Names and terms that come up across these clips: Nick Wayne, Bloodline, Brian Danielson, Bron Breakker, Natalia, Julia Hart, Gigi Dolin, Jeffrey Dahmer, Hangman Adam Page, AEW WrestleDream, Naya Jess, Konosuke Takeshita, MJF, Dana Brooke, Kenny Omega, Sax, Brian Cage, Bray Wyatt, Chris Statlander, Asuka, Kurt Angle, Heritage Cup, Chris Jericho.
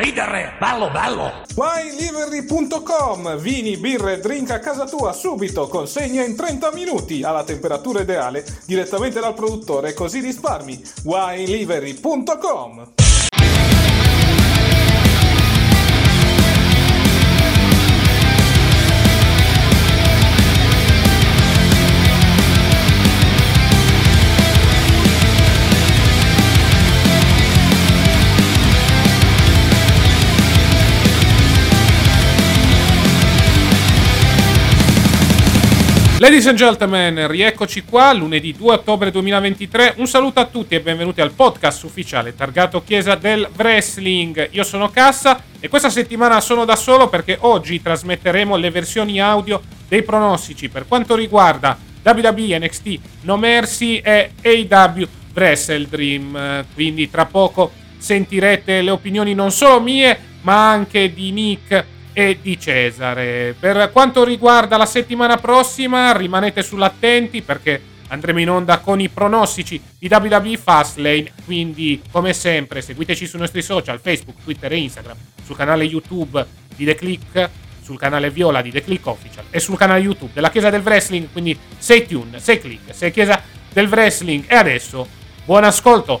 Ridere, ballo ballo. Winelivery.com, vini, birre, drink a casa tua subito, consegna in 30 minuti alla temperatura ideale, direttamente dal produttore, così risparmi. Winelivery.com. Ladies and gentlemen, rieccoci qua, lunedì 2 ottobre 2023, un saluto a tutti e benvenuti al podcast ufficiale targato Chiesa del Wrestling. Io sono Cassa e questa settimana sono da solo perché oggi trasmetteremo le versioni audio dei pronostici per quanto riguarda WWE NXT, No Mercy e AEW WrestleDream, quindi tra poco sentirete le opinioni non solo mie ma anche di Nick e di Cesare. Per quanto riguarda la settimana prossima, rimanete sull'attenti perché andremo in onda con i pronostici di WWE Fastlane, quindi come sempre seguiteci sui nostri social, Facebook, Twitter e Instagram, sul canale YouTube di The Click, sul canale Viola di The Click Official e sul canale YouTube della Chiesa del Wrestling, quindi sei Tune, sei Click, sei Chiesa del Wrestling. E adesso buon ascolto!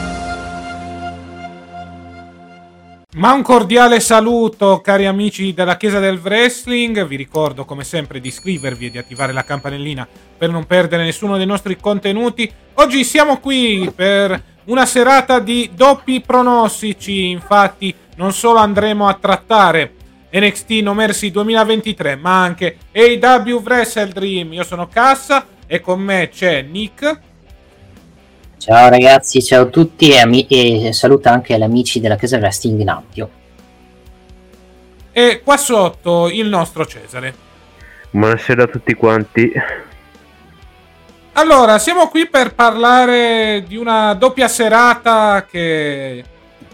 Ma un cordiale saluto cari amici della Chiesa del Wrestling, vi ricordo come sempre di iscrivervi e di attivare la campanellina per non perdere nessuno dei nostri contenuti. Oggi siamo qui per una serata di doppi pronostici, infatti non solo andremo a trattare NXT No Mercy 2023 ma anche AEW WrestleDream. Io sono Cassa e con me c'è Nick. Ciao ragazzi, ciao a tutti e saluta anche gli amici della Chiesa Wrestling in ampio. E qua sotto il nostro Cesare. Buonasera a tutti quanti. Allora, siamo qui per parlare di una doppia serata che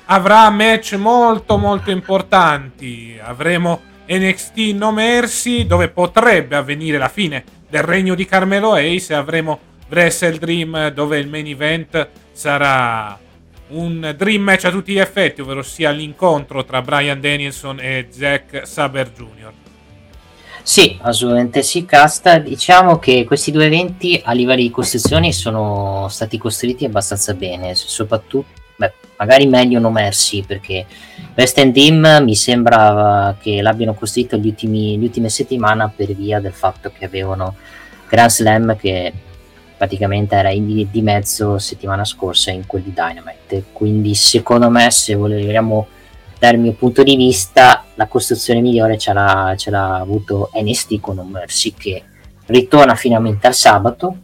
avrà match molto molto importanti. Avremo NXT No Mercy, dove potrebbe avvenire la fine del regno di Carmelo Hayes, e avremo WrestleDream, dove il main event sarà un dream match a tutti gli effetti, ovvero sia l'incontro tra Brian Danielson e Zack Saber Jr. Sì, assolutamente sì, Casta. Diciamo che questi due eventi a livello di costruzioni sono stati costruiti abbastanza bene, soprattutto magari meglio No Mercy, perché WrestleDream mi sembra che l'abbiano costruito le ultime settimane per via del fatto che avevano Grand Slam che praticamente era in di mezzo settimana scorsa in quel di Dynamite, quindi secondo me, se vogliamo dare il mio punto di vista, la costruzione migliore ce l'ha avuto NXT con No Mercy, che ritorna finalmente al sabato,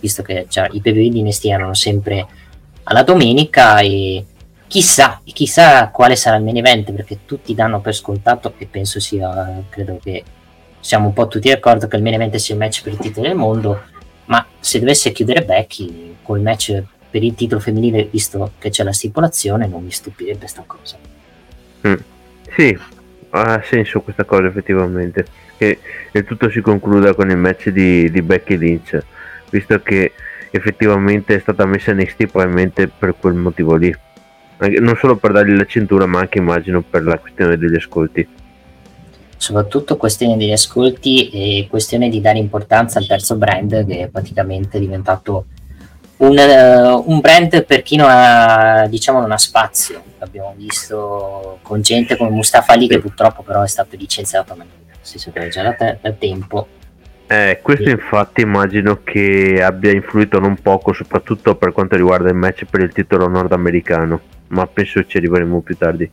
visto che i PPV di NXT erano sempre alla domenica, e chissà quale sarà il main event, perché tutti danno per scontato, e credo che siamo un po' tutti d'accordo che il main event sia il match per il titolo del mondo. Ma se dovesse chiudere Becky col match per il titolo femminile, visto che c'è la stipulazione, non mi stupirebbe sta cosa. Sì, ha senso questa cosa effettivamente, che il tutto si concluda con il match di Becky Lynch, visto che effettivamente è stata messa NXT probabilmente per quel motivo lì, non solo per dargli la cintura ma anche immagino per la questione degli ascolti. Soprattutto questione degli ascolti e questione di dare importanza al terzo brand, che è praticamente diventato un brand per chi non ha, diciamo, non ha spazio. Abbiamo visto con gente come Mustafa Ali, sì, che purtroppo però è stato licenziato, ma si sapeva già da tempo. Questo sì, infatti immagino che abbia influito non poco, soprattutto per quanto riguarda il match per il titolo nordamericano, ma penso ci arriveremo più tardi.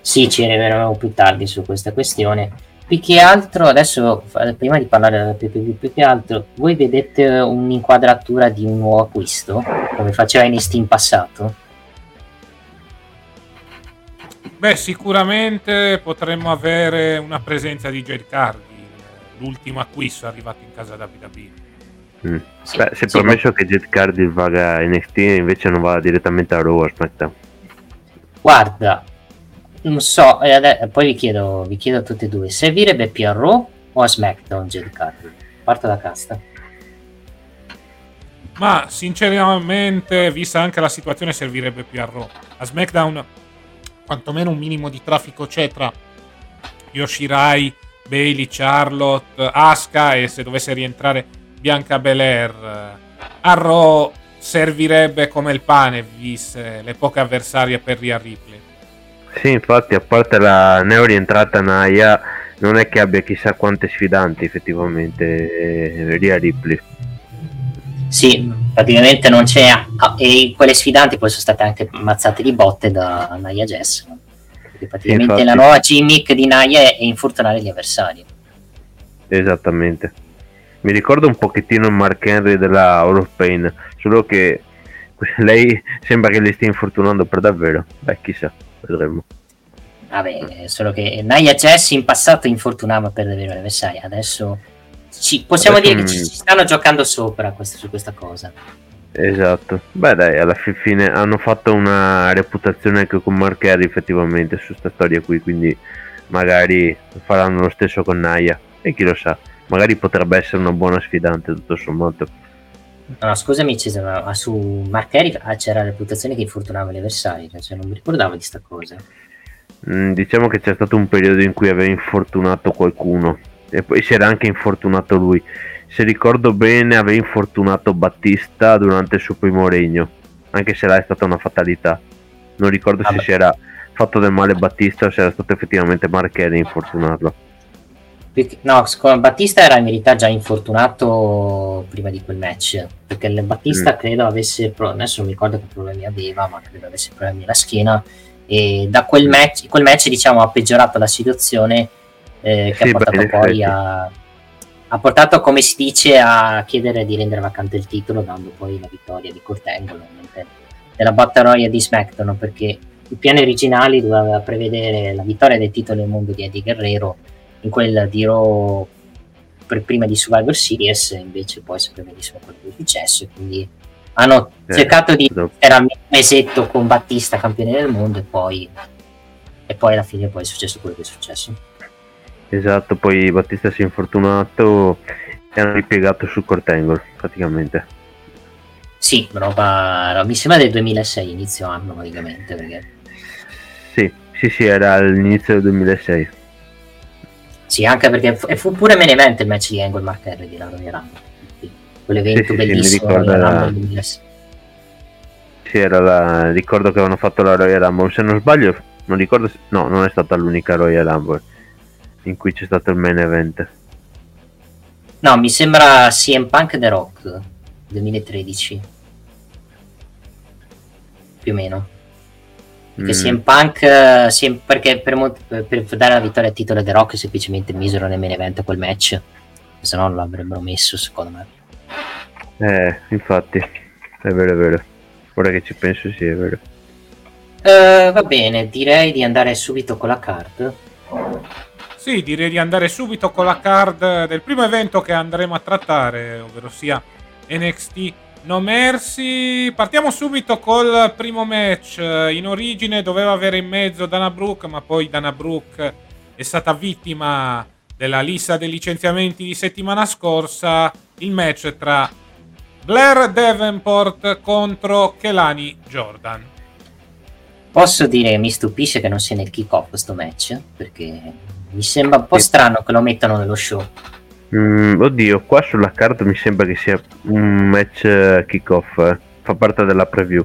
Sì, ci arriveremo più tardi su questa questione. Più che altro, adesso prima di parlare della PPV, più che altro, voi vedete un'inquadratura di un nuovo acquisto, come faceva NXT in passato? Beh, sicuramente potremmo avere una presenza di Jade Cargill, l'ultimo acquisto arrivato in casa da WWE. Sì, beh, si è promesso che Jade Cargill vada a NXT e invece non va direttamente a Raw, aspetta. Guarda, non so, poi vi chiedo a tutti e due, servirebbe più a Raw o a SmackDown Jade Cargill? Parto da Casta. Ma sinceramente, vista anche la situazione, servirebbe più a Raw. A SmackDown quantomeno un minimo di traffico c'è tra Yoshirai, Bailey, Charlotte, Asuka e, se dovesse rientrare, Bianca Belair. A Raw servirebbe come il pane, viste le poche avversarie per Rhea Ripley. Sì, infatti, a parte la neorientrata Naya, non è che abbia chissà quante sfidanti effettivamente Rhea Ripley. Sì, praticamente non c'è, e quelle sfidanti poi sono state anche ammazzate di botte da Naya Jess. Praticamente la nuova gimmick di Naya è infortunare gli avversari. Esattamente. Mi ricordo un pochettino il Mark Henry della Hall of Fame, solo che lei sembra che le stia infortunando per davvero. Beh, chissà, vedremo. Vabbè, solo che Naya Jess in passato infortunava per davvero gli avversari, adesso possiamo dire che ci stanno giocando sopra su questa cosa. Esatto, beh dai, alla fine hanno fatto una reputazione anche con Mark Henry effettivamente su sta storia qui, quindi magari faranno lo stesso con Naya e chi lo sa, magari potrebbe essere una buona sfidante tutto sommato. No, scusami Cesare, ma su Mark Henry c'era la reputazione che infortunava gli avversari, cioè non mi ricordavo di sta cosa. Diciamo che c'è stato un periodo in cui aveva infortunato qualcuno e poi si era anche infortunato lui. Se ricordo bene aveva infortunato Battista durante il suo primo regno, anche se là è stata una fatalità. Non ricordo se si era fatto del male Battista o se era stato effettivamente Mark Henry infortunarlo. No, Battista era in verità già infortunato prima di quel match, perché Battista credo avesse, adesso non mi ricordo che problemi aveva, ma credo avesse problemi alla schiena, e da quel match diciamo ha peggiorato la situazione, che sì, ha portato poi a... Ha portato, come si dice, a chiedere di rendere vacante il titolo, dando poi la vittoria di Kurt Angle nella Battle Royale di SmackDown, perché i piani originali doveva prevedere la vittoria del titolo del mondo di Eddie Guerrero in quella di Raw per prima di Survivor Series, invece poi sapeva benissimo quello che è successo, quindi hanno cercato di era un mesetto con Battista campione del mondo e poi alla fine poi è successo quello che è successo. Esatto, poi Battista si è infortunato e hanno ripiegato su Kurt Angle praticamente. Sì, roba mi sembra del 2006, inizio anno praticamente, perché sì era l'inizio del 2006. Sì, anche perché fu pure main event il match di Angle Mark Henry di Royal Rumble, quell'evento bellissimo del Royal Rumble 2006. Sì, era ricordo che avevano fatto la Royal Rumble, se non sbaglio, non ricordo no, non è stata l'unica Royal Rumble in cui c'è stato il main event. No, mi sembra CM Punk The Rock 2013 più o meno, perché CM Punk perché per dare la vittoria al titolo The Rock semplicemente misero nel main event quel match, se no lo avrebbero messo secondo me. Infatti è vero, ora che ci penso sì è vero. Va bene, direi di andare subito con la card. Sì, direi di andare subito con la card del primo evento che andremo a trattare, ovvero sia NXT No Mercy. Partiamo subito col primo match. In origine doveva avere in mezzo Dana Brooke, ma poi Dana Brooke è stata vittima della lista dei licenziamenti di settimana scorsa. Il match tra Blair Davenport contro Kelani Jordan. Posso dire, mi stupisce che non sia nel kick-off questo match, perché mi sembra un po' strano che lo mettano nello show. Oddio, qua sulla carta mi sembra che sia un match kickoff, fa parte della preview.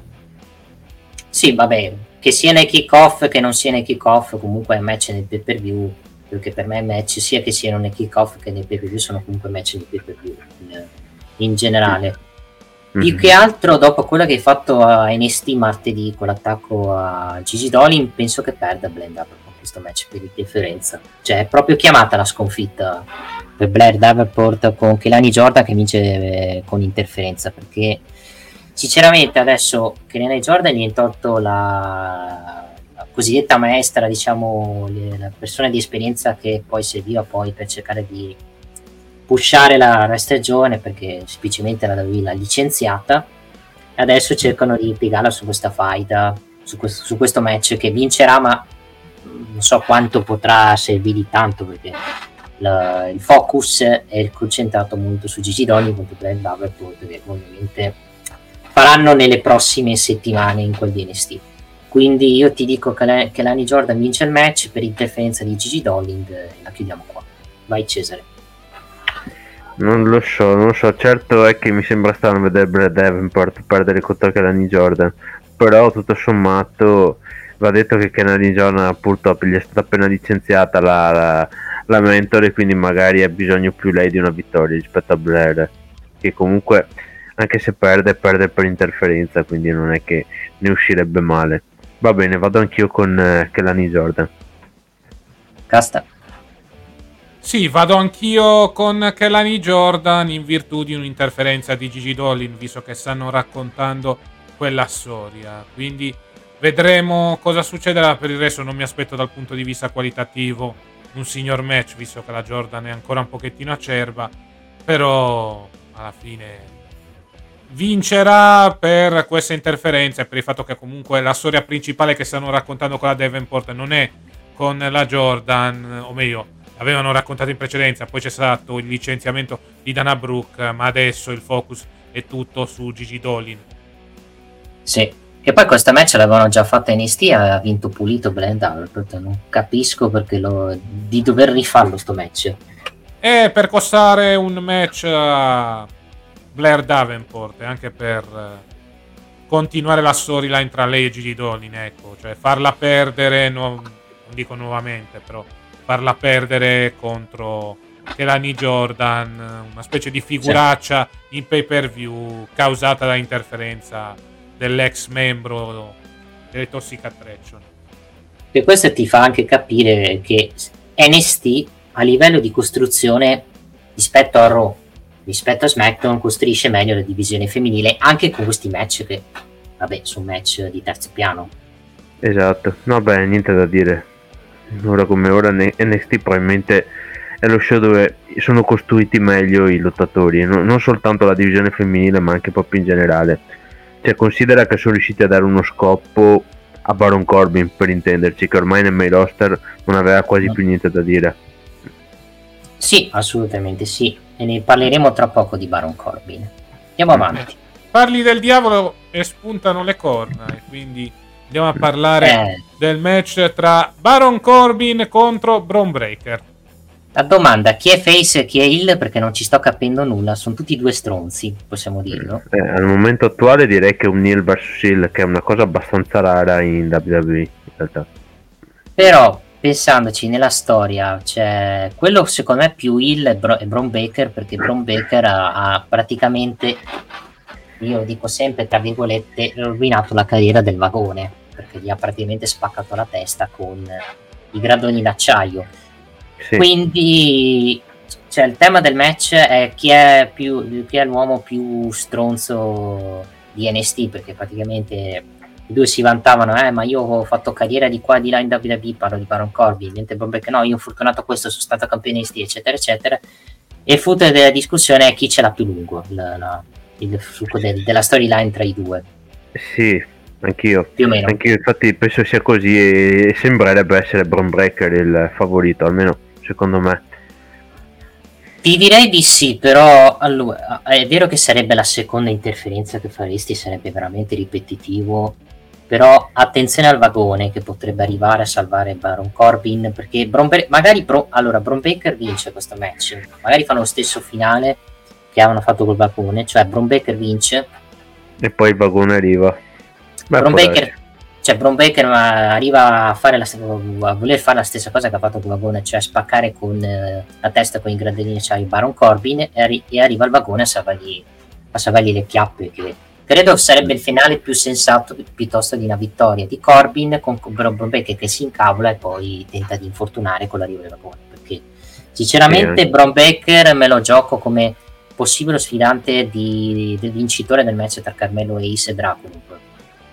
Sì, vabbè, che sia nei kickoff che non sia nei kickoff, comunque è match nel pay-per-view, perché per me è match sia che siano nei kickoff che nei pay-per-view, sono comunque match nel pay-per-view in generale. Mm-hmm. Più che altro dopo quella che hai fatto a NXT martedì con l'attacco a Gigi Dolin, penso che perda Blair Davenport con questo match per differenza, cioè è proprio chiamata la sconfitta per Blair Davenport con Kelani Jordan che vince con interferenza, perché sinceramente adesso Kelani Jordan gli è tolto la cosiddetta maestra, diciamo la persona di esperienza che poi serviva poi per cercare di pushare la stagione, perché semplicemente l'ha licenziata, e adesso cercano di impiegarla su questa faida, su questo match che vincerà, ma non so quanto potrà servirgli tanto, perché il focus è concentrato molto su Gigi Dolin contro Blair Davenport, che ovviamente faranno nelle prossime settimane in quel di NXT. Quindi io ti dico che Kelani Jordan vince il match per interferenza di Gigi Dolin, la chiudiamo qua. Vai Cesare. Non lo so, certo è che mi sembra strano vedere Blair Davenport perdere contro Kelani Jordan, però tutto sommato va detto che Kelani Jordan purtroppo gli è stata appena licenziata la mentore, quindi magari ha bisogno più lei di una vittoria rispetto a Blair, che comunque anche se perde per interferenza, quindi non è che ne uscirebbe male. Va bene, vado anch'io con Kelani Jordan. Casta. Sì, vado anch'io con Kelani Jordan in virtù di un'interferenza di Gigi Dolin, visto che stanno raccontando quella storia. Quindi vedremo cosa succederà. Per il resto non mi aspetto dal punto di vista qualitativo un signor match, visto che la Jordan è ancora un pochettino acerba, però alla fine vincerà per questa interferenza e per il fatto che comunque la storia principale che stanno raccontando con la Davenport non è con la Jordan, o meglio avevano raccontato in precedenza, poi c'è stato il licenziamento di Dana Brooke, ma adesso il focus è tutto su Gigi Dolin. Sì, che poi questa match l'avevano già fatta in NXT, ha vinto pulito Blair Davenport, non capisco perché di dover rifarlo sto match. E per costare un match a Blair Davenport, anche per continuare la storyline tra lei e Gigi Dolin, ecco, cioè farla perdere, non dico nuovamente, però farla perdere contro Kelani Jordan, una specie di figuraccia in pay per view causata da interferenza dell'ex membro delle Toxic Attraction. E questo ti fa anche capire che NXT a livello di costruzione rispetto a Raw, rispetto a SmackDown, costruisce meglio la divisione femminile anche con questi match che vabbè sono match di terzo piano. Esatto, no beh, niente da dire. Ora come ora NXT probabilmente è lo show dove sono costruiti meglio i lottatori, non soltanto la divisione femminile ma anche proprio in generale, cioè considera che sono riusciti a dare uno scopo a Baron Corbin, per intenderci, che ormai nel main roster non aveva quasi più niente da dire. Sì, assolutamente sì, e ne parleremo tra poco di Baron Corbin. Andiamo avanti. Parli del diavolo e spuntano le corna, e quindi andiamo a parlare del match tra Baron Corbin contro Bron Breakker. La domanda, chi è face e chi è heel? Perché non ci sto capendo nulla, sono tutti due stronzi, possiamo dirlo. Al momento attuale direi che un heel versus heel, che è una cosa abbastanza rara in WWE, in realtà. Però, pensandoci nella storia, cioè, quello secondo me più heel è Bron Breakker, perché Bron Breakker ha praticamente, io dico sempre tra virgolette, rovinato la carriera del vagone, perché gli ha praticamente spaccato la testa con i gradoni d'acciaio. Sì. Quindi cioè, il tema del match è chi è l'uomo più stronzo di NXT, perché praticamente i due si vantavano, ma io ho fatto carriera di qua e di là in WWE, parlo di Baron Corbin, mentre Bron Breakker no, io ho fortunato questo, sono stato campione NXT, eccetera eccetera, e il footer della discussione è chi ce l'ha più lungo, il succo della storyline tra i due. Sì, anch'io. Più o meno. Anch'io, infatti, penso sia così, e sembrerebbe essere Bron Breakker il favorito, almeno secondo me. Ti direi di sì, però allora, è vero che sarebbe la seconda interferenza che faresti, sarebbe veramente ripetitivo però attenzione al vagone che potrebbe arrivare a salvare Baron Corbin, perché Bron Breakker vince questo match, magari fanno lo stesso finale che avevano fatto col vagone, cioè Bron Breakker vince e poi il vagone arriva. Bron Breakker arriva a voler fare la stessa cosa che ha fatto con il vagone, cioè spaccare con la testa con i gradellini, cioè il Baron Corbin, e arriva il vagone a salvargli le chiappe, che credo sarebbe il finale più sensato piuttosto di una vittoria di Corbin con Bron Breakker che si incavola e poi tenta di infortunare con l'arrivo del vagone, perché sinceramente Bron Breakker me lo gioco come possibile sfidante del vincitore del match tra Carmelo Hayes e Dragonov.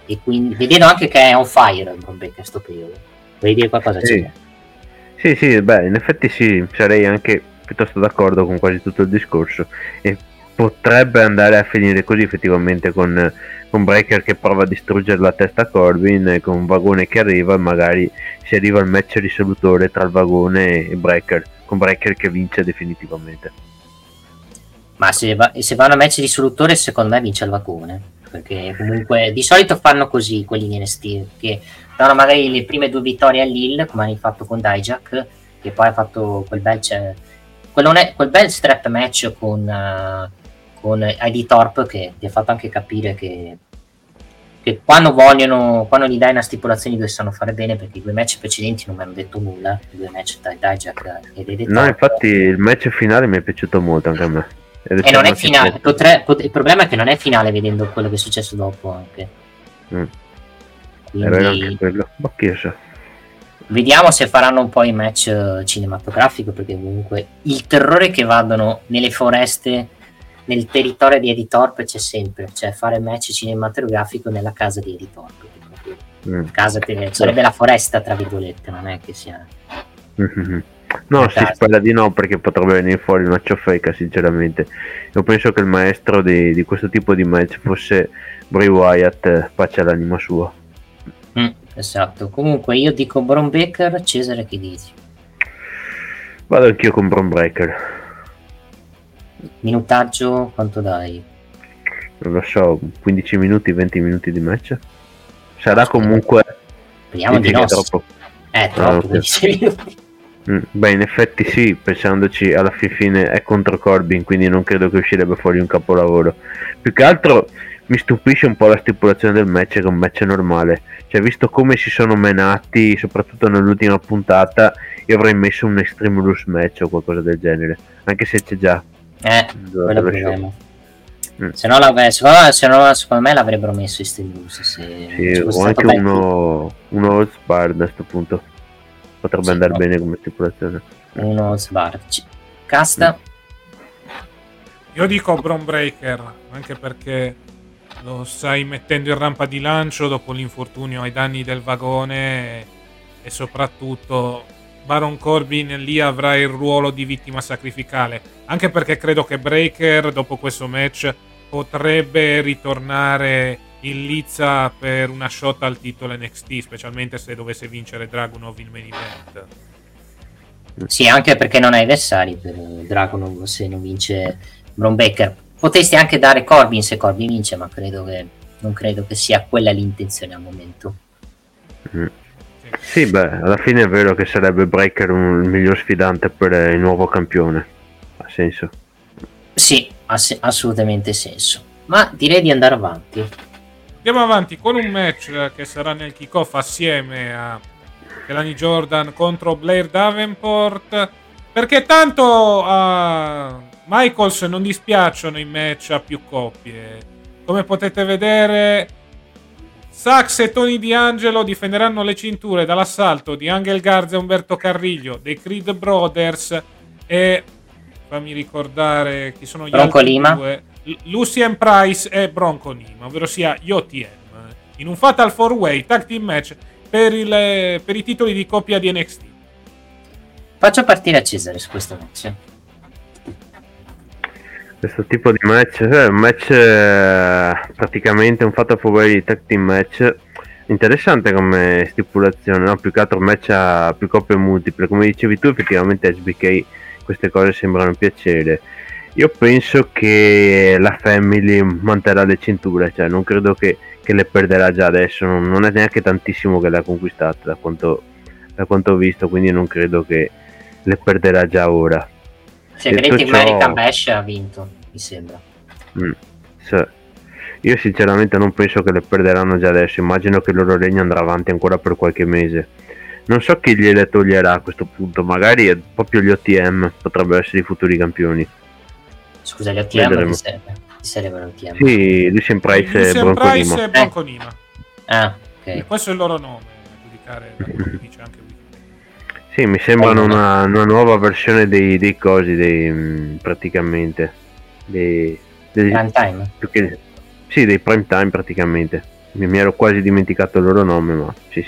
E quindi vedendo anche che è on fire il Bron Breakker in questo periodo. Vuoi dire qualcosa? Sì, beh, in effetti sì, sarei anche piuttosto d'accordo con quasi tutto il discorso e potrebbe andare a finire così effettivamente, con Breakker che prova a distruggere la testa a Corbin, con un vagone che arriva e magari si arriva al match risolutore tra il vagone e Breakker, con Breakker che vince definitivamente. Ma se vanno a match risolutore secondo me vince il vagone, perché comunque di solito fanno così quelli di NXT, che danno magari le prime due vittorie all'Hill, come hanno fatto con Dijak, che poi ha fatto quel bel strap match con ID Torp, che ti ha fatto anche capire che quando gli dai una stipulazione dove sanno fare bene, perché i due match precedenti non mi hanno detto nulla, i due match tra Dijak e ID Torp. No, infatti il match finale mi è piaciuto molto anche a me. E non è finale, il problema è che non è finale, vedendo quello che è successo dopo anche. Quindi, era anche quello. Vediamo se faranno un po' i match cinematografico, perché comunque il terrore che vadano nelle foreste, nel territorio di Eddie Torp c'è sempre, cioè fare match cinematografico nella casa di Eddie Torp. Casa sarebbe la foresta tra virgolette, non è che sia... No, si spera di no, perché potrebbe venire fuori una ciofeca, sinceramente. Io penso che il maestro di questo tipo di match fosse Bray Wyatt, pace all'anima sua. Esatto, comunque io dico Bron Breakker. Cesare, che dici? Vado anch'io con Bron Breakker. Minutaggio, quanto dai? Non lo so, 15 minuti, 20 minuti di match? Sarà comunque... Speriamo di no. Troppo, 15 minuti. Beh, in effetti sì, pensandoci alla fine è contro Corbin, quindi non credo che uscirebbe fuori un capolavoro. Più che altro mi stupisce un po' la stipulazione del match, che è un match normale, cioè visto come si sono menati soprattutto nell'ultima puntata, io avrei messo un Extreme Rules match o qualcosa del genere, anche se c'è già quello problema. Se no, secondo me l'avrebbero messo Extreme Rules, se o anche uno Old Spar a questo punto potrebbe andare bene come stipulazione. Uno sbarci. Casta? Io dico Bron Breakker, anche perché lo stai mettendo in rampa di lancio dopo l'infortunio ai danni del vagone, e soprattutto Baron Corbin lì avrà il ruolo di vittima sacrificale, anche perché credo che Breakker dopo questo match potrebbe ritornare in lizza per una shot al titolo NXT, specialmente se dovesse vincere Dragunov in main event. Sì, anche perché non hai avversari per Dragunov se non vince Bron Breakker. Potresti anche dare Corbin se Corbin vince, ma non credo che sia quella l'intenzione al momento. Sì, beh, alla fine è vero che sarebbe Breakker il miglior sfidante per il nuovo campione. Ha senso? Sì, ha assolutamente senso. Ma direi di andare avanti. Andiamo avanti con un match che sarà nel kick-off assieme a Kelani Jordan contro Blair Davenport, perché tanto a Michaels non dispiacciono i match a più coppie. Come potete vedere, Sax e Tony DiAngelo difenderanno le cinture dall'assalto di Angel Garza e Umberto Carrillo, dei Creed Brothers, e fammi ricordare chi sono gli Bronco altri Lima. Due Lucian Price e Bronco Lima, ovvero sia IOTM, in un Fatal 4-Way Tag Team Match per i titoli di coppia di NXT. Faccio partire a Cesare su questo match. Questo tipo di match è un match praticamente un Fatal 4-Way Tag Team Match, interessante come stipulazione, no? Più che altro match a più coppie multiple, come dicevi tu, effettivamente HBK queste cose sembrano un piacere. Io penso che la Family manterrà le cinture, cioè non credo che che le perderà già adesso, non è neanche tantissimo che l'ha conquistata da quanto ho visto, quindi non credo che le perderà già ora. Segreti ciò... American Bash ha vinto, mi sembra. Io sinceramente non penso che le perderanno già adesso, immagino che il loro regno andrà avanti ancora per qualche mese. Non so chi gliele toglierà a questo punto, magari è proprio gli OTM, potrebbero essere i futuri campioni. Scusa, gli OTM servono gli OTM? Sì, Lucien Price e Bronconima. Ah, okay. E questo è il loro nome, giudicare dice anche lui. Sì, mi sembrano una nuova versione dei cosi, praticamente. Dei prime time? Sì, dei prime time praticamente. Mi ero quasi dimenticato il loro nome, ma sì.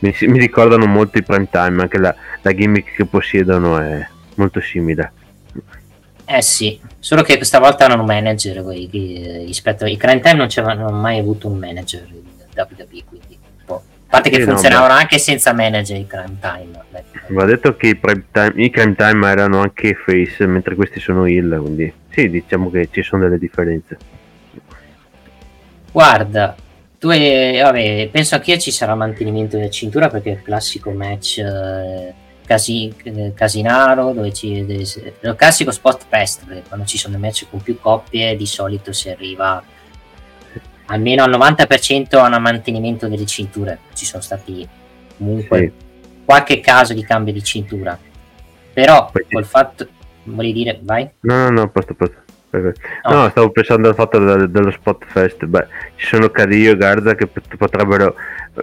Mi ricordano molto i prime time, anche la gimmick che possiedono è molto simile. Sì, solo che questa volta hanno un manager, rispetto ai prime time non c'erano mai avuto un manager in WWE, quindi un po'. A parte che funzionavano anche senza manager i prime time. Va detto che i prime time erano anche face, mentre questi sono heel, quindi sì, diciamo che ci sono delle differenze. Guarda, penso anch'io ci sarà mantenimento della cintura, perché è il classico match casinaro, dove lo classico spot fest, perché quando ci sono match con più coppie di solito si arriva almeno al 90% a un mantenimento delle cinture. Ci sono stati comunque qualche caso di cambio di cintura, però col fatto volevi dire vai? no posto. No, stavo pensando al fatto dello spot fest. Beh, ci sono Carrillo e Garza che potrebbero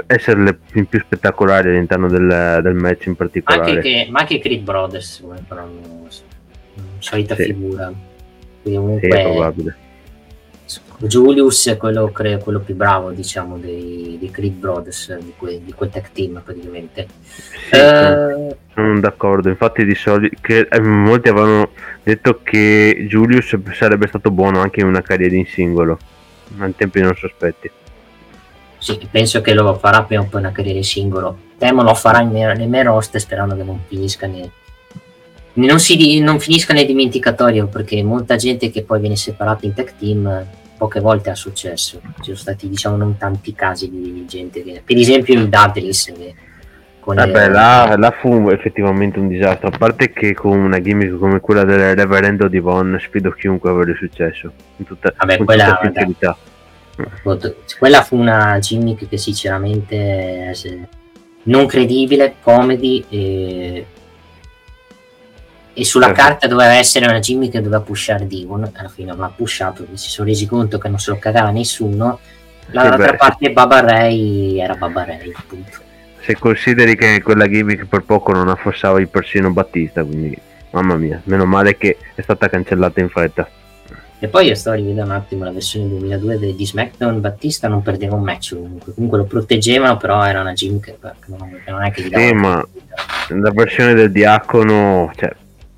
essere le più spettacolari all'interno del match in particolare. Ma anche Creed Brothers, però solita figura. Quindi comunque è probabile. Julius è quello più bravo, diciamo, dei Creed Brothers, di quel tag team praticamente. Sono d'accordo, infatti molti avevano detto che Julius sarebbe stato buono anche in una carriera in singolo, ma in tempi non sospetti. Sì, penso che lo farà prima o poi una carriera in singolo. Temo lo farà nei main roster, sperando che non finisca non finisca nel dimenticatorio, perché molta gente che poi viene separata in tag team poche volte ha successo. Ci sono stati, diciamo, non tanti casi di gente che, per esempio, il Dudleys là fu effettivamente un disastro, a parte che con una gimmick come quella del reverendo Devon sfido chiunque avrebbe successo in tutta sincerità. Quella fu una gimmick che sinceramente non credibile, comedy e sulla carta doveva essere una gimmick che doveva pushare Devon, alla fine non l'ha pushato, perché si sono resi conto che non se lo cagava nessuno. Dall'altra parte Baba Ray era Baba Ray, appunto. Se consideri che quella gimmick per poco non affossava il persino Battista, quindi mamma mia, meno male che è stata cancellata in fretta. E poi io stavo rivedendo un attimo la versione 2002 di SmackDown, Battista non perdeva un match comunque lo proteggevano, però era una gimmick che non è che gli dava. Ma la versione del Diacono,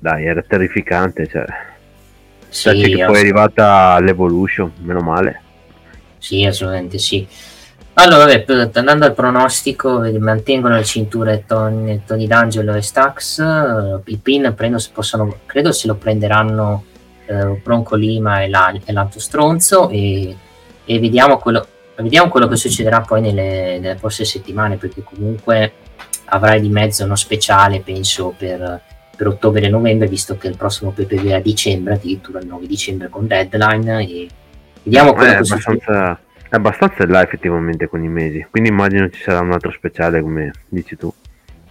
era terrificante, che poi è arrivata all'Evolution, meno male. Sì, assolutamente sì. Allora, andando al pronostico, mantengono le cinture Tony D'Angelo e Stax. Il pin credo se lo prenderanno Bronco Lima e l'altro stronzo, e vediamo quello che succederà poi nelle prossime settimane, perché comunque avrai di mezzo uno speciale, penso, per ottobre e novembre, visto che il prossimo PPV è a dicembre, addirittura il 9 dicembre con Deadline, e vediamo quello che succederà. È abbastanza là effettivamente con i mesi, quindi immagino ci sarà un altro speciale, come dici tu,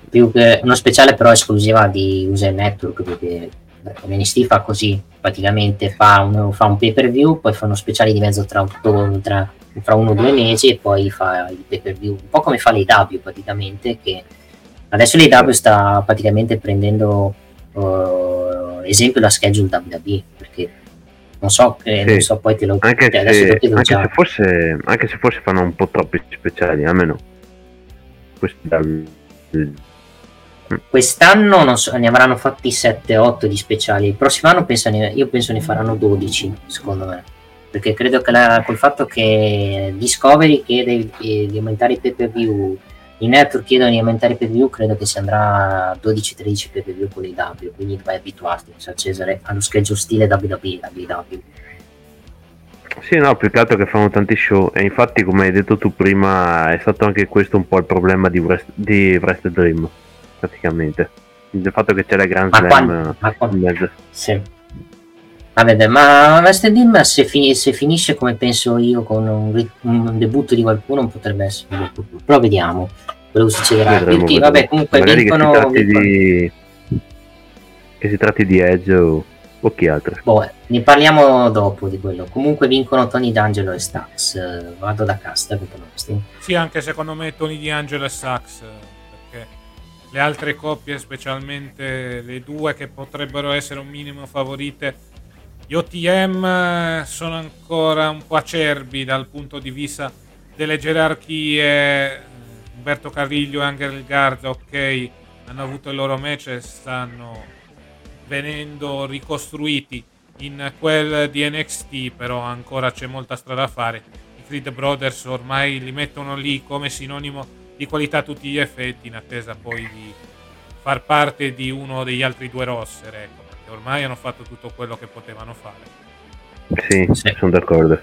più che uno speciale però esclusiva di USA Network, perché NXT fa così praticamente, fa un pay per view, poi fa uno speciale di mezzo tra 1 o 2 mesi, e poi fa il pay per view, un po' come fa l'AEW praticamente, che adesso l'AEW sta praticamente prendendo esempio la schedule WWE, perché non so poi te lo anche se forse fanno un po' troppi speciali, almeno quest'anno non so, ne avranno fatti 7-8 di speciali. Il prossimo anno penso ne faranno 12, secondo me, perché credo che col fatto che Discovery chiede di aumentare i PPV, i network chiedono di aumentare i PPV, credo che si andrà a 12-13 PPV con i W, quindi vai abituarti, Cesare, allo schedule stile WWE. Sì, no, più che altro che fanno tanti show, e infatti come hai detto tu prima è stato anche questo un po' il problema di WrestleDream praticamente, il fatto che c'è la Grand Slam. Sì. Vabbè, ma WrestleDream se finisce come penso io, con un debutto di qualcuno, potrebbe essere un debutto, però vediamo quello che succederà. Quindi, vabbè, comunque vincono, che si tratti di Edge o chi altro. Boh, ne parliamo dopo di quello. Comunque vincono Tony DiAngelo e Stax. Vado da Casta. Sì, anche secondo me Tony DiAngelo e Stax, perché le altre coppie, specialmente le due che potrebbero essere un minimo favorite, gli OTM sono ancora un po' acerbi dal punto di vista delle gerarchie. Umberto Carrillo e Angel Garza, ok, hanno avuto il loro match e stanno venendo ricostruiti in quel di NXT, però ancora c'è molta strada da fare. I Creed Brothers ormai li mettono lì come sinonimo di qualità a tutti gli effetti, in attesa poi di far parte di uno degli altri due roster, ecco, perché ormai hanno fatto tutto quello che potevano fare. Sì. Sono d'accordo.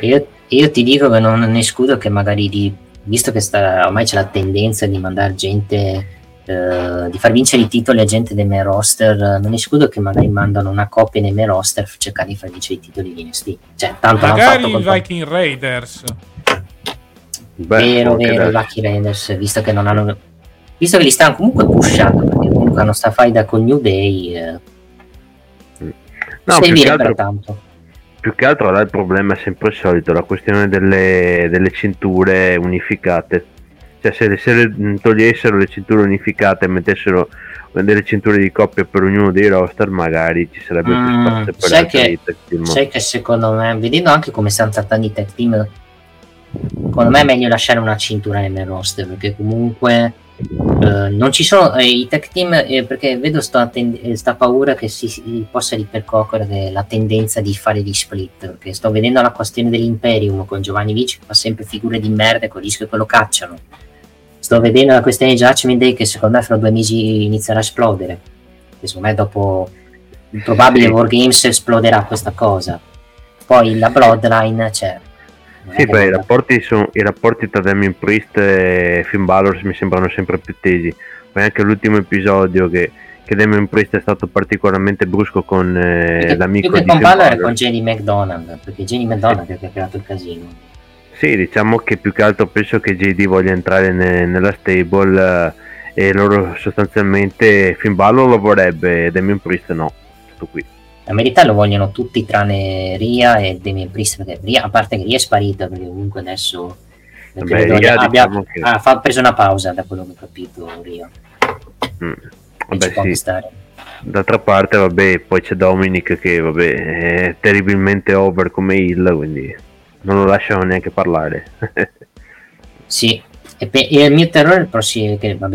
Io ti dico che non ne escludo che magari, visto che ormai c'è la tendenza di mandare gente, di far vincere i titoli a gente dei main roster, non escludo che magari mandano una coppia nei main roster cercando di far vincere i titoli di NXT. Cioè, tanto magari fatto i Viking Raiders. Vero, i Viking Raiders, visto che li stanno comunque pushando, perché comunque hanno sta faida con New Day, no, più che altro là il problema è sempre il solito, la questione delle cinture unificate. Cioè, se togliessero le cinture unificate e mettessero delle cinture di coppia per ognuno dei roster, magari ci sarebbe più spazio per le tag team. Sai che secondo me, vedendo anche come stanno trattando i tag team, secondo me è meglio lasciare una cintura nel roster, perché comunque non ci sono i tag team, perché vedo sta paura che si possa ripercorrere la tendenza di fare gli split, perché sto vedendo la questione dell'Imperium con Giovanni Vici che fa sempre figure di merda con il rischio che lo cacciano. Sto vedendo la questione di Judgment Day, che secondo me fra 2 mesi inizierà a esplodere, che secondo me dopo il probabile War Games esploderà questa cosa. Poi la Bloodline c'è. Sì, beh, i rapporti tra Damien Priest e Finn Balor mi sembrano sempre più tesi, ma anche l'ultimo episodio che Damien Priest è stato particolarmente brusco con l'amico di Finn Balor e con Jenny McDonagh, perché Jenny McDonagh è che ha creato il casino. Sì, diciamo che più che altro penso che JD voglia entrare nella stable, e loro sostanzialmente Finn Balor lo vorrebbe, Damien Priest no, tutto qui. La verità lo vogliono tutti tranne Rhea e Damien Priest, perché Rhea, a parte che Rhea è sparita, perché comunque adesso ha preso una pausa, da quello che ho capito Rhea. Vabbè, sì. D'altra parte vabbè, poi c'è Dominic che vabbè è terribilmente over come heel, quindi non lo lasciano neanche parlare. Sì, e il mio terrore il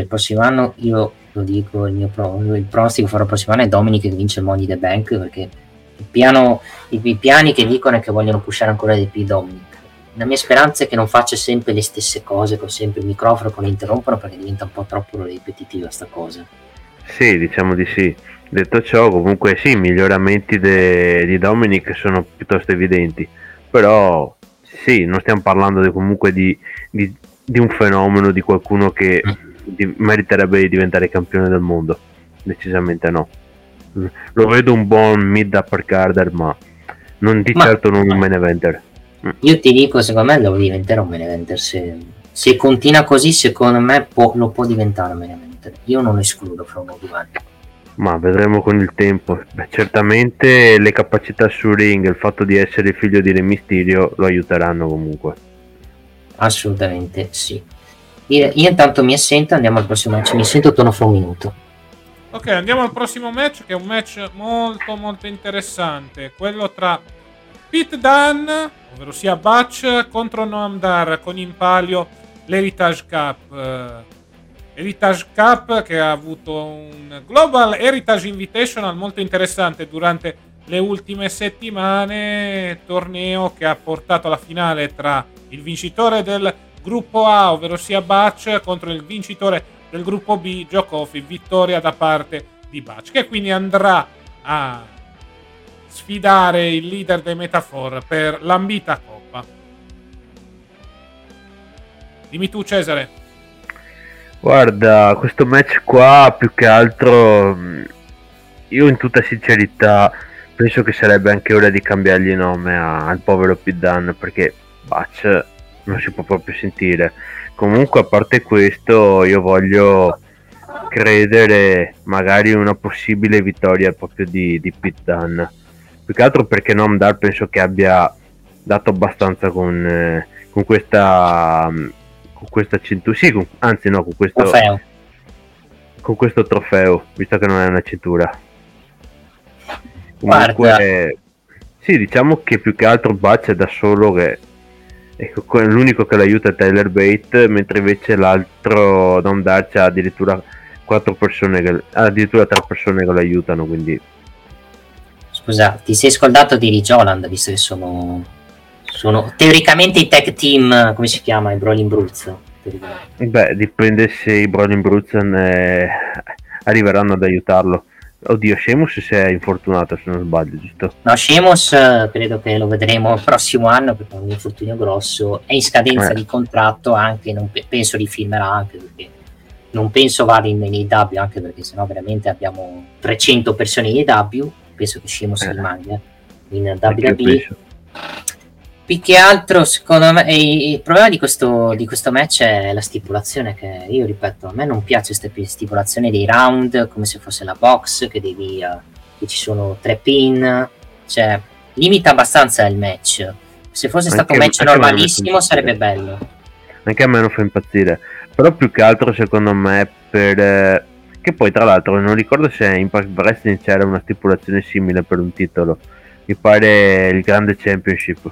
prossimo anno, io lo dico, il pronostico farò il prossimo anno è Dominic che vince il Money in the Bank, perché i piani che dicono è che vogliono pushare ancora di più Dominic. La mia speranza è che non faccia sempre le stesse cose, con sempre il microfono che lo interrompono, perché diventa un po' troppo ripetitiva sta cosa. Sì, diciamo di sì. Detto ciò, comunque sì, i miglioramenti di Dominic sono piuttosto evidenti, però sì, non stiamo parlando comunque di un fenomeno, di qualcuno che meriterebbe di diventare campione del mondo, decisamente no. Lo vedo un buon mid upper carder, ma non di certo non un main eventer. Io ti dico, secondo me lo diventerà un main eventer, se continua così secondo me lo può diventare un main eventer, io non lo escludo fra uno o 2 anni. Ma vedremo con il tempo. Beh, certamente le capacità sul ring, il fatto di essere figlio di Re Mysterio lo aiuteranno comunque. Assolutamente sì. Io intanto mi assento, andiamo al prossimo match. Mi sento, torno fra 1 minuto. Ok, andiamo al prossimo match, che è un match molto molto interessante, quello tra Pete Dunne, ovvero sia Butch, contro Noam Dar, con in palio l'Heritage Cup. Heritage Cup che ha avuto un Global Heritage Invitational molto interessante durante le ultime settimane, torneo che ha portato alla finale tra il vincitore del gruppo A, ovvero sia Butch, contro il vincitore del gruppo B, Joe Coffey, vittoria da parte di Butch, che quindi andrà a sfidare il leader dei Metafor per l'ambita coppa. Dimmi tu, Cesare. Guarda, questo match qua più che altro, io in tutta sincerità penso che sarebbe anche ora di cambiargli nome al povero Pete Dunne, perché Butch non si può proprio sentire. Comunque, a parte questo, io voglio credere magari una possibile vittoria proprio di Pete Dunne, più che altro perché Noam Dar penso che abbia dato abbastanza con questa cintura, sì, con questo trofeo, visto che non è una cintura. Comunque, guarda, sì, diciamo che più che altro Butch è da solo, che ecco, l'unico che l'aiuta è Tyler Bate, mentre invece l'altro Dom Darch ha addirittura tre persone che lo aiutano, quindi... Scusa, ti sei scordato di Ridge Holland, visto che sono teoricamente i tag team, come si chiama, i Brawling Brutes? Beh, dipende se i Brawling Brutes arriveranno ad aiutarlo. Oddio, Sheamus si è infortunato, se non sbaglio, giusto? No, Sheamus credo che lo vedremo il prossimo anno, perché è un infortunio grosso, è in scadenza di contratto anche, non penso li firmerà, anche perché non penso vada in AEW, anche perché sennò veramente abbiamo 300 persone in AEW. Penso che Sheamus rimanga in WWE. Più che altro, secondo me, il problema di questo match è la stipulazione, che io ripeto, a me non piace questa stipulazione dei round, come se fosse la box, che devi che ci sono tre pin, cioè limita abbastanza il match. Se fosse stato un match normalissimo sarebbe bello. Anche a me non fa impazzire, però più che altro secondo me che poi tra l'altro non ricordo se in Impact Wrestling c'era una stipulazione simile per un titolo, mi pare il Grande Championship.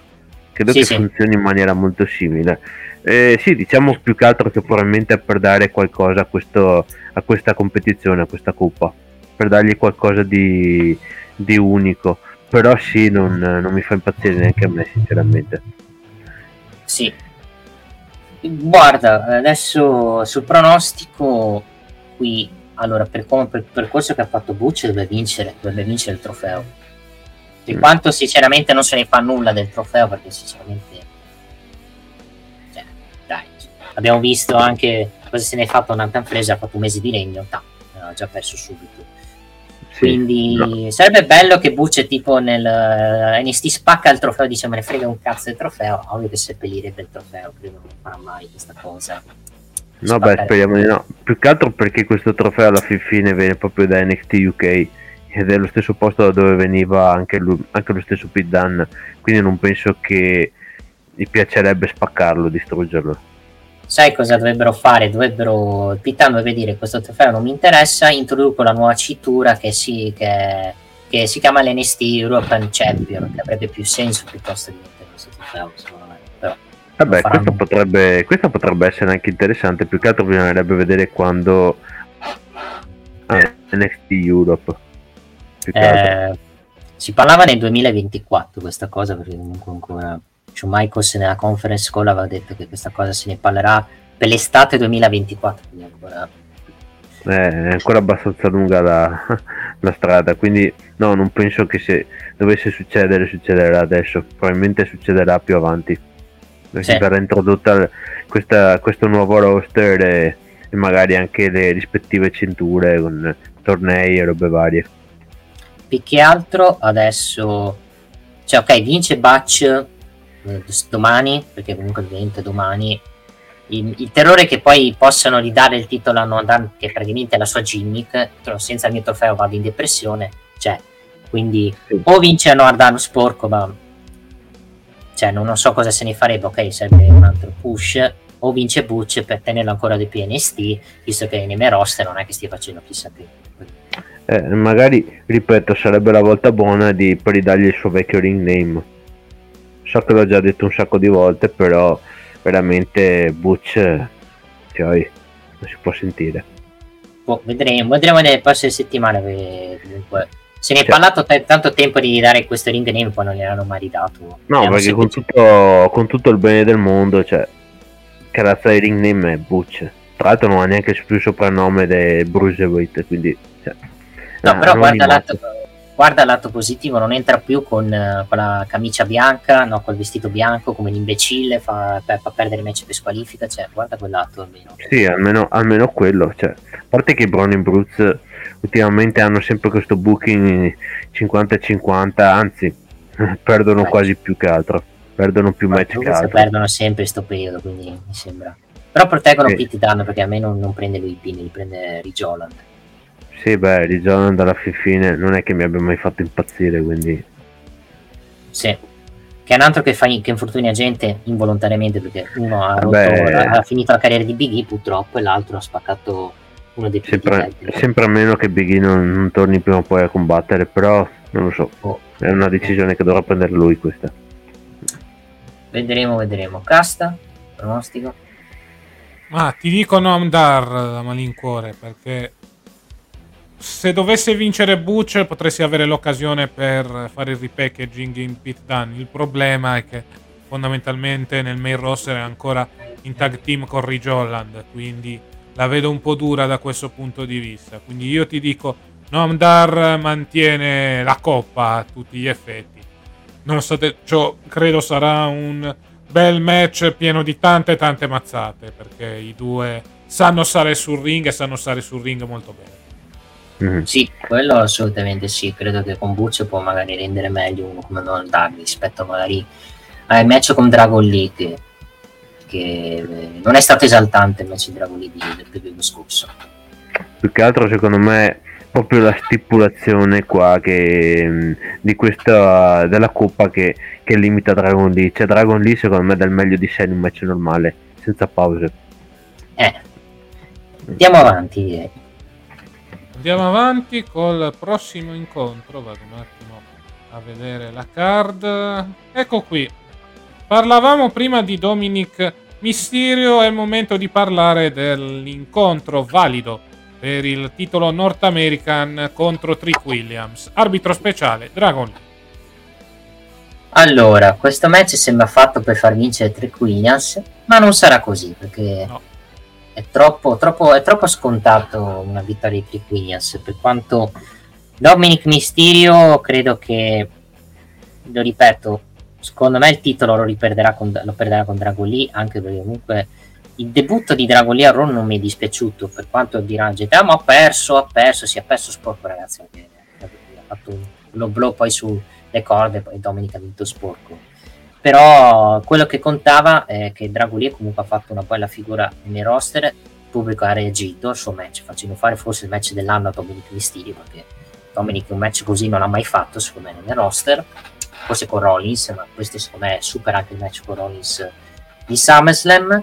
Credo che funzioni in maniera molto simile. Sì, diciamo più che altro che probabilmente è per dare qualcosa a questa competizione, a questa coppa, per dargli qualcosa di unico. Però sì, non mi fa impazzire neanche a me, sinceramente. Sì. Guarda, adesso sul pronostico qui, allora, per il percorso che ha fatto Butch dovrebbe vincere il trofeo. Di quanto sinceramente non se ne fa nulla del trofeo, perché sinceramente dai, abbiamo visto anche cosa se ne è fatto Nathan Fraser, ha fatto un mese di regno, ha già perso subito, sì, quindi no. Sarebbe bello che Butch tipo nel NXT spacca il trofeo, dice me ne frega un cazzo del trofeo, ovvio che seppellirebbe il trofeo, credo non farà mai questa cosa. No, beh, speriamo di no, più che altro perché questo trofeo alla fine viene proprio da NXT UK ed è lo stesso posto da dove veniva anche lo stesso Pete Dunne, quindi non penso che gli piacerebbe spaccarlo, distruggerlo. Sai cosa dovrebbero fare? Pete Dunne dovrebbe dire questo trofeo non mi interessa, introduco la nuova cintura che si chiama l'NXT European Champion, che avrebbe più senso piuttosto di mettere questo trofeo, secondo me. Però vabbè, questo potrebbe essere anche interessante, più che altro bisognerebbe vedere quando NXT Europe. Si parlava nel 2024 questa cosa, perché comunque ancora Michaels nella conference call aveva detto che questa cosa se ne parlerà per l'estate 2024, quindi è ancora abbastanza lunga la strada, quindi no, non penso che se dovesse succedere succederà adesso, probabilmente succederà più avanti, perché verrà introdotta questo nuovo roster e magari anche le rispettive cinture con tornei e robe varie. Più che altro adesso, cioè ok, vince Butch domani, perché comunque ovviamente domani il terrore che poi possano ridare il titolo a Noam Dar, che praticamente è la sua gimmick, senza il mio trofeo vado in depressione, cioè quindi o vince a Noam Dar lo sporco, ma cioè non so cosa se ne farebbe, ok, serve un altro push, o vince Butch per tenerlo ancora di più NXT, visto che nei miei roster non è che stia facendo chissà che. Magari, ripeto, sarebbe la volta buona per ridargli il suo vecchio ring name. So che l'ho già detto un sacco di volte, però veramente Butch, cioè, non si può sentire. Vedremo nelle prossime settimane. Comunque, se ne è parlato tanto tempo di dare questo ring name, poi non gliel'hanno mai ridato. No, perché con tutto il bene del mondo, cioè, che razza di ring name è Butch? Tra l'altro non ha neanche più il soprannome del Bruiserweight, quindi... Cioè, no, però guarda, guarda il lato positivo, non entra più con la camicia bianca, no, col vestito bianco come l'imbecille, fa perdere match per squalifica, cioè guarda quel lato almeno. Sì, almeno quello, cioè, a parte che Bron e Brooks ultimamente hanno sempre questo booking 50-50, anzi perdono quasi più che altro, perdono più match che altro. Perdono sempre sto periodo, quindi mi sembra. Però proteggono Pete Dunne, perché a me non prende lui i pini, li prende Ridge Holland. Sì, beh, Ridge Holland alla fine non è che mi abbia mai fatto impazzire, quindi... Sì, che è un altro che infortunia gente involontariamente, perché uno ha finito la carriera di Big E purtroppo, e l'altro ha spaccato uno dei più divertenti. Sempre a meno che Big E non torni prima o poi a combattere, però non lo so, è una decisione che dovrà prendere lui questa. Vedremo. Casta, pronostico? Ma ti dico Noamdar da malincuore, perché se dovesse vincere Butch potresti avere l'occasione per fare il repackaging in Pete Dunne. Il problema è che fondamentalmente nel main roster è ancora in tag team con Ridge Holland, quindi la vedo un po' dura da questo punto di vista. Quindi io ti dico Noamdar mantiene la coppa a tutti gli effetti. Non so, ciò credo sarà un bel match pieno di tante mazzate, perché i due sanno stare sul ring molto bene. Mm-hmm. Sì, quello assolutamente sì, credo che con Butch può magari rendere meglio uno come non dargli rispetto magari al match con Dragon Lee, che non è stato esaltante il match di Dragon Lee del periodo scorso. Più che altro secondo me proprio la stipulazione qua che di questa della coppa che limita Dragon Lee, cioè Dragon Lee secondo me dà il meglio di sé in un match normale senza pause. Andiamo avanti, col prossimo incontro. Vado un attimo a vedere la card. Ecco qui, parlavamo prima di Dominic Mysterio, è il momento di parlare dell'incontro valido per il titolo North American contro Trick Williams. Arbitro speciale Dragon Lee. Allora, questo match sembra fatto per far vincere Trick Williams, ma non sarà così, perché no. È troppo scontato una vittoria di Trick Williams, per quanto Dominic Mysterio credo che, lo ripeto, secondo me il titolo lo perderà con Dragon Lee, anche perché comunque il debutto di Dragon Lee a Raw non mi è dispiaciuto, per quanto dirà gente, ma si è perso sporco, ragazzi, ha fatto lo blow poi sulle corde, poi Dominic ha vinto sporco. Però quello che contava è che Dragon Lee comunque ha fatto una bella figura nel roster, il pubblico ha reagito al suo match, facendo fare forse il match dell'anno a Dominic Mysterio, perché Dominic un match così non l'ha mai fatto secondo me nel roster, forse con Rollins, ma questo secondo me supera anche il match con Rollins di SummerSlam.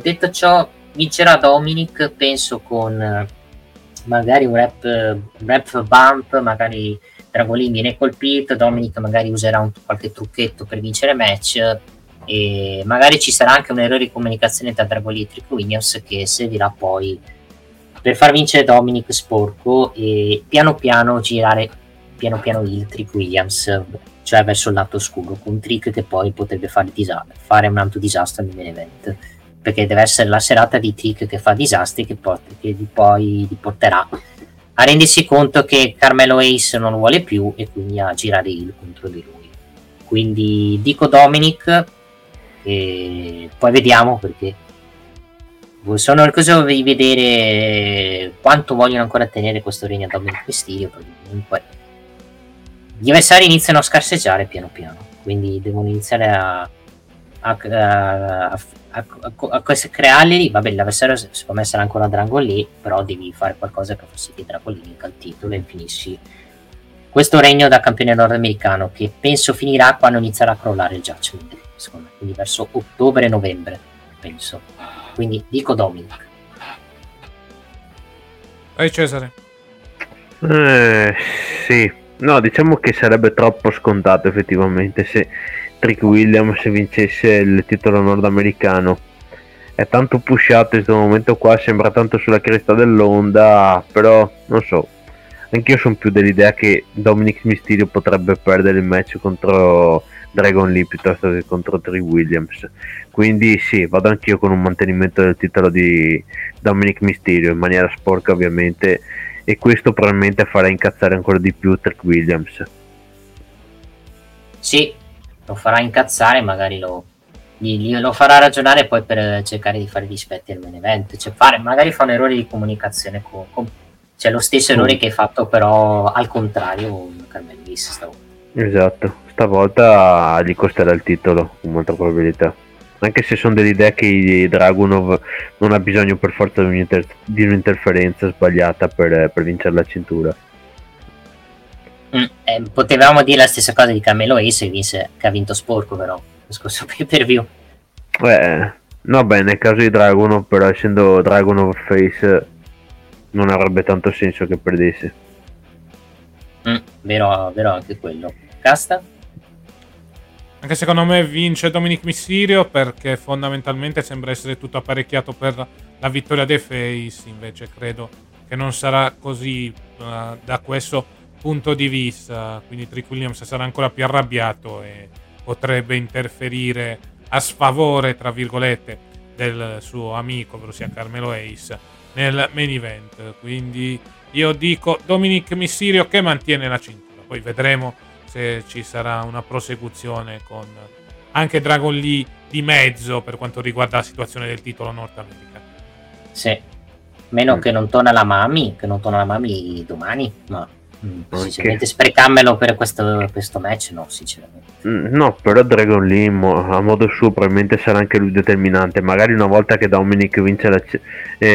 Detto ciò, vincerà Dominic, penso, con magari un rap bump, magari Dragolini viene colpito, Dominic magari userà qualche trucchetto per vincere match, e magari ci sarà anche un errore di comunicazione tra Dragolini e Trick Williams che servirà poi per far vincere Dominic sporco e girare piano piano il Trick Williams, cioè verso il lato oscuro, con Trick che poi potrebbe fare un altro disastro nel main event, perché deve essere la serata di Trick che fa disastri, che poi li porterà a rendersi conto che Carmelo Hayes non lo vuole più e quindi a girare il contro di lui. Quindi dico Dominic e poi vediamo, perché sono curioso di vedere quanto vogliono ancora tenere questo regno a Dominic Mysterio, perché comunque gli avversari iniziano a scarseggiare piano piano, quindi devono iniziare a crearli. Vabbè, l'avversario secondo me sarà ancora Dragon Lee, però devi fare qualcosa che fa sì che Dragon Lee vinca il titolo e finisci questo regno da campione nordamericano, che penso finirà quando inizierà a crollare il giacimento, secondo me, quindi verso ottobre-novembre, penso. Quindi dico Dominic. Vai Cesare. Sì. No, diciamo che sarebbe troppo scontato effettivamente se Trick Williams vincesse il titolo nordamericano. È tanto pushato in questo momento qua, sembra tanto sulla cresta dell'onda, però non so, anch'io sono più dell'idea che Dominic Mysterio potrebbe perdere il match contro Dragon Lee piuttosto che contro Trick Williams, quindi sì, vado anch'io con un mantenimento del titolo di Dominic Mysterio in maniera sporca ovviamente, e questo probabilmente farà incazzare ancora di più Trick Williams. Sì, lo farà incazzare, magari lo farà ragionare poi per cercare di fare dispetti al main event, cioè magari fa un errore di comunicazione cioè lo stesso errore che hai fatto però al contrario con Carmelo Hayes stavolta. Esatto, stavolta gli costerà il titolo con molta probabilità, anche se sono delle idee che Dragunov non ha bisogno per forza di un'interferenza sbagliata per vincere la cintura. Potevamo dire la stessa cosa di Carmelo Hayes che ha vinto sporco però lo scorso pay-per-view. No, beh, nel caso di Dragunov però, essendo Dragunov face, non avrebbe tanto senso che perdesse. Vero anche quello. Casta? Anche secondo me vince Dominic Mysterio, perché fondamentalmente sembra essere tutto apparecchiato per la vittoria dei face, invece credo che non sarà così da questo punto di vista, quindi Trick Williams sarà ancora più arrabbiato e potrebbe interferire a sfavore, tra virgolette, del suo amico, ovvero sia Carmelo Hayes, nel main event. Quindi io dico Dominic Mysterio che mantiene la cintura, poi vedremo se ci sarà una prosecuzione con anche Dragon Lee di mezzo per quanto riguarda la situazione del titolo Nord America. Sì, meno che non torna la Mami, domani, ma sinceramente sprecarmelo per questo match no, sinceramente. No, però Dragon Lee a modo suo probabilmente sarà anche lui determinante, magari una volta che Dominic vince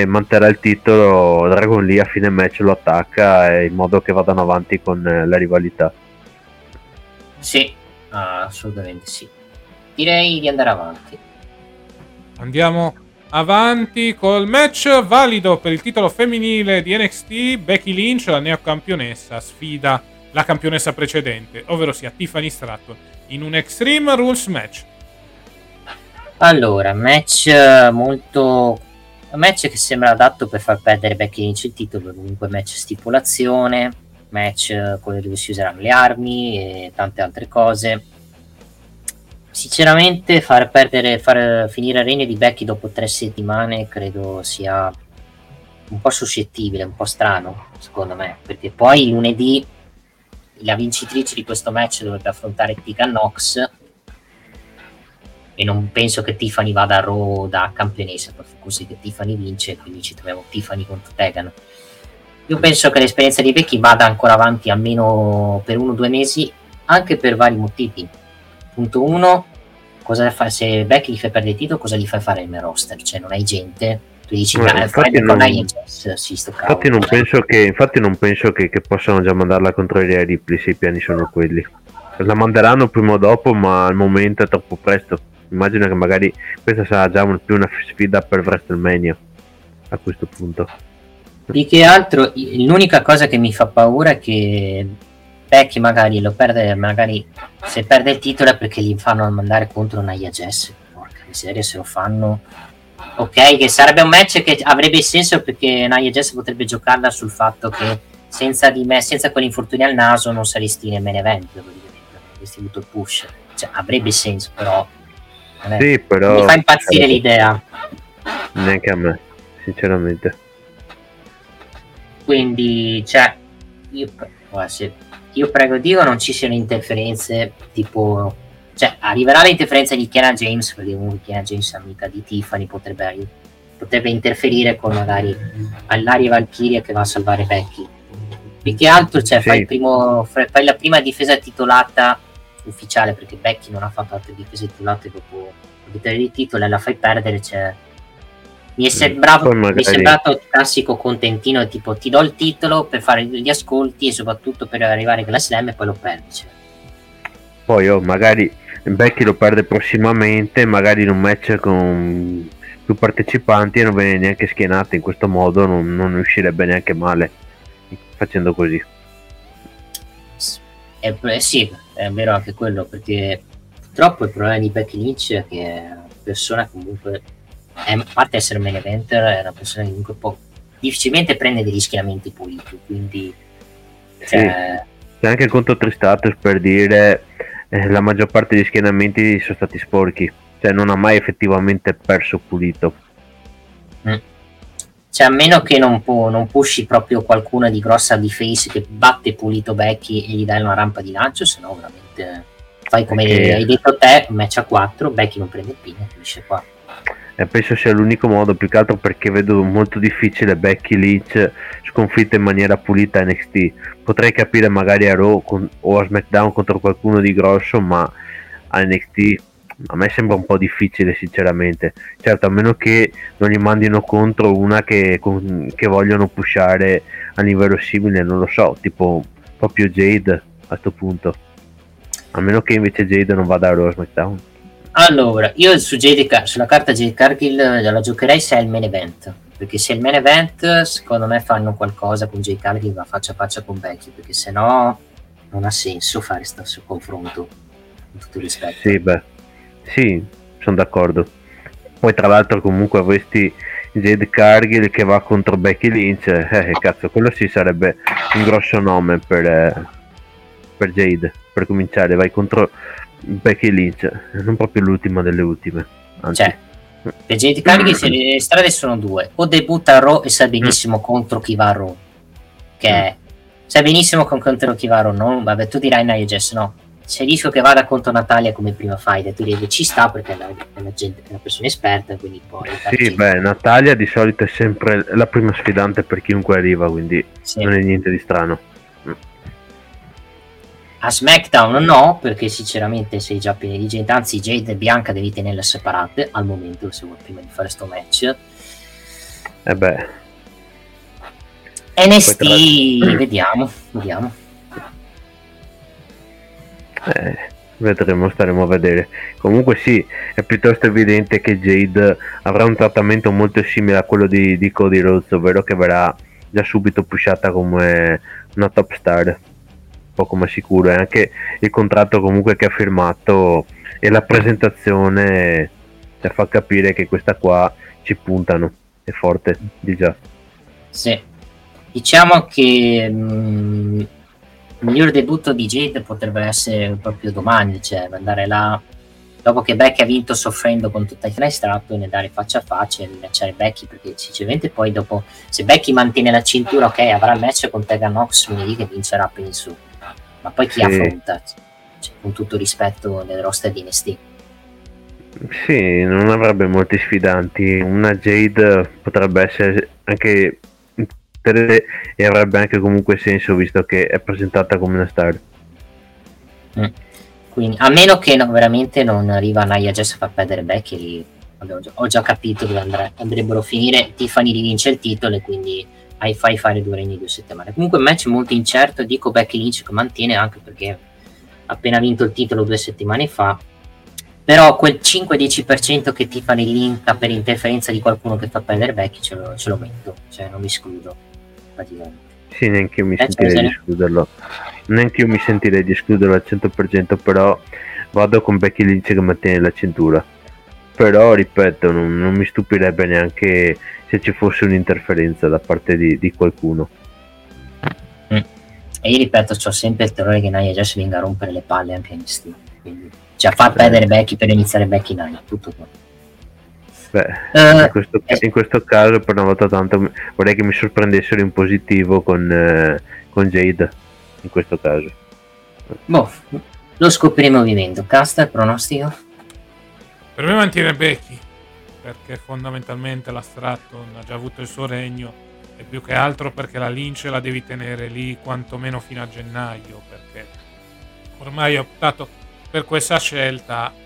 manterrà il titolo, Dragon Lee a fine match lo attacca in modo che vadano avanti con la rivalità. Sì, assolutamente sì. Direi di andare avanti. Andiamo avanti col match valido per il titolo femminile di NXT. Becky Lynch, la neocampionessa, sfida la campionessa precedente, ovvero sia Tiffany Stratton, in un Extreme Rules match. Allora, match che sembra adatto per far perdere Becky Lynch il titolo, comunque match stipulazione, match quello dove si useranno le armi e tante altre cose. Sinceramente far finire il regno di Becky dopo 3 settimane credo sia un po' suscettibile, un po' strano secondo me, perché poi lunedì la vincitrice di questo match dovrebbe affrontare Tegan Nox e non penso che Tiffany vada a Raw da campionessa, proprio così che Tiffany vince, quindi ci troviamo Tiffany contro Tegan. Io penso che l'esperienza di Becky vada ancora avanti almeno per 1 o 2 mesi, anche per vari motivi. Punto 1, se Becky gli fa perdere il titolo, cosa gli fai fare il main roster? Cioè non hai gente, tu dici non hai gente, sì, sto cavolo. Infatti non penso che possano già mandarla contro Rhea Ripley se i piani sono quelli. La manderanno prima o dopo, ma al momento è troppo presto. Immagino che magari questa sarà già più una sfida per WrestleMania a questo punto. Più che altro l'unica cosa che mi fa paura è che Becky magari se perde il titolo è perché gli fanno mandare contro Naya Jess. Porca miseria, se lo fanno, ok, che sarebbe un match che avrebbe senso perché Naya Jess potrebbe giocarla sul fatto che senza di me, senza quell'infortunio al naso non saresti nel main event, avresti avuto il push, cioè avrebbe senso, però, sì, però mi fa impazzire l'idea, neanche a me sinceramente. Quindi, cioè, io prego Dio non ci siano interferenze tipo, cioè arriverà l'interferenza di Kiana James, perché comunque Kiana James è amica di Tiffany, potrebbe interferire con magari Allaria Valkyria che va a salvare Becky. Più che altro, cioè, sì, fai la prima difesa titolata ufficiale, perché Becky non ha fatto altre difese titolate dopo la vittoria di titolo e la fai perdere, cioè mi è sembrato il classico contentino tipo ti do il titolo per fare gli ascolti e soprattutto per arrivare con la slam e poi lo perdi, cioè. Poi magari Becky lo perde prossimamente, magari in un match con più partecipanti, e non viene neanche schienata in questo modo, non riuscirebbe neanche male facendo così. Sì, è vero anche quello, perché purtroppo il problema di Becky Lynch è che è una persona comunque, a parte essere main eventer, è una persona che comunque difficilmente prende degli schieramenti politici, quindi cioè... Sì. C'è anche il conto Tristatus, per dire, la maggior parte degli schieramenti sono stati sporchi, cioè non ha mai effettivamente perso pulito. Cioè, a meno che non pusci proprio qualcuno di grossa face che batte pulito Becky e gli dai una rampa di lancio, se no veramente fai come hai detto te, match a 4, Becky non prende il pin e finisce qua. Penso sia l'unico modo, più che altro perché vedo molto difficile Becky Lynch sconfitta in maniera pulita a NXT. Potrei capire magari a Raw o a SmackDown contro qualcuno di grosso, ma a NXT... a me sembra un po' difficile sinceramente. Certo, a meno che non gli mandino contro una che vogliono pushare a livello simile, non lo so, tipo proprio Jade a questo punto, a meno che invece Jade non vada a Raw SmackDown. Allora, io su sulla carta Jade Cargill la giocherei se è il main event, perché se è il main event secondo me fanno qualcosa con Jade Cargill, va faccia a faccia con Becky, perché se no non ha senso fare sto confronto, con tutto il rispetto. Sì, beh, sì, sono d'accordo. Poi tra l'altro comunque avresti Jade Cargill che va contro Becky Lynch, cazzo, quello sì sarebbe un grosso nome per Jade, per cominciare. Vai contro Becky Lynch, non proprio l'ultima delle ultime, anzi. Cioè, per Jade Cargill le strade sono due: o debutta a Raw e sai benissimo contro chi va a Raw, che sai benissimo contro chi va a Raw, non vabbè, tu dirai Naya Jess, no, c'è il rischio che vada contro Natalia come prima fight, e tu dici ci sta perché è una persona esperta, quindi poi sì, beh, Natalia di solito è sempre la prima sfidante per chiunque arriva, quindi sì, non è niente di strano. A SmackDown no, perché sinceramente sei già pieno di gente, anzi Jade e Bianca devi tenerle separate al momento se vuoi, prima di fare sto match. E beh, NXT vediamo. Vedremo, staremo a vedere. Comunque sì, è piuttosto evidente che Jade avrà un trattamento molto simile a quello di Cody Rhodes, ovvero che verrà già subito pushata come una top star, un po' come sicuro. E anche il contratto comunque che ha firmato e la presentazione ci fa capire che questa qua ci puntano, è forte di già. Sì, diciamo che il miglior debutto di Jade potrebbe essere proprio domani, cioè andare là dopo che Becky ha vinto soffrendo con tutta Tiffany Stratton, e andare faccia a faccia e minacciare Becky, perché sinceramente poi dopo, se Becky mantiene la cintura, ok, avrà il match con Dragonov che vincerà per in su, ma poi chi affronta? Cioè, con tutto rispetto nel roster di NXT. Sì, non avrebbe molti sfidanti, una Jade potrebbe essere anche, e avrebbe anche comunque senso visto che è presentata come una star. Quindi, a meno che veramente non arriva Naya Jess a far perdere Becky, lì ho già capito dove andrebbero a finire. Tiffany rivince il titolo e quindi fai fare 2 regni 2 settimane. Comunque un match molto incerto, dico Becky Lynch che mantiene, anche perché appena vinto il titolo 2 settimane fa, però quel 5-10% che Tiffany linka per interferenza di qualcuno che fa perdere Becky ce lo metto, cioè non mi scudo. Sì, neanche io mi sentirei di escluderlo. Neanche io mi sentirei di escluderlo al 100%, però vado con Becky Lynch che mantiene la cintura. Però, ripeto, non mi stupirebbe neanche se ci fosse un'interferenza da parte di qualcuno. E io ripeto, ho sempre il terrore che Naya Jess venga a rompere le palle anche in NXT. Quindi, cioè, far perdere Becky per iniziare Becky Naya, tutto qua. Beh, in questo caso per una volta tanto vorrei che mi sorprendessero in positivo con Jade in questo caso. Boh, lo scopriremo vivendo. Casta, pronostico? Per me mantiene Becky, perché fondamentalmente la Stratton ha già avuto il suo regno, e più che altro perché la Lynch la devi tenere lì quantomeno fino a gennaio, perché ormai ho optato per questa scelta.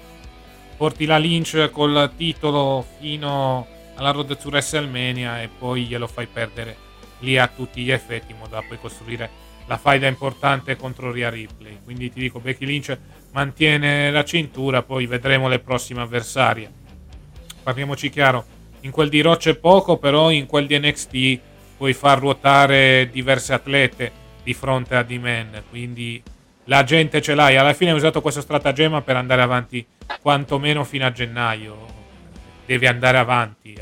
Porti la Lynch col titolo fino alla road to WrestleMania e poi glielo fai perdere lì a tutti gli effetti, in modo da poi costruire la faida importante contro Rhea Ripley. Quindi ti dico, Becky Lynch mantiene la cintura, poi vedremo le prossime avversarie. Parliamoci chiaro, in quel di Raw c'è poco, però in quel di NXT puoi far ruotare diverse atlete di fronte a D-Man, quindi la gente ce l'hai. Alla fine hai usato questo stratagemma per andare avanti quantomeno fino a gennaio. Devi andare avanti.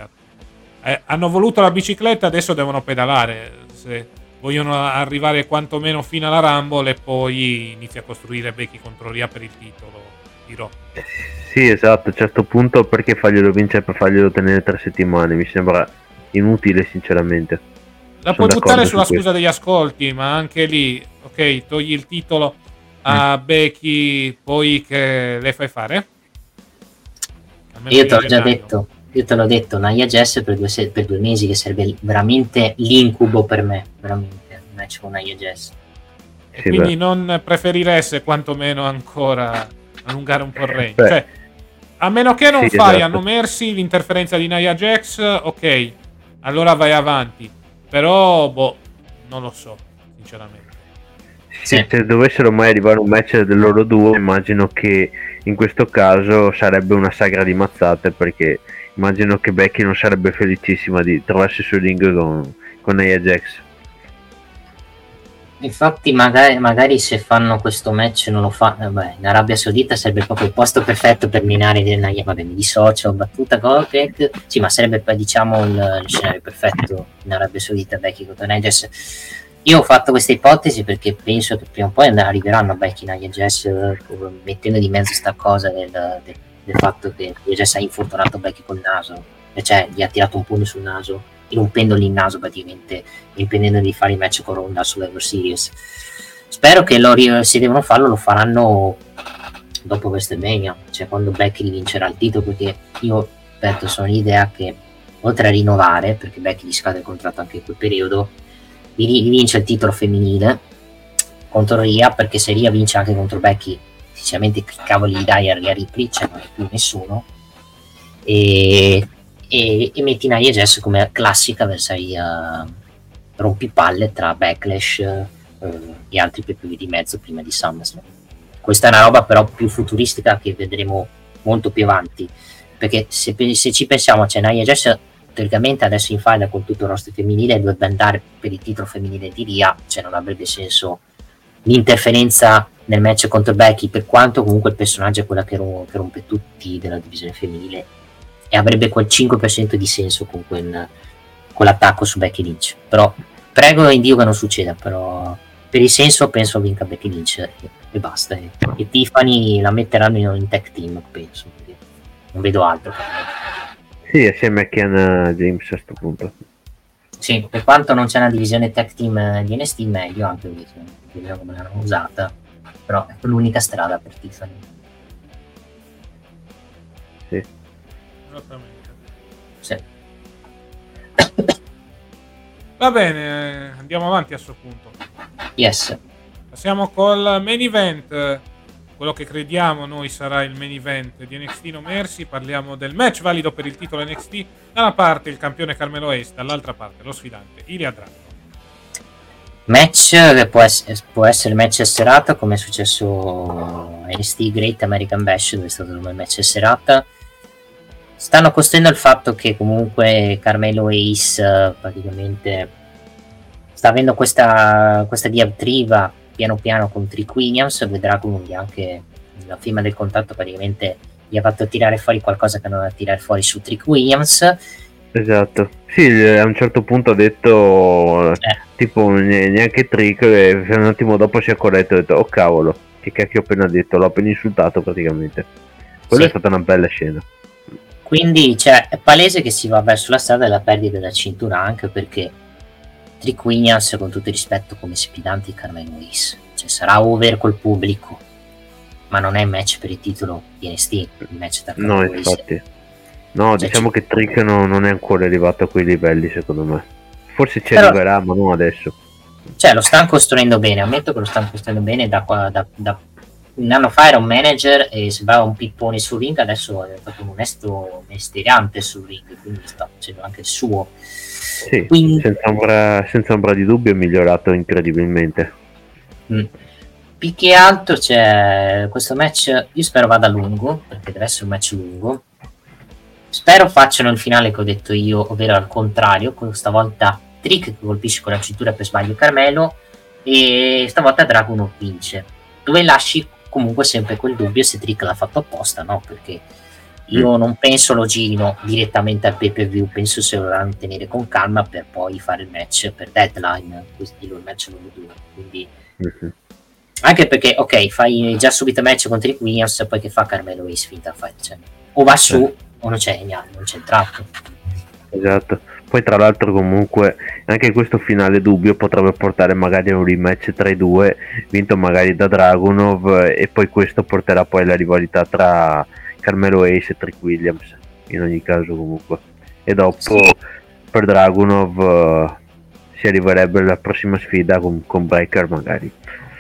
Hanno voluto la bicicletta, adesso devono pedalare. Se vogliono arrivare quantomeno fino alla Rumble, e poi inizia a costruire Becky contro Rhea per il titolo di Raw. Sì, esatto, a un certo punto perché farglielo vincere per farglielo tenere 3 settimane mi sembra inutile sinceramente. La puoi buttare sulla scusa degli ascolti, ma anche lì, ok, togli il titolo a Becky, poi che le fai fare? Io te l'ho già detto, Naya Jess per due mesi che serve veramente l'incubo per me, veramente, un match con Naya Jess. Sì, quindi non preferireste quantomeno ancora allungare un po' il regno, cioè, a meno che non fai a No Mercy l'interferenza di Nia Jax, ok, allora vai avanti, però non lo so sinceramente. Se dovessero mai arrivare un match del loro duo, immagino che in questo caso sarebbe una sagra di mazzate, perché immagino che Becky non sarebbe felicissima di trovarsi sul ring con Nia Jax. Infatti magari se fanno questo match non lo fa, in Arabia Saudita sarebbe proprio il posto perfetto per minare Naya. Vabbè, mi dissocio, battuta, correct. Sì, ma sarebbe diciamo il scenario perfetto in Arabia Saudita, Becky contro Naya Jess. Io ho fatto questa ipotesi perché penso che prima o poi arriveranno a Becky Naya Jess, mettendo di mezzo sta cosa del fatto che Naya Jess ha infortunato Becky col naso, cioè gli ha tirato un pugno sul naso, rompendogli il naso praticamente, impedendo di fare il match con Ronda Survivor Series. Spero che se devono farlo lo faranno dopo WrestleMania, cioè quando Becky vincerà il titolo, perché io penso, sono l'idea che oltre a rinnovare, perché Becky gli scade il contratto anche in quel periodo, vince il titolo femminile contro Rhea, perché se Rhea vince anche contro Becky, sinceramente che cavoli gli dai a Rhea Ripley, cioè non è più nessuno, e metti Naya Jess come classica avversaria rompipalle tra Backlash e altri PPV di mezzo prima di SummerSlam. Questa è una roba però più futuristica che vedremo molto più avanti, perché se ci pensiamo, cioè Naya Jess teoricamente adesso in finale con tutto il roster femminile, dovrebbe andare per il titolo femminile di Rhea, cioè non avrebbe senso l'interferenza nel match contro Becky, per quanto comunque il personaggio è quello che rompe tutti della divisione femminile, e avrebbe quel 5% di senso con l'attacco su Becky Lynch. Però prego in Dio che non succeda, però per il senso penso vinca Becky Lynch e basta, e Tiffany la metteranno in tag team, penso, non vedo altro. Sì, assieme a Kiana James a questo punto. Sì, per quanto non c'è una divisione tag team di NXT, meglio anche vediamo come l'hanno usata, però è l'unica strada per Tiffany. Sì. Sì. Va bene, andiamo avanti a questo punto. Yes. Passiamo col main event, quello che crediamo noi sarà il main event di NXT No Mercy. Parliamo del match valido per il titolo NXT, da una parte il campione Carmelo Hayes, dall'altra parte lo sfidante Ilja Dragunov. Match che può essere match a serata, come è successo NXT Great American Bash, dove è stato un match a serata. Stanno costruendo il fatto che comunque Carmelo Hayes praticamente sta avendo questa diatriba piano piano con Trick Williams, vedrà comunque anche la firma del contratto, praticamente gli ha fatto tirare fuori qualcosa che non ha tirato fuori su Trick Williams. Esatto, sì, a un certo punto ha detto tipo neanche Trick, e un attimo dopo si è corretto e ha detto oh cavolo, che cacchio ho appena detto, l'ho appena insultato praticamente. Quella sì. È stata una bella scena. Quindi cioè, è palese che si va verso la strada della perdita della cintura, anche perché Trick Williams, con tutto il rispetto come sfidante di Carmelo Hayes, cioè sarà over col pubblico, ma non è match per il titolo di NXT, il match tra Carmelo Hayes. No, infatti. No, cioè, diciamo che Trick non è ancora arrivato a quei livelli, secondo me. Forse ci arriverà, ma non adesso. Cioè, lo stanno costruendo bene, ammetto che lo stanno costruendo bene da un anno fa era un manager e sembrava un pippone sul ring, adesso è stato un onesto mestierante sul ring, quindi sta facendo anche il suo. Sì, quindi, senza ombra di dubbio è migliorato incredibilmente. Più che altro c'è questo match, io spero vada a lungo, perché deve essere un match lungo. Spero facciano il finale che ho detto io, ovvero al contrario, questa volta Trick che colpisce con la cintura per sbaglio Carmelo e stavolta Dragunov vince, dove lasci comunque sempre quel dubbio se Trick l'ha fatto apposta, no? Perché io non penso lo girino direttamente al pay per view, penso se lo dovranno tenere con calma per poi fare il match per Deadline, quindi il match non dura, quindi anche perché ok, fai già subito match con Trick Williams e poi che fa Carmelo Hayes finta a fare, cioè, o va su o non c'è niente, non c'è entrato. Esatto, poi tra l'altro comunque anche questo finale dubbio potrebbe portare magari a un rematch tra i due, vinto magari da Dragonov, e poi questo porterà poi alla rivalità tra Carmelo Hayes e Trick Williams, in ogni caso comunque, e dopo per Dragonov si arriverebbe alla prossima sfida con Breakker magari.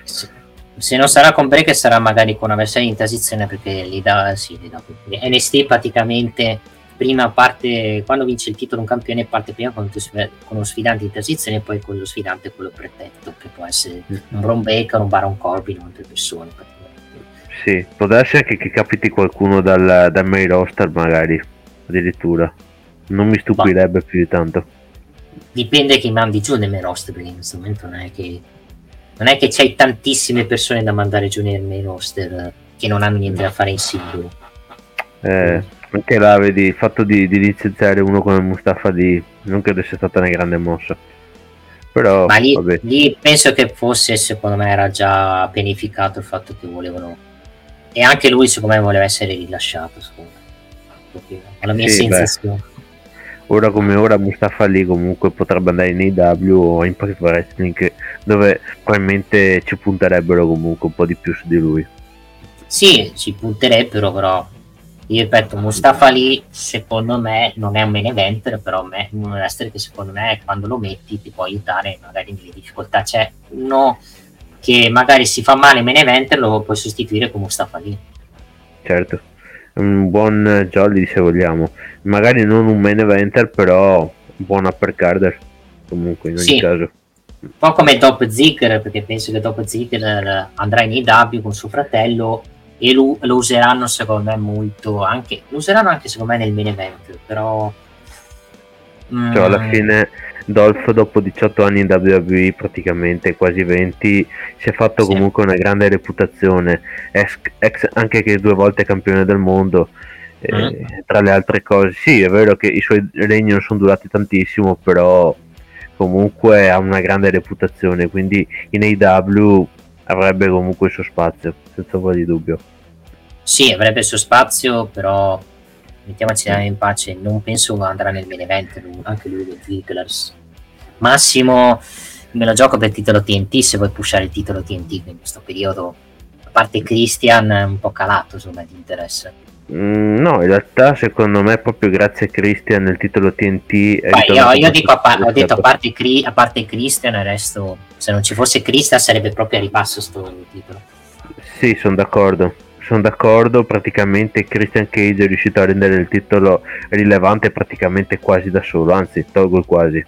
Se non sarà con Breakker sarà magari con una versione in transizione, perché li dà, sì, li dà. NXT praticamente prima parte, quando vince il titolo un campione, parte prima con uno sfidante in transizione e poi con lo sfidante quello protetto, che può essere un Bron Breakker, un Baron Corbin o altre persone. Sì, può darsi anche che capiti qualcuno dal main roster magari, addirittura non mi stupirebbe più di tanto. Dipende chi mandi giù nel main roster, perché in questo momento non è che c'hai tantissime persone da mandare giù nel main roster che non hanno niente da fare in singolo. Anche là vedi il fatto di licenziare uno come Mustafa D, non credo sia stata una grande mossa, però ma lì penso che fosse, secondo me era già pianificato il fatto che volevano, e anche lui secondo me voleva essere rilasciato, secondo me, alla mia sensazione. Beh, ora come ora Mustafa lì comunque potrebbe andare in AEW o in Impact Wrestling, dove probabilmente ci punterebbero comunque un po' di più su di lui. Sì, ci punterebbero, però io ripeto, Mustafa lì secondo me non è un main eventer, però è un wrestler che secondo me quando lo metti ti può aiutare magari nelle difficoltà. C'è uno che magari si fa male in main eventer, lo puoi sostituire con Mustafa lì. Certo, un buon jolly se vogliamo, magari non un main eventer, però buon uppercarder comunque in ogni caso. Un po' come Dopp Ziggler, perché penso che Dopp Ziggler andrà in AEW con suo fratello e lo useranno secondo me molto, anche lo useranno anche secondo me nel main event, però cioè, alla fine Dolph dopo 18 anni in WWE, praticamente quasi 20, si è fatto comunque una grande reputazione, anche che 2 volte campione del mondo, tra le altre cose. Sì, è vero che i suoi regni non sono durati tantissimo, però comunque ha una grande reputazione, quindi in AEW avrebbe comunque il suo spazio, senza un po' di dubbio. Sì, avrebbe il suo spazio, però mettiamoci in pace, non penso andrà nel main event anche lui del Ziggler's. Massimo me lo gioco per il titolo TNT, se vuoi pushare il titolo TNT in questo periodo, a parte Christian è un po' calato insomma di interesse. No, in realtà secondo me proprio grazie a Christian nel titolo TNT è io dico a parte Christian, il resto, se non ci fosse Christian sarebbe proprio a ribasso sto titolo. Sì, sono d'accordo, praticamente Christian Cage è riuscito a rendere il titolo rilevante praticamente quasi da solo, anzi tolgo il quasi.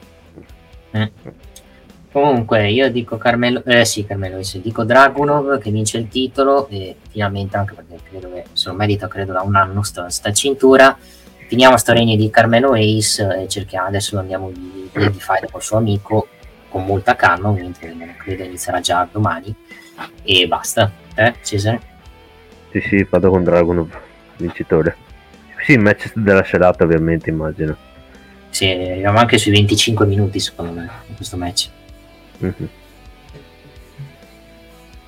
Comunque io dico Carmelo, se dico Dragunov che vince il titolo, e finalmente, anche perché credo che se lo merita, credo da un anno sta cintura. Finiamo sto regno di Carmelo Hayes e cerchiamo, adesso andiamo di fare col suo amico con molta calma, mentre credo inizierà già domani e basta. Cesare? Sì, vado con Dragunov vincitore. Sì, match della serata ovviamente, immagino. Sì, arriviamo anche sui 25 minuti secondo me in questo match.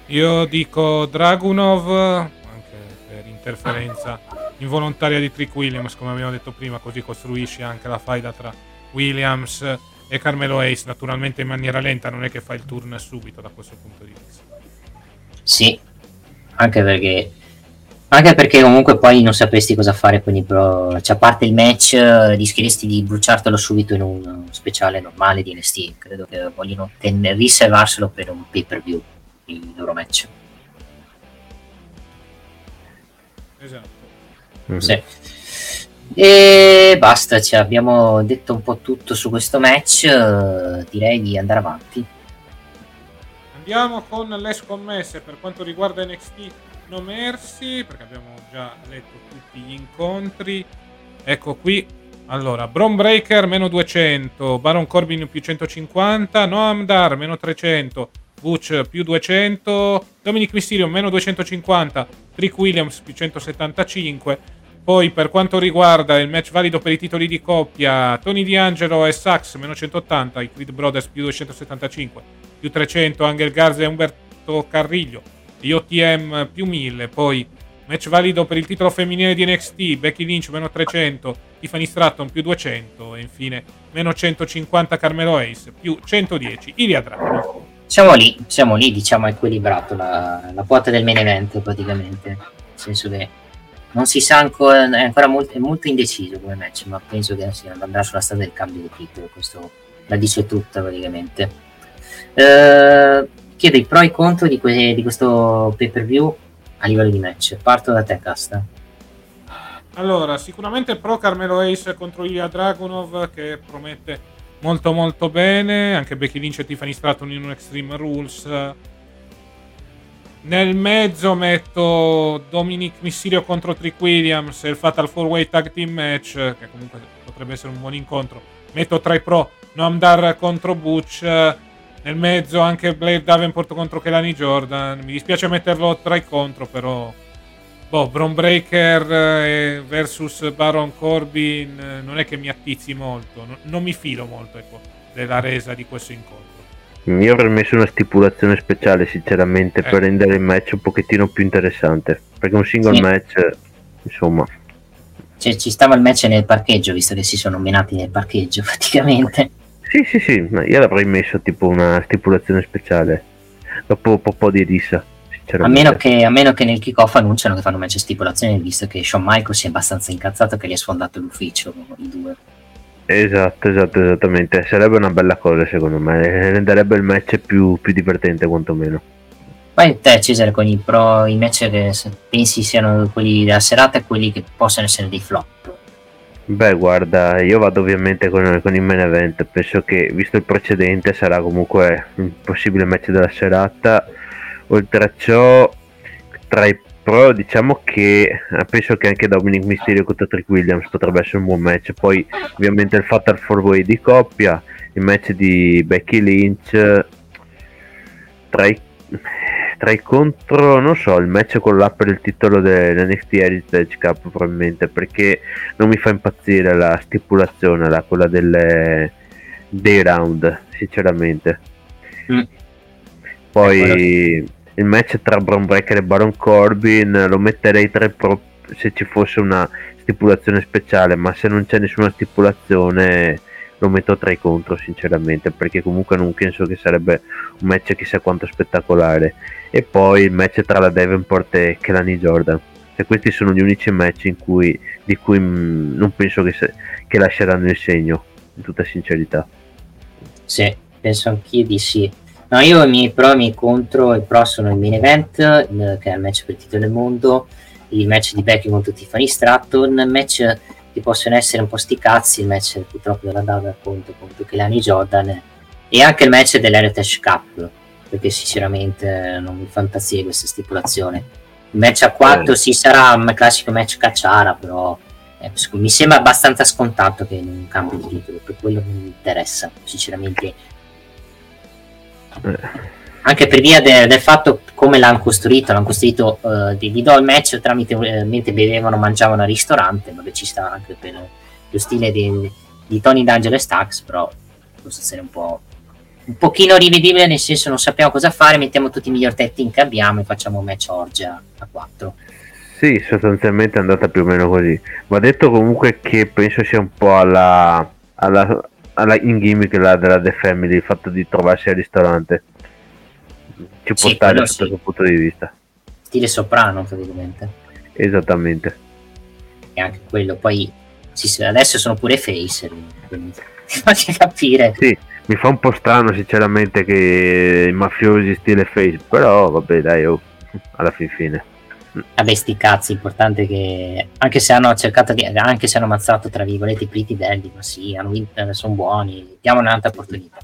Io dico Dragunov anche per interferenza involontaria di Trick Williams, come abbiamo detto prima, così costruisci anche la faida tra Williams e Carmelo Hayes, naturalmente in maniera lenta, non è che fa il turn subito da questo punto di vista. Sì, anche perché comunque poi non sapresti cosa fare, quindi però, cioè, a parte il match rischieresti di bruciartelo subito in un speciale normale di NXT. Credo che vogliono riservarselo per un pay per view il loro match. Esatto. Sì. E basta, cioè, abbiamo detto un po' tutto su questo match, direi di andare avanti. Andiamo con le scommesse per quanto riguarda NXT No Mercy, perché abbiamo già letto tutti gli incontri. Ecco qui, allora, Bron Breakker -200, Baron Corbin +150, Noam Dar -300, Butch +200, Dominic Mysterio -250, Trick Williams +175. Poi per quanto riguarda il match valido per i titoli di coppia, Tony DiAngelo e Sax -180, i Creed Brothers +275, +300 Angel Garza e Umberto Carrillo, IOTM +1000, poi Match valido per il titolo femminile di NXT, Becky Lynch meno 300, Tiffany Stratton più 200 e infine meno 150 Carmelo Hayes più 110 Ilya Dragunov. Siamo lì, diciamo, equilibrato la quota del main event praticamente, nel senso che non si sa ancora, è ancora molto indeciso come match, ma penso che andrà sulla strada del cambio di titolo, questo la dice tutta praticamente. Chiedo i pro e i contro di questo pay per view a livello di match. Parto da te, Casta. Allora, sicuramente pro Carmelo Hayes contro Ilya Dragunov, che promette molto molto bene. Anche Becky Lynch e Tiffany Stratton in un Extreme Rules. Nel mezzo metto Dominic Mysterio contro Trick Williams e il Fatal 4-Way Tag Team Match, che comunque potrebbe essere un buon incontro. Metto tra i pro Noamdar contro Butch. Nel mezzo anche Blair Davenport contro Kelani Jordan. Mi dispiace metterlo tra i contro, però Bron Breakker versus Baron Corbin non è che mi attizzi molto, non mi fido molto, ecco, della resa di questo incontro. Io avrei messo una stipulazione speciale sinceramente per rendere il match un pochettino più interessante, perché un single match, insomma, cioè, ci stava il match nel parcheggio, visto che si sono menati nel parcheggio praticamente. Sì, io l'avrei messo tipo una stipulazione speciale, dopo un po' di rissa, sinceramente. A meno che nel kick-off annunciano che fanno match stipulazione, visto che Shawn Michaels si è abbastanza incazzato che gli è sfondato l'ufficio, i due. Esatto, esattamente, sarebbe una bella cosa secondo me, renderebbe il match più divertente quantomeno. Poi te, Cesare, con i match che pensi siano quelli della serata e quelli che possono essere dei flop. Beh, guarda, io vado ovviamente con il main event, penso che visto il precedente sarà comunque un possibile match della serata. Oltre a ciò, tra i pro diciamo che penso che anche Dominic Mysterio contro Trick Williams potrebbe essere un buon match, poi ovviamente il Fatal 4-Way di coppia, il match di Becky Lynch. Tra i contro, non so, il match con l'app per il titolo dell'NXT Heritage Cup probabilmente, perché non mi fa impazzire la stipulazione, quella dei round sinceramente. Poi il match tra Bron Breakker e Baron Corbin lo metterei tra i pro se ci fosse una stipulazione speciale, ma se non c'è nessuna stipulazione lo metto tra i contro sinceramente, perché comunque non penso che sarebbe un match chissà quanto spettacolare. E poi il match tra la Davenport e Kelani Jordan, cioè, questi sono gli unici match di cui non penso che lasceranno il segno, in tutta sincerità. Sì, penso anch'io di sì. No, io i miei contro, i pro sono il main event, che è il match per il titolo del mondo, il match di Becky contro Tiffany Stratton, match che possono essere un po' sti cazzi, il match purtroppo della Dava contro Kelani Jordan, e anche il match dell'Heritage Cup, perché sinceramente non mi fantasia questa stipulazione. Il match a 4 sì, sarà un classico match cacciara, però mi sembra abbastanza scontato che non cambi di titolo, per quello non mi interessa sinceramente, anche per via del fatto come l'hanno costruito di do il match tramite bevevano, mangiavano al ristorante, dove ci sta anche per lo stile di Tony DiAngelo e Stax, però posso essere un pochino rivedibile, nel senso non sappiamo cosa fare, mettiamo tutti i miglior team che abbiamo e facciamo un match orge a 4. Sì, sostanzialmente è andata più o meno così, ma detto comunque che penso sia un po' alla in gimmick della The Family, il fatto di trovarsi al ristorante ci può stare da questo punto di vista, stile Soprano praticamente. Esattamente, e anche quello poi adesso sono pure face, quindi ti faccio capire. Sì, mi fa un po' strano sinceramente che i mafiosi stile face, però vabbè dai, alla fin fine vabbè sti cazzi, importante che anche se hanno cercato di, anche se hanno ammazzato tra virgolette i Pritidelli, ma sì, hanno vinto, sono buoni, diamo un'altra opportunità.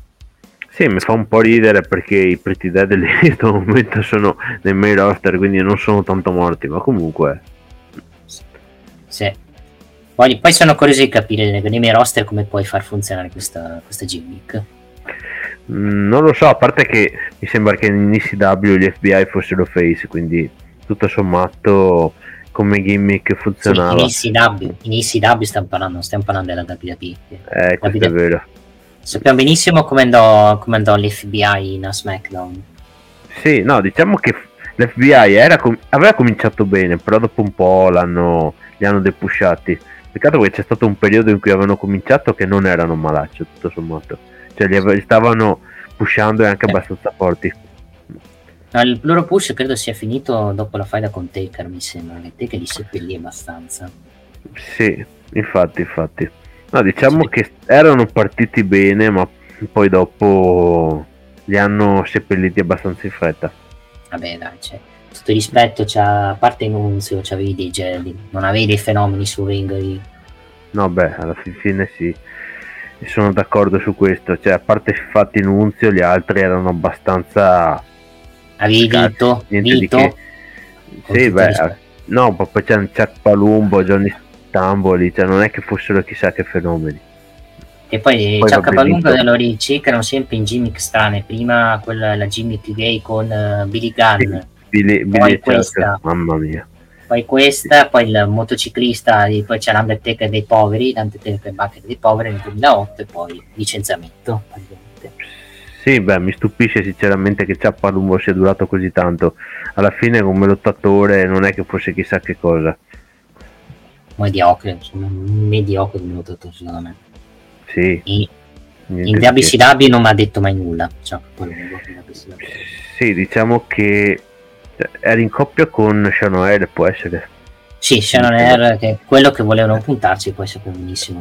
Sì, mi fa un po' ridere perché i Pretty Dead lì in questo momento sono nei main roster, quindi non sono tanto morti, ma comunque... Sì. Poi sono curioso di capire nei main roster come puoi far funzionare questa gimmick. Non lo so, a parte che mi sembra che in ECW gli FBI fossero face, quindi tutto sommato come gimmick funzionava. Sì, in ECW stiamo parlando della WWE. Questo è vero. Sappiamo benissimo come andò l'FBI in SmackDown. Sì, no, diciamo che l'FBI aveva cominciato bene, però dopo un po' li hanno depushati. Peccato che c'è stato un periodo in cui avevano cominciato che non erano malaccio, tutto sommato, cioè li stavano pushando e anche abbastanza forti. No, il loro push credo sia finito dopo la faida con Taker, mi sembra che Taker li seppellì abbastanza. Sì, infatti no, diciamo sì, che erano partiti bene, ma poi dopo li hanno seppelliti abbastanza in fretta. Vabbè dai, cioè, tutto il rispetto, cioè, a parte Nunzio, cioè, avevi dei gelli, non avevi dei fenomeni su ring. No, beh, alla fine sì, sono d'accordo su questo, cioè a parte infatti Nunzio gli altri erano abbastanza... Avevi vinto, sì, beh, rispetto. No, poi c'è un Chuck Palumbo, Johnny Stamboli, cioè non è che fossero chissà che fenomeni. E poi Chuck Palumbo e Lori Chick erano sempre in gimmick strane, prima la gimmick gay con Billy Gunn, sì, Billy questa, mamma mia, poi questa, sì, poi il motociclista, poi c'è l'Undertaker dei poveri, l'Undertaker Bucket dei poveri nel 2008 e poi licenziamento. Sì, beh, mi stupisce sinceramente che Chuck Palumbo sia durato così tanto, alla fine come lottatore non è che fosse chissà che cosa. Mediocre, insomma, mediocre di lottatore secondo me. Sì. In WCW non mi ha detto mai nulla, cioè, sì, diciamo che era in coppia con Sean O'Hare, può essere. Sì, Sean O'Hare, che quello che volevano puntarci, può essere benissimo.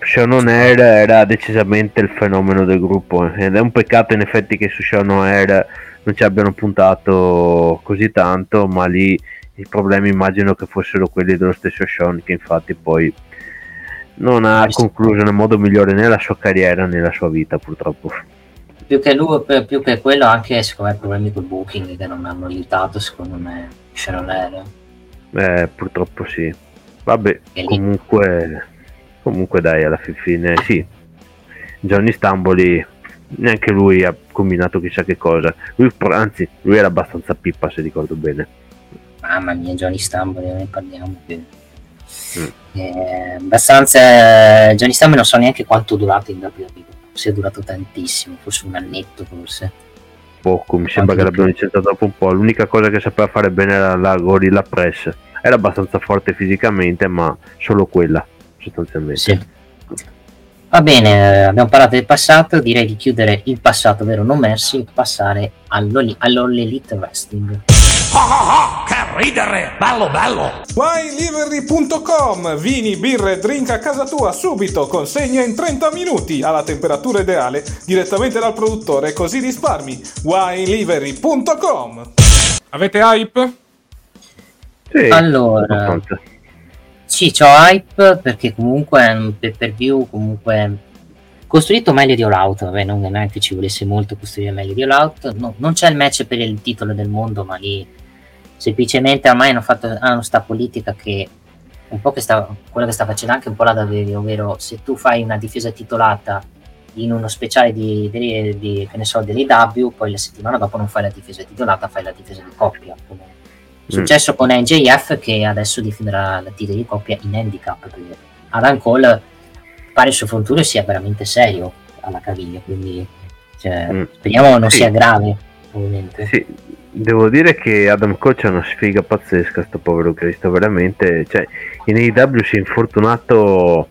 Sean O'Hare era decisamente il fenomeno del gruppo, ed è un peccato in effetti che su Sean O'Hare non ci abbiano puntato così tanto, ma lì i problemi immagino che fossero quelli dello stesso Sean, che infatti poi non ha concluso nel modo migliore né la sua carriera né la sua vita, purtroppo. Più che lui, più che quello, anche secondo me problemi col booking che non hanno aiutato, secondo me, Sharon Air. Purtroppo sì. Vabbè, comunque dai, alla fine sì. Johnny Stamboli neanche lui ha combinato chissà che cosa. Lui era abbastanza pippa, se ricordo bene. Mamma mia, Johnny Stamboli, ne parliamo più. Abbastanza Johnny Stamboli non so neanche quanto è durato in WWE, se è durato tantissimo, forse un annetto, forse poco, mi sembra che l'abbiano licenziato dopo un po'. L'unica cosa che sapeva fare bene era la gorilla press, era abbastanza forte fisicamente, ma solo quella sostanzialmente. Sì. Va bene, abbiamo parlato del passato, direi di chiudere il passato, ovvero No Mercy, e passare all'All Elite Wrestling. Oh, oh, oh, che ridere, bello bello. Winelivery.com, vini, birre, drink a casa tua subito, consegna in 30 minuti alla temperatura ideale direttamente dal produttore, così risparmi. Winelivery.com. Avete hype? Sì, allora sì, c'ho hype perché comunque è un pay-per-view comunque costruito meglio di All Out. Vabbè, non è che ci volesse molto costruire meglio di All Out, no, non c'è il match per il titolo del mondo, ma lì semplicemente ormai hanno sta politica che un po' che quello che sta facendo anche un po' la WWE, ovvero se tu fai una difesa titolata in uno speciale di che ne so, dell'AEW, poi la settimana dopo non fai la difesa titolata, fai la difesa di coppia, come è successo con MJF, che adesso difenderà la titolo di coppia in handicap, perché Adam Cole pare il suo fronturio sia veramente serio alla caviglia, quindi cioè, speriamo non sia grave, ovviamente. Sì. Devo dire che Adam Cole c'è una sfiga pazzesca, sto povero Cristo, veramente, cioè, in AEW si è infortunato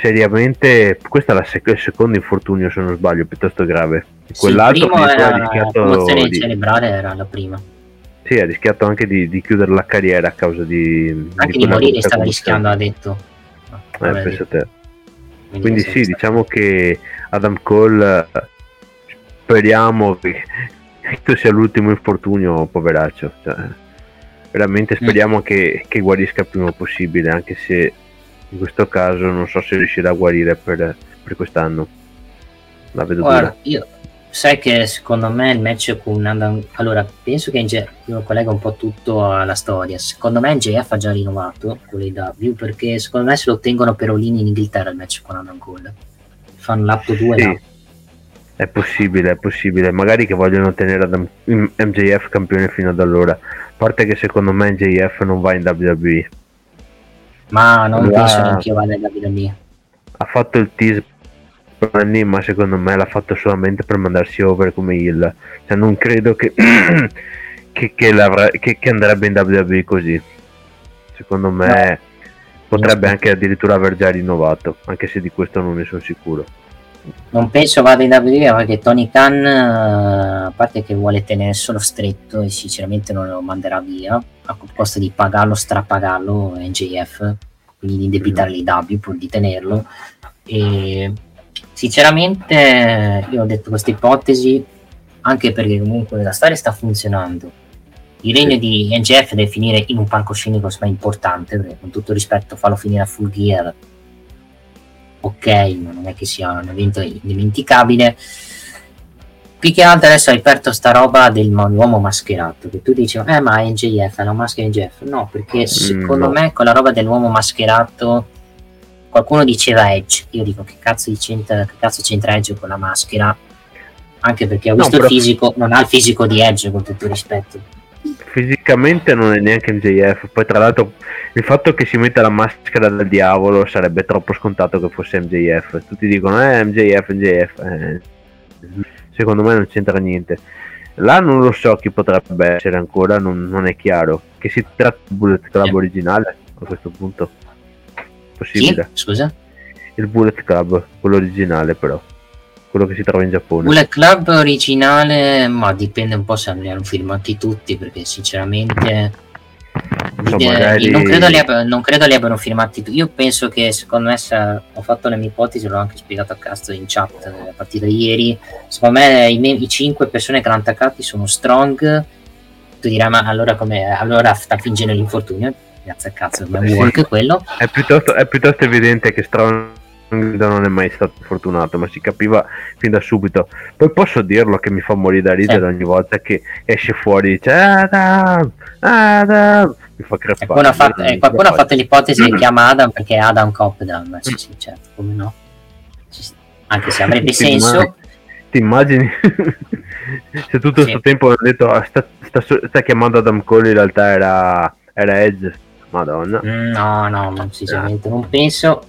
seriamente, questo è il secondo infortunio se non sbaglio, piuttosto grave. Sì, quell'altro il primo era la commozione cerebrale, era la prima. Sì, ha rischiato anche di chiudere la carriera a causa di... Anche di morire stava rischiando, ha detto. Penso a te. Quindi sì, diciamo che Adam Cole, speriamo che questo sia l'ultimo infortunio, poveraccio, cioè, veramente speriamo che guarisca il prima possibile, anche se in questo caso non so se riuscirà a guarire per quest'anno, la vedo dura. Io sai che secondo me il match con Adam, allora penso che io collego un po' tutto alla storia, secondo me MJF ha già rinnovato con l'AEW, perché secondo me se lo tengono per Olini in Inghilterra il match con Adam Cole, fanno l'atto 2 e l'atto. È possibile, magari che vogliono tenere MJF campione fino ad allora. A parte che secondo me MJF non va in WWE. Ma non penso neanche io vada in WWE. Ha fatto il tease per anni, ma secondo me l'ha fatto solamente per mandarsi over come heel. Cioè non credo che che andrebbe in WWE così, secondo me potrebbe anche addirittura aver già rinnovato, anche se di questo non ne sono sicuro. Non penso vada in WWE perché Tony Khan, a parte che vuole tenerselo stretto e sinceramente non lo manderà via a costo di pagarlo, strapagarlo NJF, quindi di indebitare l'IW pur di tenerlo. E sinceramente io ho detto questa ipotesi anche perché comunque la storia sta funzionando, il regno di NJF deve finire in un palcoscenico importante, perché con tutto rispetto farlo finire a Full Gear, ok, ma non è che sia un evento indimenticabile. Più che altro adesso hai aperto sta roba dell'uomo mascherato, che tu dici ma NJF è la maschera NJF, no, perché secondo me con la roba dell'uomo mascherato, qualcuno diceva Edge, io dico che cazzo c'entra Edge con la maschera, anche perché ho visto il fisico, non ha il fisico di Edge, con tutto il rispetto, fisicamente non è neanche MJF. Poi tra l'altro il fatto che si metta la maschera del diavolo sarebbe troppo scontato che fosse MJF, tutti dicono MJF. Secondo me non c'entra niente. Là non lo so chi potrebbe essere ancora, non è chiaro che si tratta di Bullet Club originale a questo punto, possibile. Sì, scusa? Il Bullet Club, quello originale, però quello che si trova in Giappone. Bullet Club originale, ma dipende un po' se li hanno filmati tutti, perché sinceramente non credo li abbiano filmati tutti. Io penso che, secondo me, ho fatto le mie ipotesi, l'ho anche spiegato a cazzo in chat a partire da ieri, secondo me i 5 persone che l'hanno attaccati sono Strong. Tu dirai ma allora sta fingendo l'infortunio, grazie a cazzo, abbiamo anche quello. È piuttosto evidente che Strong non è mai stato fortunato, ma si capiva fin da subito. Poi posso dirlo che mi fa morire da ridere ogni volta che esce fuori e dice Adam, mi fa crepare. Qualcuno ha fatto l'ipotesi che chiama Adam perché è Adam Copdam, sì, certo, come no, anche se avrebbe senso. Ti immagini se tutto questo tempo ho detto sta chiamando Adam Cole, in realtà era Edge, madonna. No, ma sinceramente non penso.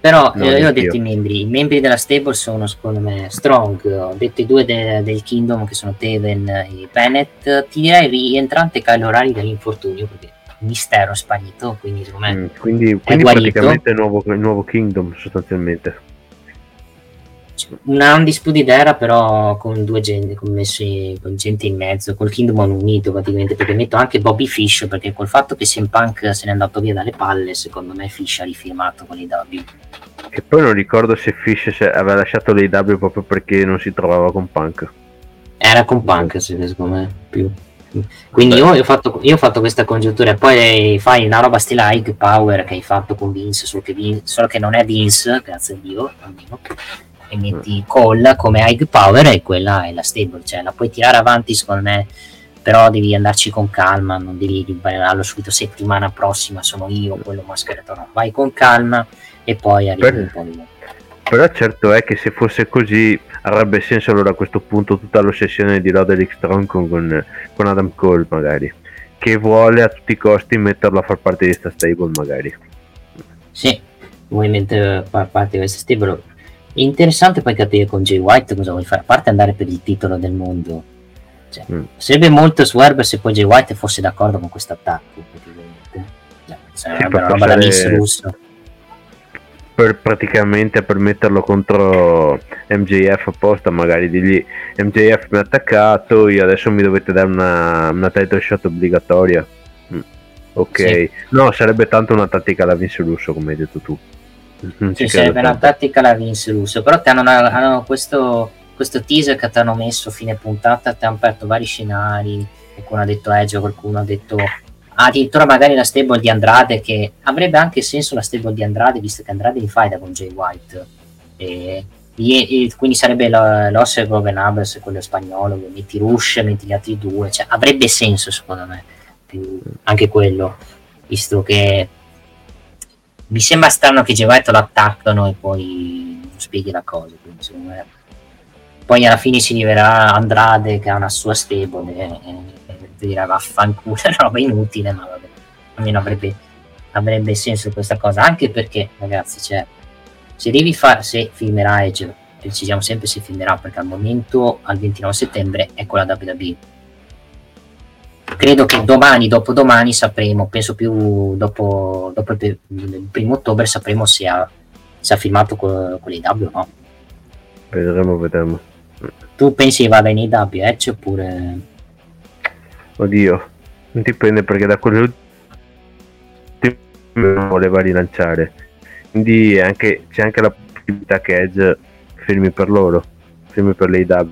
Però no, io ho detto i membri della stable sono, secondo me, Strong, ho detto i due del Kingdom che sono Taven e Bennett. Ti direi rientrante Kyle O'Reilly dall'infortunio, perché mistero sparito, quindi secondo me quindi è praticamente il nuovo Kingdom sostanzialmente, una undisputed era però con due gente, con gente in mezzo, col Kingdom unito praticamente, perché metto anche Bobby Fish, perché col fatto che CM Punk se n'è andato via dalle palle, secondo me Fish ha rifirmato con l'AEW, che poi non ricordo se Fish aveva lasciato l'AEW proprio perché non si trovava con Punk, era con Punk secondo me più. Quindi io ho fatto questa congettura, e poi fai una roba stile High Power che hai fatto con Vince, solo che non è Vince, grazie a Dio almeno, e metti Call come High Power e quella è la stable, cioè la puoi tirare avanti secondo me, però devi andarci con calma, non devi riballarlo subito, settimana prossima sono io quello mascherato, no, vai con calma e poi arrivi un po' di... Però certo è che se fosse così avrebbe senso allora a questo punto tutta l'ossessione di Roderick Strong con Adam Cole, magari, che vuole a tutti i costi metterlo a far parte di questa stable, magari sì, vuoi mettere a parte di questa stable. Interessante poi capire con Jay White cosa vuoi fare, a parte andare per il titolo del mondo, cioè, sarebbe molto swerve se poi Jay White fosse d'accordo con questo attacco, sarebbe una roba da Vince Russo, per praticamente per metterlo contro MJF apposta, magari digli MJF mi ha attaccato, io adesso mi dovete dare una title shot obbligatoria, ok, sì. No, sarebbe tanto una tattica da Vince Russo, come hai detto tu. Ci sarebbe una tattica la Vince Russo, però ti hanno questo teaser che ti hanno messo fine puntata, ti hanno aperto vari scenari, qualcuno ha detto Edge, qualcuno ha detto addirittura magari la stable di Andrade, che avrebbe anche senso la stable di Andrade, visto che Andrade in faida con Jay White, e quindi sarebbe l'Os e Governables, quello spagnolo, metti Rush, metti gli altri due, cioè, avrebbe senso secondo me anche quello, visto che mi sembra strano che Gevetto lo attaccano e poi non spieghi la cosa, quindi secondo me poi alla fine si rivelerà Andrade che ha una sua stable e dirà vaffanculo, è una roba inutile, ma vabbè, almeno avrebbe senso questa cosa, anche perché ragazzi, cioè, se filmerà Edge, decidiamo sempre se filmerà, perché al momento al 29 settembre è quella WWE, credo che domani, dopodomani sapremo, penso più dopo il primo ottobre sapremo se ha filmato con i W o no. Vedremo. Tu pensi che vada in AEW, oppure? Oddio, dipende, perché da quello voleva rilanciare, quindi c'è anche la possibilità che Edge firmi per loro, firmi per l'AEW,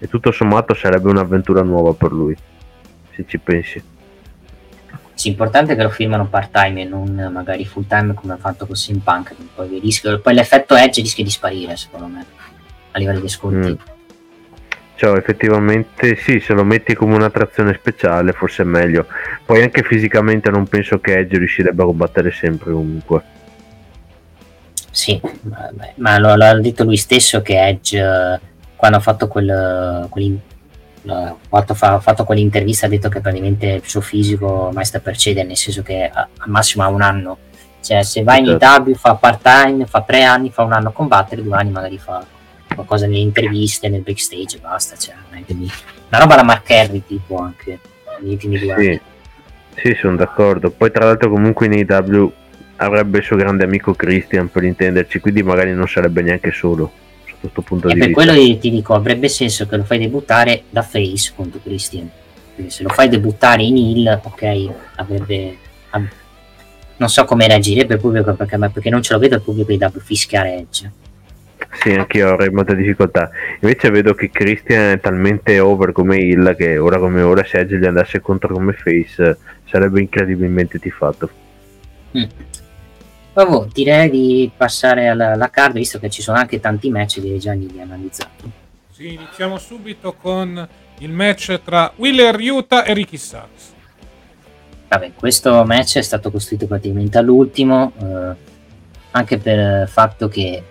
e tutto sommato sarebbe un'avventura nuova per lui, se ci pensi. Sì, importante è che lo firmano part time e non magari full time come ha fatto con CM Punk, poi l'effetto Edge rischia di sparire, secondo me, a livello di ascolti. Cioè, effettivamente sì, se lo metti come un'attrazione speciale forse è meglio. Poi anche fisicamente non penso che Edge riuscirebbe a combattere sempre comunque. Sì, ma l'ha detto lui stesso che Edge, quando ha fatto quell'intervista, ha detto che praticamente il suo fisico mai sta per cedere, nel senso che al massimo ha un anno. Cioè, se vai in IW, fa part time, fa 3 anni, fa un anno a combattere, 2 anni magari fa qualcosa nelle interviste, nel backstage, basta. Cioè, una roba da Mark Henry tipo, anche negli ultimi 2 anni. Sì, sono d'accordo. Poi tra l'altro comunque in AEW avrebbe il suo grande amico Christian, per intenderci, quindi magari non sarebbe neanche solo sotto questo punto di vista. E per quello ti dico, avrebbe senso che lo fai debuttare da face contro Christian, quindi se lo fai debuttare in heel, ok, non so come reagirebbe il pubblico, perché non ce lo vedo il pubblico di AEW fischiare Edge. Sì, anch'io avrei molta difficoltà. Invece vedo che Christian è talmente over come heel che ora come ora, se Edge gli andasse contro come face, sarebbe incredibilmente tifato. Vabbè, direi di passare alla card, visto che ci sono anche tanti match che già li analizzato. Sì, iniziamo subito con il match tra Wheeler Yuta e Ricky Starks. Vabbè, questo match è stato costruito praticamente all'ultimo, anche per il fatto che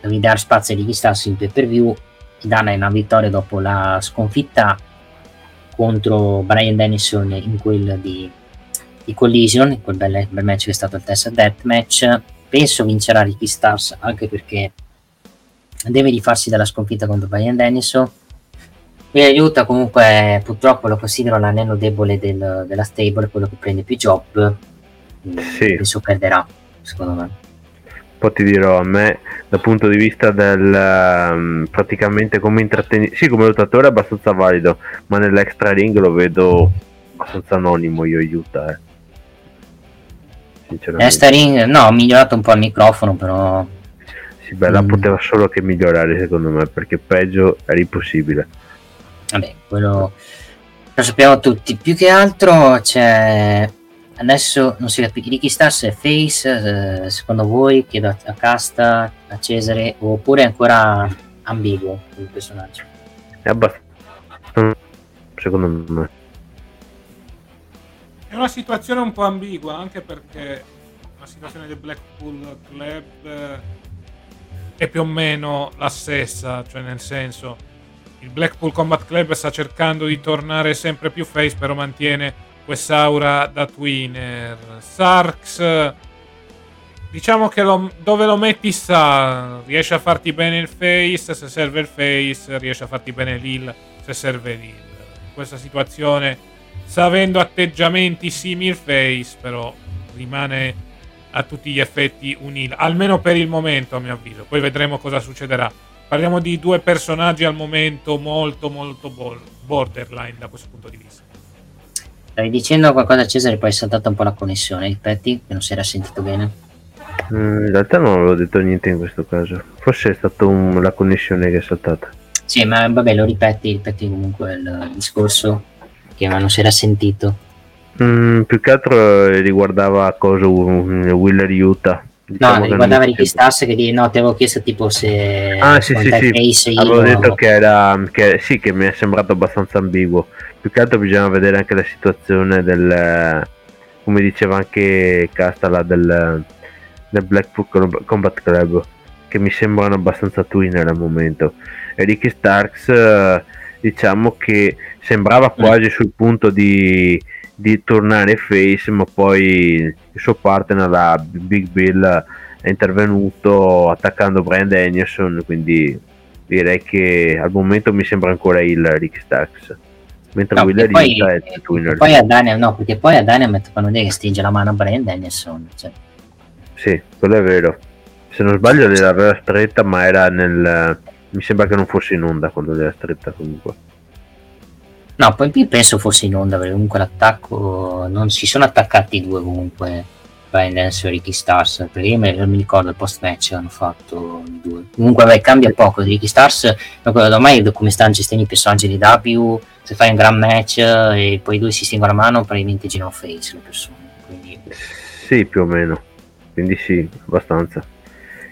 devi dare spazio a Ricky Starks in pay-per-view. Dana è una vittoria dopo la sconfitta contro Brian Danielson in quel di Collision, in quel bel match che è stato il Test Death Match. Penso vincerà Ricky Starks, anche perché deve rifarsi dalla sconfitta contro Brian Danielson. Mi aiuta comunque, purtroppo lo considero l'anello debole della stable, quello che prende più job. Sì. Penso perderà, secondo me. Poi ti dirò, a me dal punto di vista del praticamente come intrattenitore, sì, come lottatore è abbastanza valido, ma nell'extra ring lo vedo abbastanza anonimo io, aiuta. Extra ring no, ho migliorato un po' il microfono, però sì, beh, la poteva solo che migliorare, secondo me, perché peggio era impossibile. Vabbè, quello lo sappiamo tutti. Più che altro c'è, adesso non si capisce Ricky Starks è face, secondo voi? Chiedo a Casta, a Cesare, oppure è ancora ambiguo il personaggio? È abbastanza, secondo me è una situazione un po' ambigua, anche perché la situazione del Blackpool Club è più o meno la stessa, cioè nel senso il Blackpool Combat Club sta cercando di tornare sempre più face, però mantiene quest'aura da tweener. Starks, diciamo che dove lo metti sta, riesce a farti bene il face se serve il face, riesce a farti bene l'heal se serve l'heal. In questa situazione sta avendo atteggiamenti simil face, però rimane a tutti gli effetti un heal, almeno per il momento, a mio avviso. Poi vedremo cosa succederà. Parliamo di due personaggi al momento molto molto borderline da questo punto di vista. Stavi dicendo qualcosa a Cesare, poi è saltata un po' la connessione, ripeti, che non si era sentito bene. In realtà non avevo detto niente in questo caso, forse è stata la connessione che è saltata. Sì, ma vabbè, lo ripeti comunque il discorso, che non si era sentito. Più che altro riguardava cosa Wheeler Yuta. Diciamo, no, riguardava Ricky Starks che di no, ti avevo chiesto tipo se sì. Avevo detto che mi è sembrato abbastanza ambiguo. Più che altro bisogna vedere anche la situazione del, come diceva anche Castala, del Blackpool Combat Club, che mi sembrano abbastanza tweener al momento. E Ricky Starks, diciamo che sembrava quasi sul punto di tornare face, ma poi il suo partner, la Big Bill, è intervenuto attaccando Brian Danielson, quindi direi che al momento mi sembra ancora il Ricky Starks. mentre no, guida diventa il winner. Poi a Dynamite, no, perché poi a Dynamite fanno vedere che stringe la mano a Brian Danielson, cioè. Sì, quello è vero, se non sbaglio l'aveva stretta, ma era nel, mi sembra che non fosse in onda quando l'aveva stretta comunque. No, poi penso fosse in onda, perché comunque l'attacco, non si sono attaccati i due comunque, Brian Danielson e Ricky Stars, perché io mi ricordo il post match hanno fatto i due. Comunque vabbè, cambia poco, Ricky Stars, ormai come stanno gestendo i personaggi di W, se fai un gran match e poi i due si stringono la mano, praticamente girano face le persone, quindi... Sì, più o meno, quindi sì, abbastanza.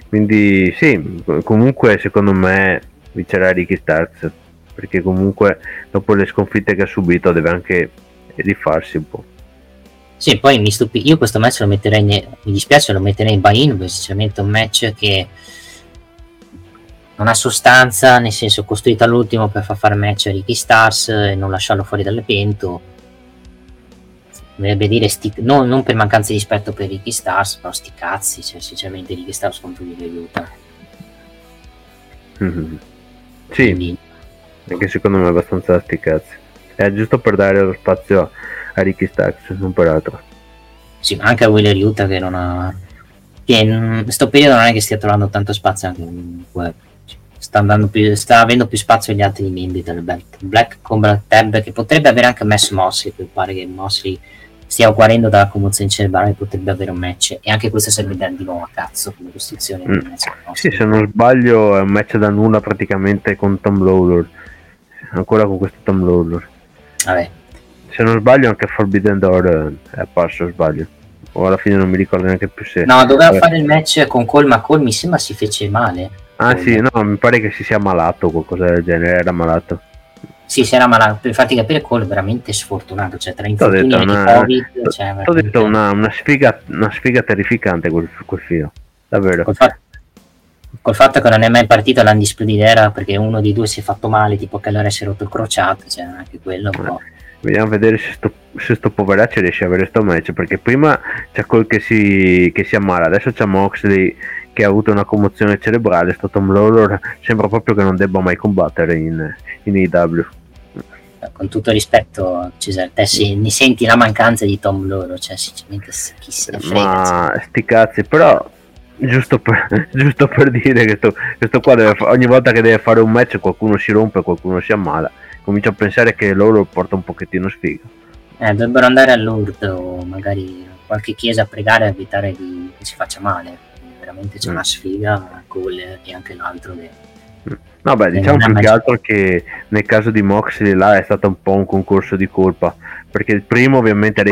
Quindi sì, comunque secondo me vincerà Ricky Stars, perché comunque dopo le sconfitte che ha subito deve anche rifarsi un po'. Sì, poi mi stupisco, io questo match lo metterei, mi dispiace, lo metterei in buy-in, perché sinceramente è un match che non ha sostanza, nel senso costruito all'ultimo per far fare match a Ricky Stars e non lasciarlo fuori dalle pentole. Dovrebbe dire, non per mancanza di rispetto per Ricky Stars, però sti cazzi, cioè sinceramente Ricky Stars contro di aiuta. Mm-hmm. Sì. Quindi, anche secondo me è abbastanza sti cazzi, è giusto per dare lo spazio a Ricky Starks, non per altro. Sì, ma anche a Wheeler Yuta che non ha, che in questo periodo non è che stia trovando tanto spazio, anche web. Sta avendo più spazio agli altri membri del Black Combat Tab, che potrebbe avere anche Max Mosley, che pare che Mosley stia guarendo dalla commozione cerebrale, potrebbe avere un match, e anche questo serve da di nuovo a cazzo come costruzione del match. Sì, se non sbaglio è un match da nulla praticamente con Tom Lawlor, ancora con questo Tom Lawlor. Vabbè, se non sbaglio anche Forbidden Door è apparso, sbaglio, o alla fine non mi ricordo neanche più se no, doveva fare il match con Cole, ma Cole mi sembra si fece male. Ah Cole. Sì, no, mi pare che si sia malato o qualcosa del genere, era malato. Sì, si era malato, per farti capire Cole è veramente sfortunato, cioè tra infortuni e Covid, cioè, ho detto una sfiga terrificante quel filo, davvero. Col fatto che non è mai partito l'Undisputed Era, perché uno dei due si è fatto male, tipo che allora si è rotto il crociato, cioè anche quello un po'. Vediamo a vedere se sto poveraccio riesce a avere sto match, perché prima c'è Cole che si ammala, adesso c'è Moxley che ha avuto una commozione cerebrale, sto Tom Lawlor sembra proprio che non debba mai combattere in AEW. Con tutto rispetto, Cesare, te ne senti la mancanza di Tom Lawlor, cioè sinceramente chi se ne frega. Ma sti cazzi, però... Giusto per dire che questo qua deve ogni volta che deve fare un match qualcuno si rompe, qualcuno si ammala, comincio a pensare che loro porta un pochettino sfiga. Dovrebbero andare a Lourdes o magari a qualche chiesa a pregare e evitare che si faccia male. Veramente c'è una sfiga Cole e anche l'altro no beh, diciamo più che altro che nel caso di Moxley là è stato un po' un concorso di colpa, perché il primo ovviamente era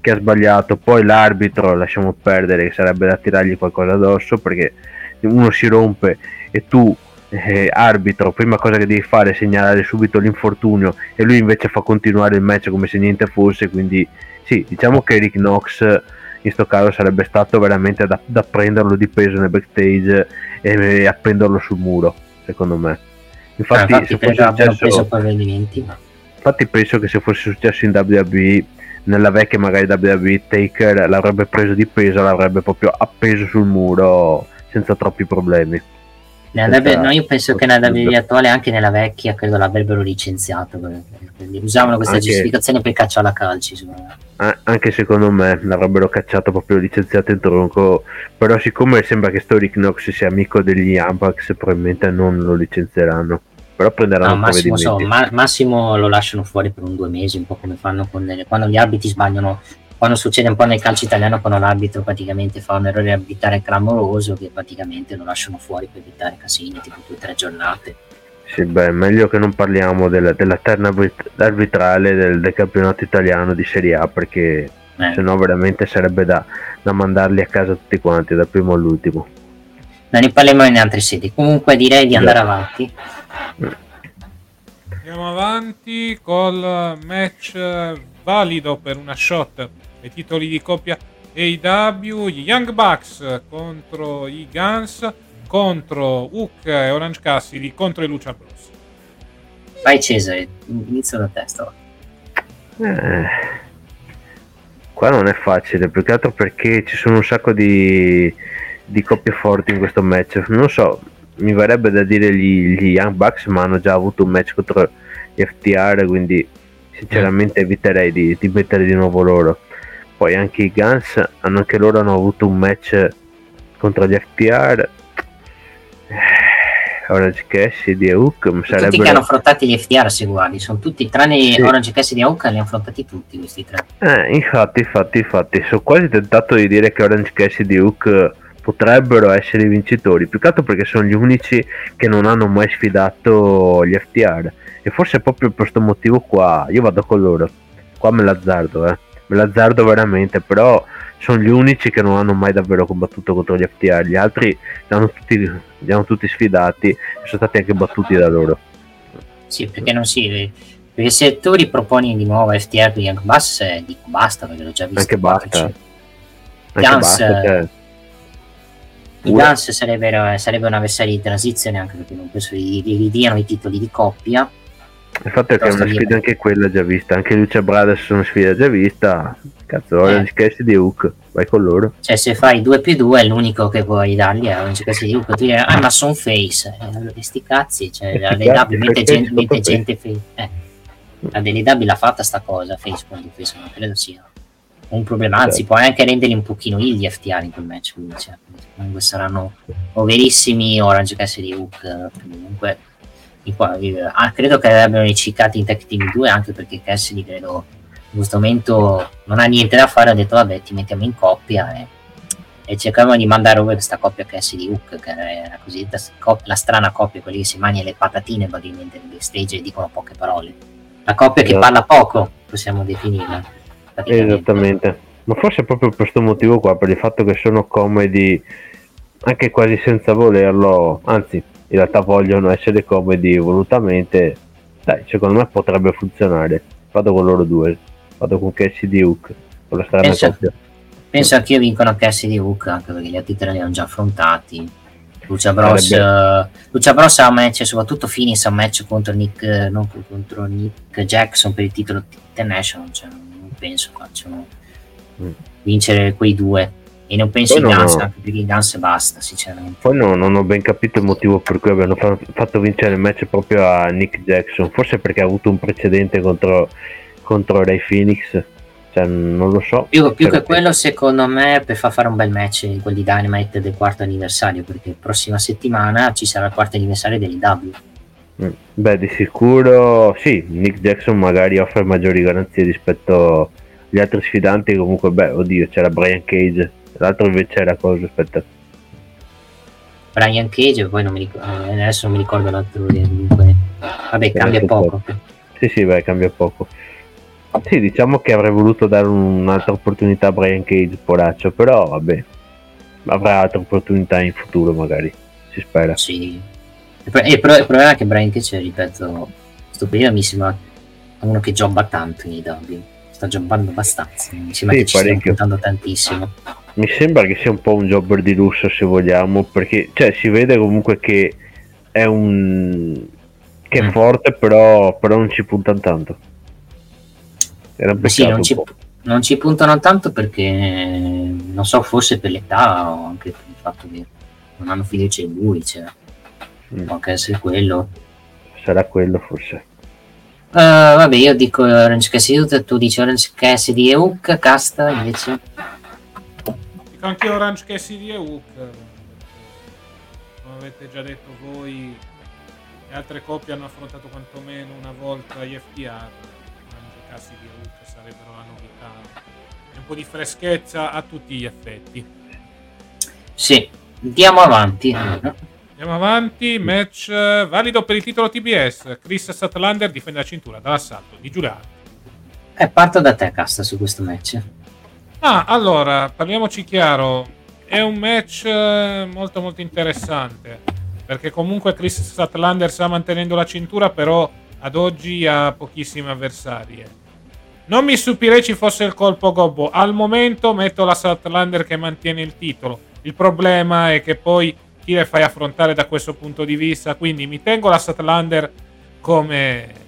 che ha sbagliato, poi l'arbitro lasciamo perdere, che sarebbe da tirargli qualcosa addosso, perché uno si rompe e tu arbitro, prima cosa che devi fare è segnalare subito l'infortunio, e lui invece fa continuare il match come se niente fosse. Quindi sì, diciamo che Rick Knox in sto caso sarebbe stato veramente da prenderlo di peso nel backstage e appenderlo sul muro, secondo me. Infatti se fosse penso che se fosse successo in WWE, nella vecchia magari WWE, Taker l'avrebbe preso di peso, l'avrebbe proprio appeso sul muro senza troppi problemi. No, io penso che nella WWE attuale, anche nella vecchia, credo l'avrebbero licenziato, quindi usavano questa giustificazione per cacciare la calci, secondo me. Anche secondo me l'avrebbero cacciato, proprio licenziato in tronco, però siccome sembra che Rick Knox sia amico degli Ambax, probabilmente non lo licenzieranno, però prenderanno massimo lo lasciano fuori per 2 mesi, un po' come fanno quando gli arbitri sbagliano, quando succede un po' nel calcio italiano, quando l'arbitro praticamente fa un errore arbitrale clamoroso, che praticamente lo lasciano fuori per evitare casini, tipo 2 o 3 giornate. Sì, beh, meglio che non parliamo della terna arbitrale del campionato italiano di Serie A, perché sennò veramente sarebbe da mandarli a casa tutti quanti, dal primo all'ultimo. Non ne parliamo in altre sedi. Comunque direi di andare avanti. Andiamo avanti col match valido per una shot ai titoli di coppia AEW, gli Young Bucks contro i Guns, contro Hook e Orange Cassidy, contro i Lucha Bros. Vai Cesare, inizio da testo. Qua non è facile, più che altro perché ci sono un sacco di coppie forti in questo match. Non so, mi verrebbe da dire gli Young Bucks, ma hanno già avuto un match contro FTR, quindi sinceramente eviterei di mettere di nuovo loro. Poi anche i Guns hanno avuto un match contro gli FTR, Orange Cassidy e Hook sarebbero... Tutti che hanno affrontati gli FTR sono uguali, sono tutti tranne sì. Orange Cassidy e Hook li hanno affrontati tutti questi tre. Infatti sono quasi tentato di dire che Orange Cassidy e Hook potrebbero essere i vincitori, più che altro perché sono gli unici che non hanno mai sfidato gli FTR, e forse proprio per questo motivo qua io vado con loro, qua me l'azzardo veramente, però sono gli unici che non hanno mai davvero combattuto contro gli FTR, gli altri li hanno tutti sfidati e sono stati anche battuti da loro. Sì, perché non si, perché se tu riproponi di nuovo FTR di Young Bass, dico basta, perché l'ho già visto anche basta, i Guns sarebbe un avversario di transizione, anche perché non penso gli diano i titoli di coppia. Il fatto è che è una sfida anche quella già vista, anche Lucha Brothers sono sfida già vista, cazzo. Orange Cassidy di Hook, vai con loro, cioè se fai 2x2 è l'unico che puoi dargli è Orange Cassidy di Hook, tu dici, ma son face, sti cazzi, cioè la DW mette gente face, la DW l'ha fatta sta cosa, face quando face non credo sia un problema, anzi puoi anche renderli un pochino il gli FTR in quel match, quindi cioè, comunque saranno overissimi Orange Cassidy di Hook, comunque qua, credo che abbiano riciclati in Tech Team 2, anche perché Cassidy credo in questo momento non ha niente da fare, ha detto vabbè ti mettiamo in coppia e cercavano di mandare over questa coppia Cassidy Hook, che è la cosiddetta la strana coppia, quelli che si mangia le patatine praticamente nel backstage e dicono poche parole, la coppia che parla poco possiamo definirla esattamente, ma forse proprio per questo motivo qua, per il fatto che sono comedy anche quasi senza volerlo, anzi in realtà vogliono essere comedy volutamente, dai, secondo me potrebbe funzionare. Vado con loro due, vado con Cassidy Hook, con la strana coppia. Penso anche io vincono Cassidy Hook, anche perché gli altri tre li hanno già affrontati. Lucha Bros ha un match, soprattutto Phoenix ha un match contro Nick Jackson per il titolo International, cioè non penso facciano vincere quei due. E non penso ai Guns, anche perché i Guns basta sinceramente. Poi non ho ben capito il motivo per cui abbiano fatto vincere il match proprio a Nick Jackson, forse perché ha avuto un precedente contro Ray Phoenix, cioè non lo so. Più che quello secondo me per far fare un bel match in quelli Dynamite del quarto anniversario, perché prossima settimana ci sarà il quarto anniversario dell'IW. Beh, di sicuro sì, Nick Jackson magari offre maggiori garanzie rispetto agli altri sfidanti, comunque beh, oddio, c'era Brian Cage. L'altro invece era cosa, aspetta, Brian Cage, poi non mi ricordo, adesso non mi ricordo l'altro, comunque vabbè cambia poco. Sì beh, cambia poco, sì, diciamo che avrei voluto dare un'altra opportunità a Brian Cage, poraccio, però vabbè avrà altre opportunità in futuro magari, si spera. Sì, il problema è che Brian Cage, ripeto, questo periodo mi sembra uno che gioca tanto in IW, sta giocando abbastanza, mi sembra che ci stia puntando tantissimo. Mi sembra che sia un po' un jobber di lusso, se vogliamo, perché cioè si vede comunque che è forte, però non ci puntano tanto. Era un peccato, non ci puntano tanto perché non so, forse per l'età o anche per il fatto che non hanno fiducia in lui, cioè. Può anche essere quello. Sarà quello forse. Vabbè, io dico Orange Cassidy, tu dici Orange Cassidy e Hook, Casta invece. Anche Orange Cassidy e Hook, come avete già detto voi, le altre coppie hanno affrontato quantomeno una volta gli FTR, Orange Cassidy e Hook sarebbero la novità, un po' di freschezza a tutti gli effetti. Sì, andiamo avanti, match valido per il titolo TBS, Chris Statlander difende la cintura dall'assalto di giurati. Parto da te, Casta, su questo match. Allora, parliamoci chiaro, è un match molto molto interessante, perché comunque Chris Statlander sta mantenendo la cintura, però ad oggi ha pochissime avversarie. Non mi stupirei ci fosse il colpo gobbo, al momento metto la Statlander che mantiene il titolo, il problema è che poi chi le fai affrontare da questo punto di vista, quindi mi tengo la Statlander come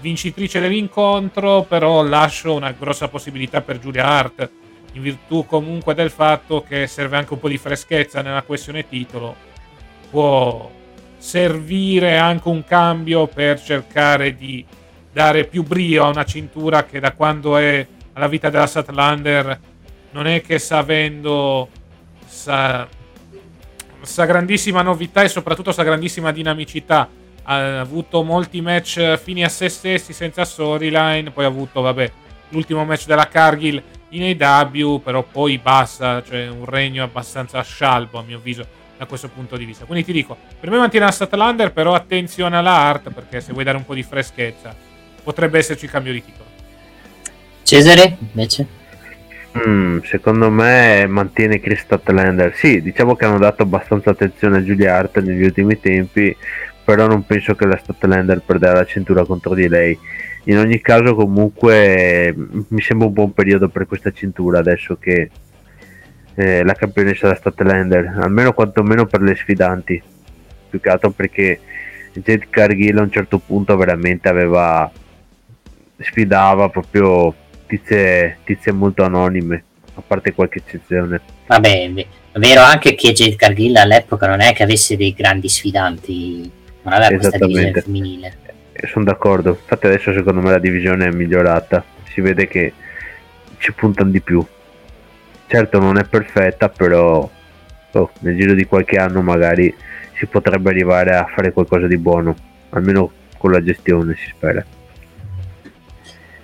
vincitrice dell'incontro, però lascio una grossa possibilità per Julia Hart, in virtù comunque del fatto che serve anche un po' di freschezza nella questione titolo, può servire anche un cambio per cercare di dare più brio a una cintura che da quando è alla vita della Statlander non è che sta avendo grandissima novità e soprattutto sta grandissima dinamicità. Ha avuto molti match fini a se stessi senza storyline, poi ha avuto l'ultimo match della Cargill in AEW, però poi basta, cioè un regno abbastanza scialbo a mio avviso da questo punto di vista. Quindi ti dico, per me mantiene la Statlander, però attenzione alla Hart, perché se vuoi dare un po' di freschezza potrebbe esserci il cambio di titolo. Cesare invece? Secondo me mantiene Chris Statlander. Sì, diciamo che hanno dato abbastanza attenzione a Julia Hart negli ultimi tempi, però non penso che la Statlander perderà la cintura contro di lei. In ogni caso comunque mi sembra un buon periodo per questa cintura adesso che la campionessa della Statlander, almeno quantomeno per le sfidanti, più che altro perché Jade Cargill a un certo punto veramente sfidava proprio tizie molto anonime, a parte qualche eccezione. Vabbè, è vero anche che Jade Cargill all'epoca non è che avesse dei grandi sfidanti, non aveva questa divisione femminile. Sono d'accordo, infatti adesso secondo me la divisione è migliorata, si vede che ci puntano di più. Certo non è perfetta, però nel giro di qualche anno magari si potrebbe arrivare a fare qualcosa di buono, almeno con la gestione si spera.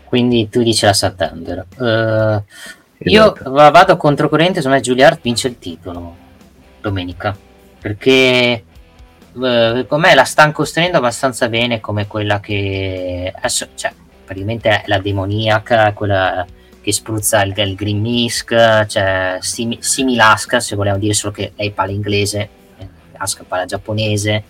Quindi tu dici la Santander. Io vado controcorrente, secondo me Julia Hart vince il titolo domenica, perché con me la stanno costruendo abbastanza bene come quella che praticamente è la demoniaca, quella che spruzza il green mist, cioè similasca, se vogliamo dire, solo che lei parla inglese, Asuka parla giapponese,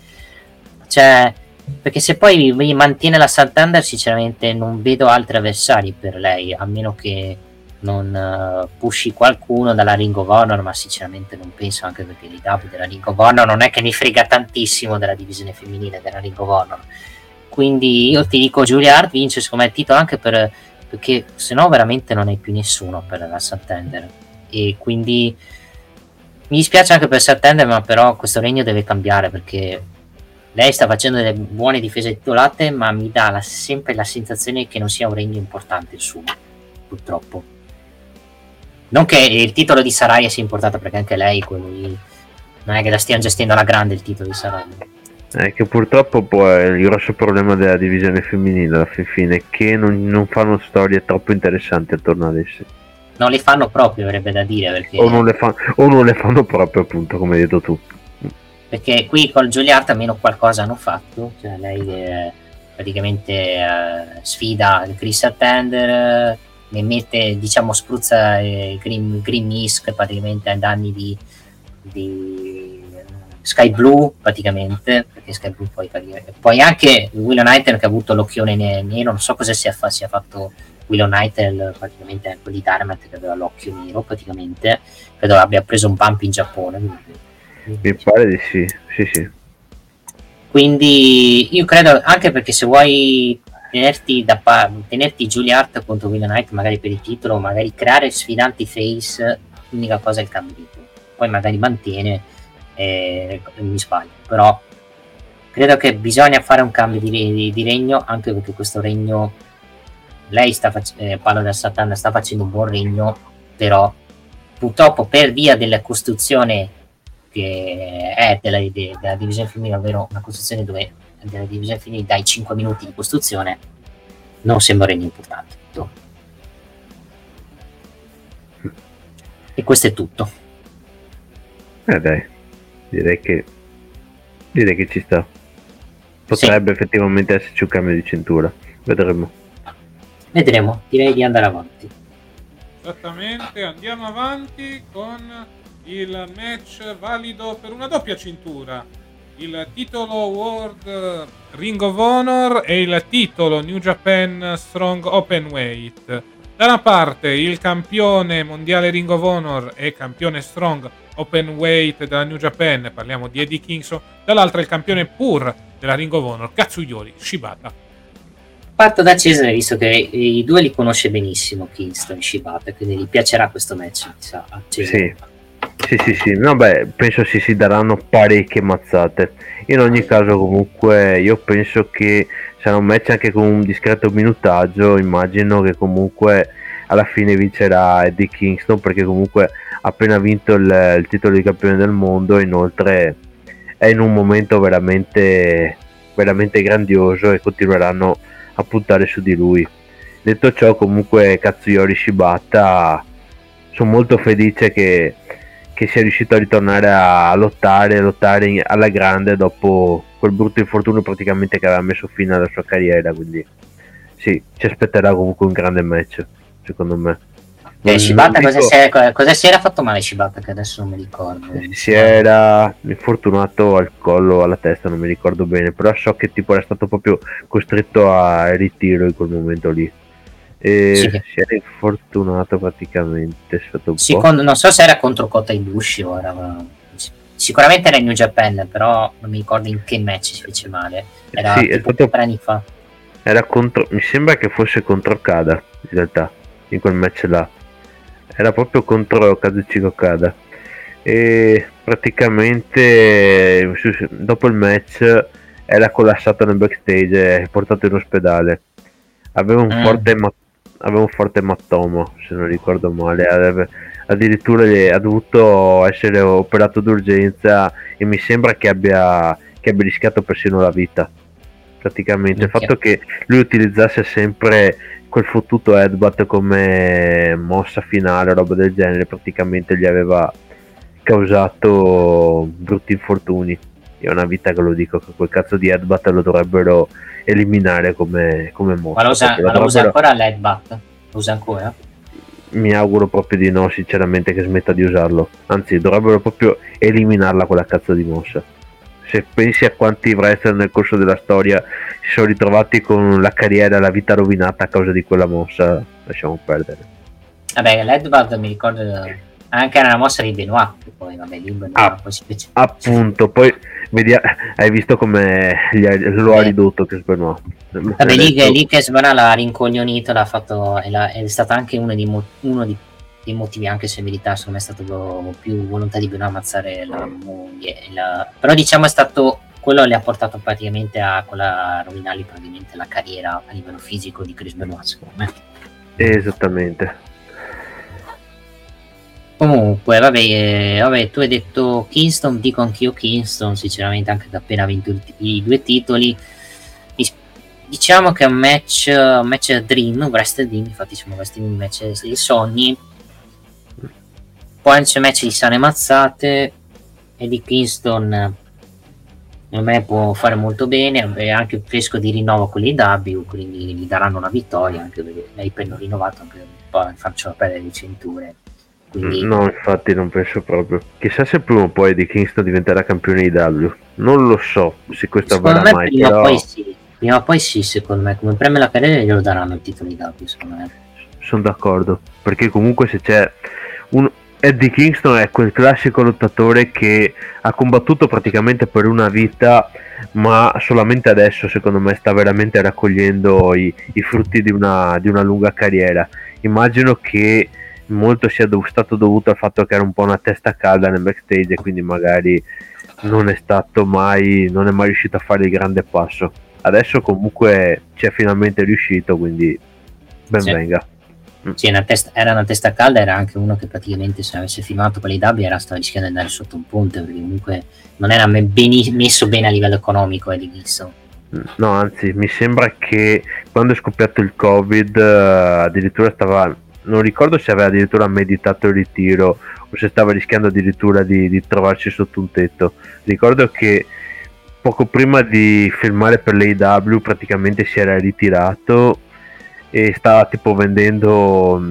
cioè perché se poi mantiene la Santander sinceramente non vedo altri avversari per lei, a meno che non pushi qualcuno dalla Ring of Honor, ma sinceramente non penso, anche perché l'IW della Ring of Honor non è che mi frega tantissimo della divisione femminile della Ring of Honor. Quindi io ti dico Julia Hart vince secondo me il titolo, anche perché sennò veramente non hai più nessuno per la Santander, e quindi mi dispiace anche per Santander, ma però questo regno deve cambiare, perché lei sta facendo delle buone difese titolate, ma mi dà sempre la sensazione che non sia un regno importante il suo, purtroppo. Non che il titolo di Saraya sia importante, perché anche lei non è che la stiano gestendo alla grande il titolo di Saraya. È che purtroppo poi è il grosso problema della divisione femminile alla fine, che non fanno storie troppo interessanti attorno ad esse. Non le fanno proprio, verrebbe da dire, perché o non le fanno proprio, appunto, come hai detto tu. Perché qui con Julia Hart almeno qualcosa hanno fatto, cioè lei praticamente sfida il Chris Attender, ne mette, diciamo, spruzza Green Mist praticamente ai danni di Sky Blue, praticamente, perché Sky Blue poi anche Willow Knightel, che ha avuto l'occhione nero, non so cosa sia fatto Willow Knightel, praticamente quelli di Darmat che aveva l'occhio nero, praticamente credo abbia preso un bump in Giappone, mi pare di sì. Quindi io credo, anche perché se vuoi tenerti Julia Hart contro Willow Knight magari per il titolo, magari creare sfidanti face, l'unica cosa è il cambio di titolo, poi magari mantiene, mi sbaglio, però credo che bisogna fare un cambio di regno, anche perché questo regno, lei parlo della Satana, sta facendo un buon regno, però purtroppo per via della costruzione che è della divisione femminile, ovvero una costruzione dove della divisione femminile dai 5 minuti di costruzione, non sembra regno importante. E questo è tutto. Dai, direi che ci sta. Potrebbe effettivamente esserci un cambio di cintura. Vedremo, direi di andare avanti. Esattamente, andiamo avanti con il match valido per una doppia cintura, il titolo World Ring of Honor e il titolo New Japan Strong Openweight. Da una parte il campione mondiale Ring of Honor e campione Strong Openweight della New Japan, parliamo di Eddie Kingston, dall'altra il campione pur della Ring of Honor, Katsuyori Shibata. Parto da Cesare, visto che i due li conosce benissimo, Kingston e Shibata, quindi gli piacerà questo match, mi sa, a Cesare. Sì. Sì, no, beh, penso si daranno parecchie mazzate. In ogni caso, comunque, io penso che sarà un match anche con un discreto minutaggio. Immagino che comunque alla fine vincerà Eddie Kingston, perché comunque ha appena vinto il titolo di campione del mondo, inoltre è in un momento veramente veramente grandioso e continueranno a puntare su di lui. Detto ciò, comunque Katsuyori Shibata, sono molto felice che sia riuscito a ritornare a lottare alla grande dopo quel brutto infortunio praticamente che aveva messo fine alla sua carriera, quindi sì, ci aspetterà comunque un grande match, secondo me. Shibata cosa si era fatto male Shibata, che adesso non mi ricordo? Si era infortunato al collo, alla testa, non mi ricordo bene, però so che tipo era stato proprio costretto a ritiro in quel momento lì. Sì. Si era infortunato praticamente, è stato un po'. Non so se era contro Kota Ibushi sicuramente era in New Japan, però non mi ricordo in che match si fece male. Era sì, tipo 3 anni fa. Era contro, mi sembra che fosse contro Okada in realtà, in quel match là. Era proprio contro Kazuchika Okada. E praticamente dopo il match era collassato nel backstage e portato in ospedale. Aveva un forte mattoma, se non ricordo male, addirittura ha dovuto essere operato d'urgenza e mi sembra che abbia rischiato persino la vita. Praticamente il fatto che lui utilizzasse sempre quel fottuto headbutt come mossa finale, roba del genere, praticamente gli aveva causato brutti infortuni. È una vita che lo dico, che quel cazzo di headbutt lo dovrebbero eliminare come mossa. Ma lo usa ancora l'headbutt? Lo usa ancora? Mi auguro proprio di no, sinceramente, che smetta di usarlo. Anzi, dovrebbero proprio eliminarla quella cazzo di mossa. Se pensi a quanti wrestler nel corso della storia si sono ritrovati con la carriera e la vita rovinata a causa di quella mossa, lasciamo perdere. Vabbè, l'headbutt mi ricordo anche era una mossa di Benoit, che poi vabbè lì poi si fece. Appunto, poi hai visto come lo ha ridotto Chris Benoit. Vabbè, lì Chris Benoit l'ha rincoglionito, l'ha fatto, è stato anche uno dei motivi, anche se in verità secondo me è stato più volontà di Benoit ammazzare la moglie, però diciamo è stato quello, le ha portato praticamente a rovinargli praticamente la carriera a livello fisico di Chris Benoit, secondo me. Esattamente. Comunque vabbè, tu hai detto Kingston, dico anch'io Kingston, sinceramente, anche che ha appena vinto i 2 titoli. Diciamo che è un match dream, un wrestling dream, infatti siamo un match dei sogni. Poi c'è un match di sane mazzate e di Kingston a me può fare molto bene, è anche fresco di rinnovo con gli W, quindi gli daranno una vittoria, anche perché lei prendo rinnovato anche un po', faccio perdere le cinture. Quindi... No, infatti non penso proprio. Chissà se prima o poi Eddie Kingston diventerà campione di AEW. Non lo so se questo avverrà mai. Prima o poi sì, secondo me. Come preme la carriera glielo daranno il titolo di AEW, secondo me. Sono d'accordo, perché comunque se c'è un Eddie Kingston è quel classico lottatore che ha combattuto praticamente per una vita, ma solamente adesso secondo me sta veramente raccogliendo i frutti di una lunga carriera. Immagino che molto sia stato dovuto al fatto che era un po' una testa calda nel backstage e quindi magari non è mai riuscito a fare il grande passo. Adesso comunque ci è finalmente riuscito, quindi ben venga. Sì, era una testa calda, era anche uno che praticamente se avesse filmato con le dabbi stava rischiando di andare sotto un ponte, perché comunque non era messo bene a livello economico e di visto. No, anzi, mi sembra che quando è scoppiato il Covid addirittura stava... Non ricordo se aveva addirittura meditato il ritiro o se stava rischiando addirittura di trovarsi sotto un tetto. Ricordo che poco prima di filmare per l'AEW praticamente si era ritirato e stava tipo vendendo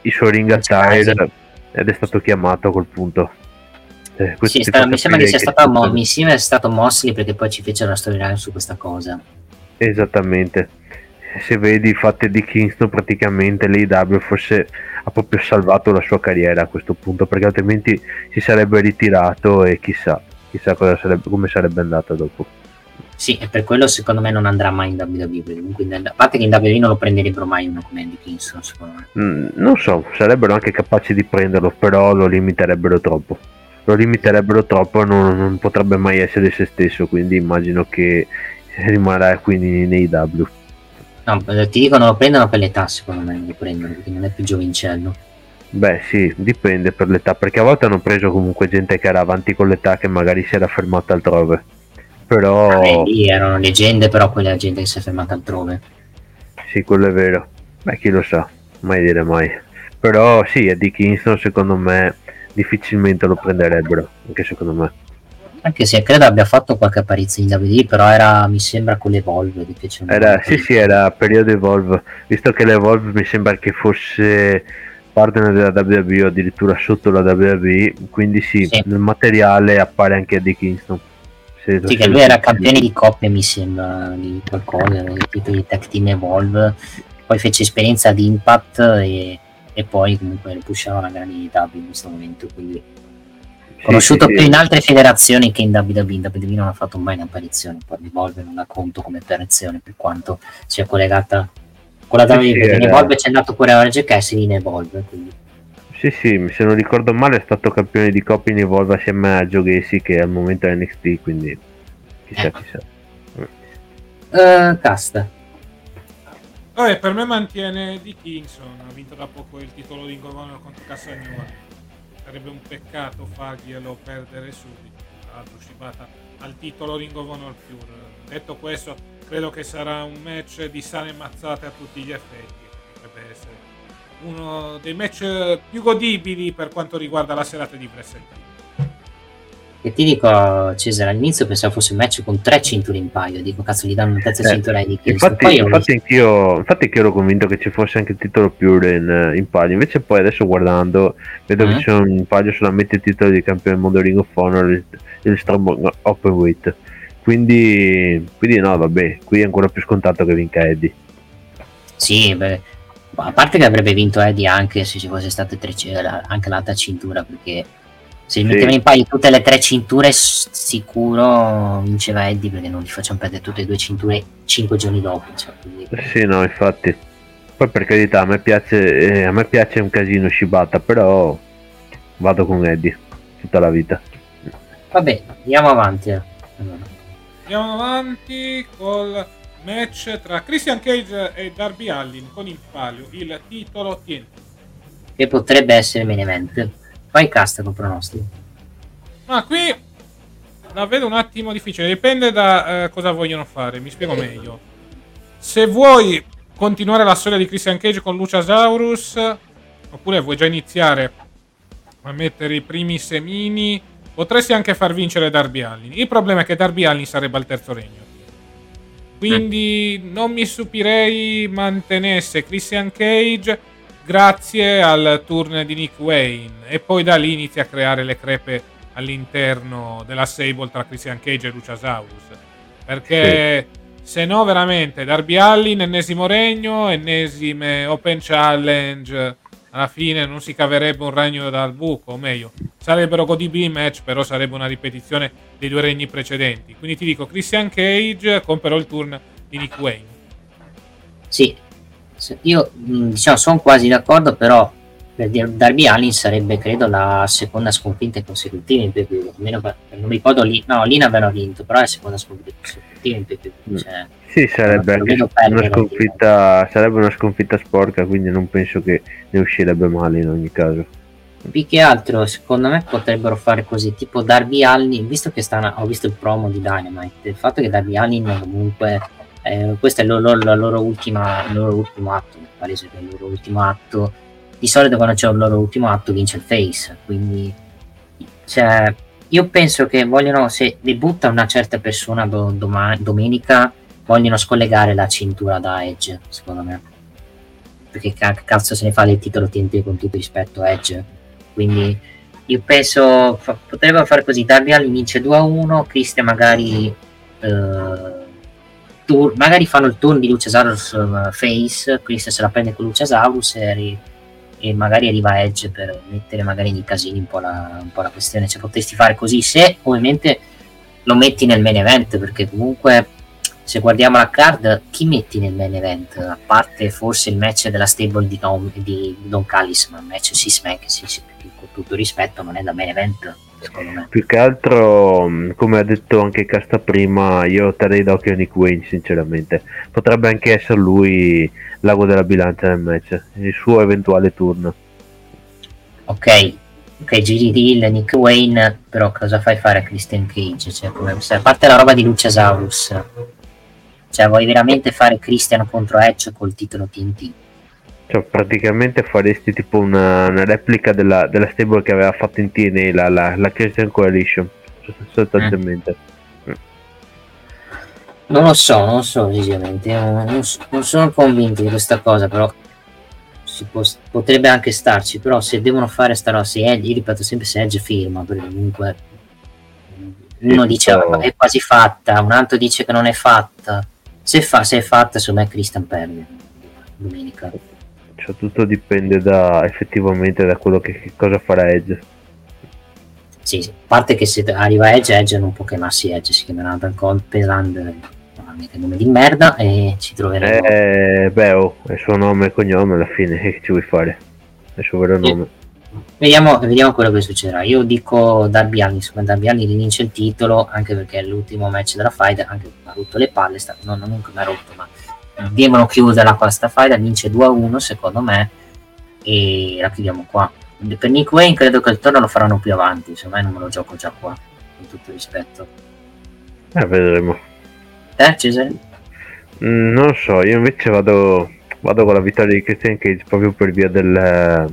i suoi ring attire ed è stato chiamato a quel punto. Mi sembra che sia stato Mosley, perché poi ci fece una storyline su questa cosa. Esattamente. Se vedi i fatti di Kingston, praticamente l'AEW forse ha proprio salvato la sua carriera a questo punto, perché altrimenti si sarebbe ritirato e chissà come sarebbe andata dopo. Sì, e per quello secondo me non andrà mai in WWE. Quindi, a parte che in WWE non lo prenderebbero mai uno come Andy Kingston, secondo me. Non so, sarebbero anche capaci di prenderlo, però lo limiterebbero troppo. Non potrebbe mai essere se stesso, quindi immagino che rimarrà quindi nei W. No, ti dicono lo prendono per l'età, secondo me lo prendono, perché non è più giovincello. Beh sì, dipende per l'età, perché a volte hanno preso comunque gente che era avanti con l'età, che magari si era fermata altrove. Però lì erano leggende, però quella gente che si è fermata altrove. Sì, quello è vero. Beh, chi lo sa, mai dire mai. Però sì, Eddie Kingston secondo me difficilmente lo prenderebbero, anche secondo me. Anche se credo abbia fatto qualche apparizione in WWE, però era, mi sembra, con l'Evolve. Era periodo Evolve, visto che l'Evolve mi sembra che fosse partner della WWE o addirittura sotto la WWE, quindi sì. Nel materiale appare anche Eddie Kingston. Sì, che lui era campione di coppe, mi sembra, di qualcosa, il titolo di Tag Team Evolve, poi fece esperienza di Impact e poi comunque pushava la grande W in questo momento, quindi conosciuto più in altre federazioni che in WWE. In WWE non ha fatto mai un'apparizione, poi Evolve non la conto come apparizione per quanto sia collegata con la WWE, perché in Evolve c'è andato pure a RGK e si in Evolve, quindi. Sì, se non ricordo male è stato campione di coppia in Evolve assieme a Joe Gacy, che al momento è NXT, quindi chissà. Casta. Vabbè, per me mantiene Eddie Kingston, ha vinto da poco il titolo di Governor contro Cassagnuolo. Sarebbe un peccato farglielo perdere subito, tra l'altro cibata al titolo Ring of Honor Pure. Detto questo, credo che sarà un match di sane mazzate a tutti gli effetti, potrebbe essere uno dei match più godibili per quanto riguarda la serata di WrestleMania. E ti dico, Cesare, all'inizio pensavo fosse un match con 3 cinture in paio, dico cazzo, gli danno un terzo cintura di Kingston. Infatti anch'io ero convinto che ci fosse anche il titolo Pure in paio, invece poi adesso guardando vedo che c'è in paio solamente il titolo di campione del mondo Ring of Honor e il Strong Open Weight, quindi no, vabbè, qui è ancora più scontato che vinca Eddie. Sì, beh, a parte che avrebbe vinto Eddie anche se ci fosse stata anche l'altra cintura, perché se mettevano in palio tutte le 3 cinture sicuro vinceva Eddie, perché non gli facciamo perdere tutte e 2 cinture 5 giorni dopo, cioè, quindi. Sì, no, infatti, poi per carità a me piace un casino Shibata, però vado con Eddie tutta la vita. Vabbè, andiamo avanti col match tra Christian Cage e Darby Allin con in palio il titolo TNT, che potrebbe essere main event. Poi casta con pronostico. Ma qui la vedo un attimo difficile, dipende da cosa vogliono fare. Mi spiego meglio. Se vuoi continuare la storia di Christian Cage con Luchasaurus, oppure vuoi già iniziare a mettere i primi semini, potresti anche far vincere Darby Allin. Il problema è che Darby Allin sarebbe al terzo regno, quindi non mi stupirei mantenesse Christian Cage grazie al turn di Nick Wayne, e poi da lì inizia a creare le crepe all'interno della stable tra Christian Cage e Luchasaurus, perché se no veramente Darby Allin ennesimo regno, ennesime open challenge, alla fine non si caverebbe un ragno dal buco, o meglio sarebbero godibili match, però sarebbe una ripetizione dei 2 regni precedenti. Quindi ti dico Christian Cage con però il turn di Nick Wayne. Sì, io diciamo sono quasi d'accordo, però per Darby Allin sarebbe credo la seconda sconfitta consecutiva in PPV, almeno non mi ricordo lì, no, lì ne avevano vinto, però è la seconda sconfitta consecutiva in PPV, cioè, sì, sarebbe una sconfitta sporca, quindi non penso che ne uscirebbe male in ogni caso. Più che altro secondo me potrebbero fare così, tipo Darby Allin, visto che ho visto il promo di Dynamite, il fatto che Darby Allin comunque questo è il loro ultimo atto. Di solito quando c'è il loro ultimo atto vince il face, quindi cioè, io penso che vogliono, se debutta una certa persona domenica, vogliono scollegare la cintura da Edge, secondo me, perché cazzo se ne fa del titolo TNT, con tutto rispetto a Edge. Quindi io penso potrebbero fare così, Darby Allin vince 2-1, Christian magari magari fanno il turno di Luchasaurus face, Christian se la prende con Luchasaurus e magari arriva Edge per mettere magari nei casini un po' la questione, cioè potresti fare così, se ovviamente lo metti nel main event, perché comunque se guardiamo la card chi metti nel main event, a parte forse il match della stable di Don Callis, ma il match si con tutto rispetto non è da main event secondo me. Più che altro, come ha detto anche Casta prima, io terrei d'occhio a Nick Wayne sinceramente, potrebbe anche essere lui l'ago della bilancia nel match, il suo eventuale turn. Ok, Gigi Dolin, Nick Wayne, però cosa fai fare a Christian Cage? Cioè, a parte la roba di Luciasaurus, cioè vuoi veramente fare Christian contro Edge col titolo TNT? Cioè praticamente faresti tipo una replica della stable che aveva fatto in TNA, la Christian Coalition sostanzialmente. Non lo so sinceramente, non sono convinto di questa cosa, però potrebbe anche starci. Però se devono fare sta roba, io ripeto sempre, se Edge firma, perché comunque uno dice è quasi fatta, un altro dice che non è fatta, se è fatta secondo me Christian perde domenica. Cioè tutto dipende effettivamente da quello che cosa farà Edge. Sì, a parte che se arriva Edge non può chiamarsi Edge, si chiamerà nome di merda e ci troveremo. È il suo nome e cognome alla fine, che ci vuoi fare, è il suo vero nome. Vediamo quello che succederà. Io dico Darby Allin vince il titolo, anche perché è l'ultimo match della fight, anche ha rotto le palle, ma devono chiuderla qua sta fight, vince 2-1 secondo me e la chiudiamo qua. Per Nick Wayne credo che il torno lo faranno più avanti, secondo me non me lo gioco già qua, con tutto rispetto. Vedremo. Cesare? Non lo so, io invece vado con la vittoria di Christian Cage proprio per via del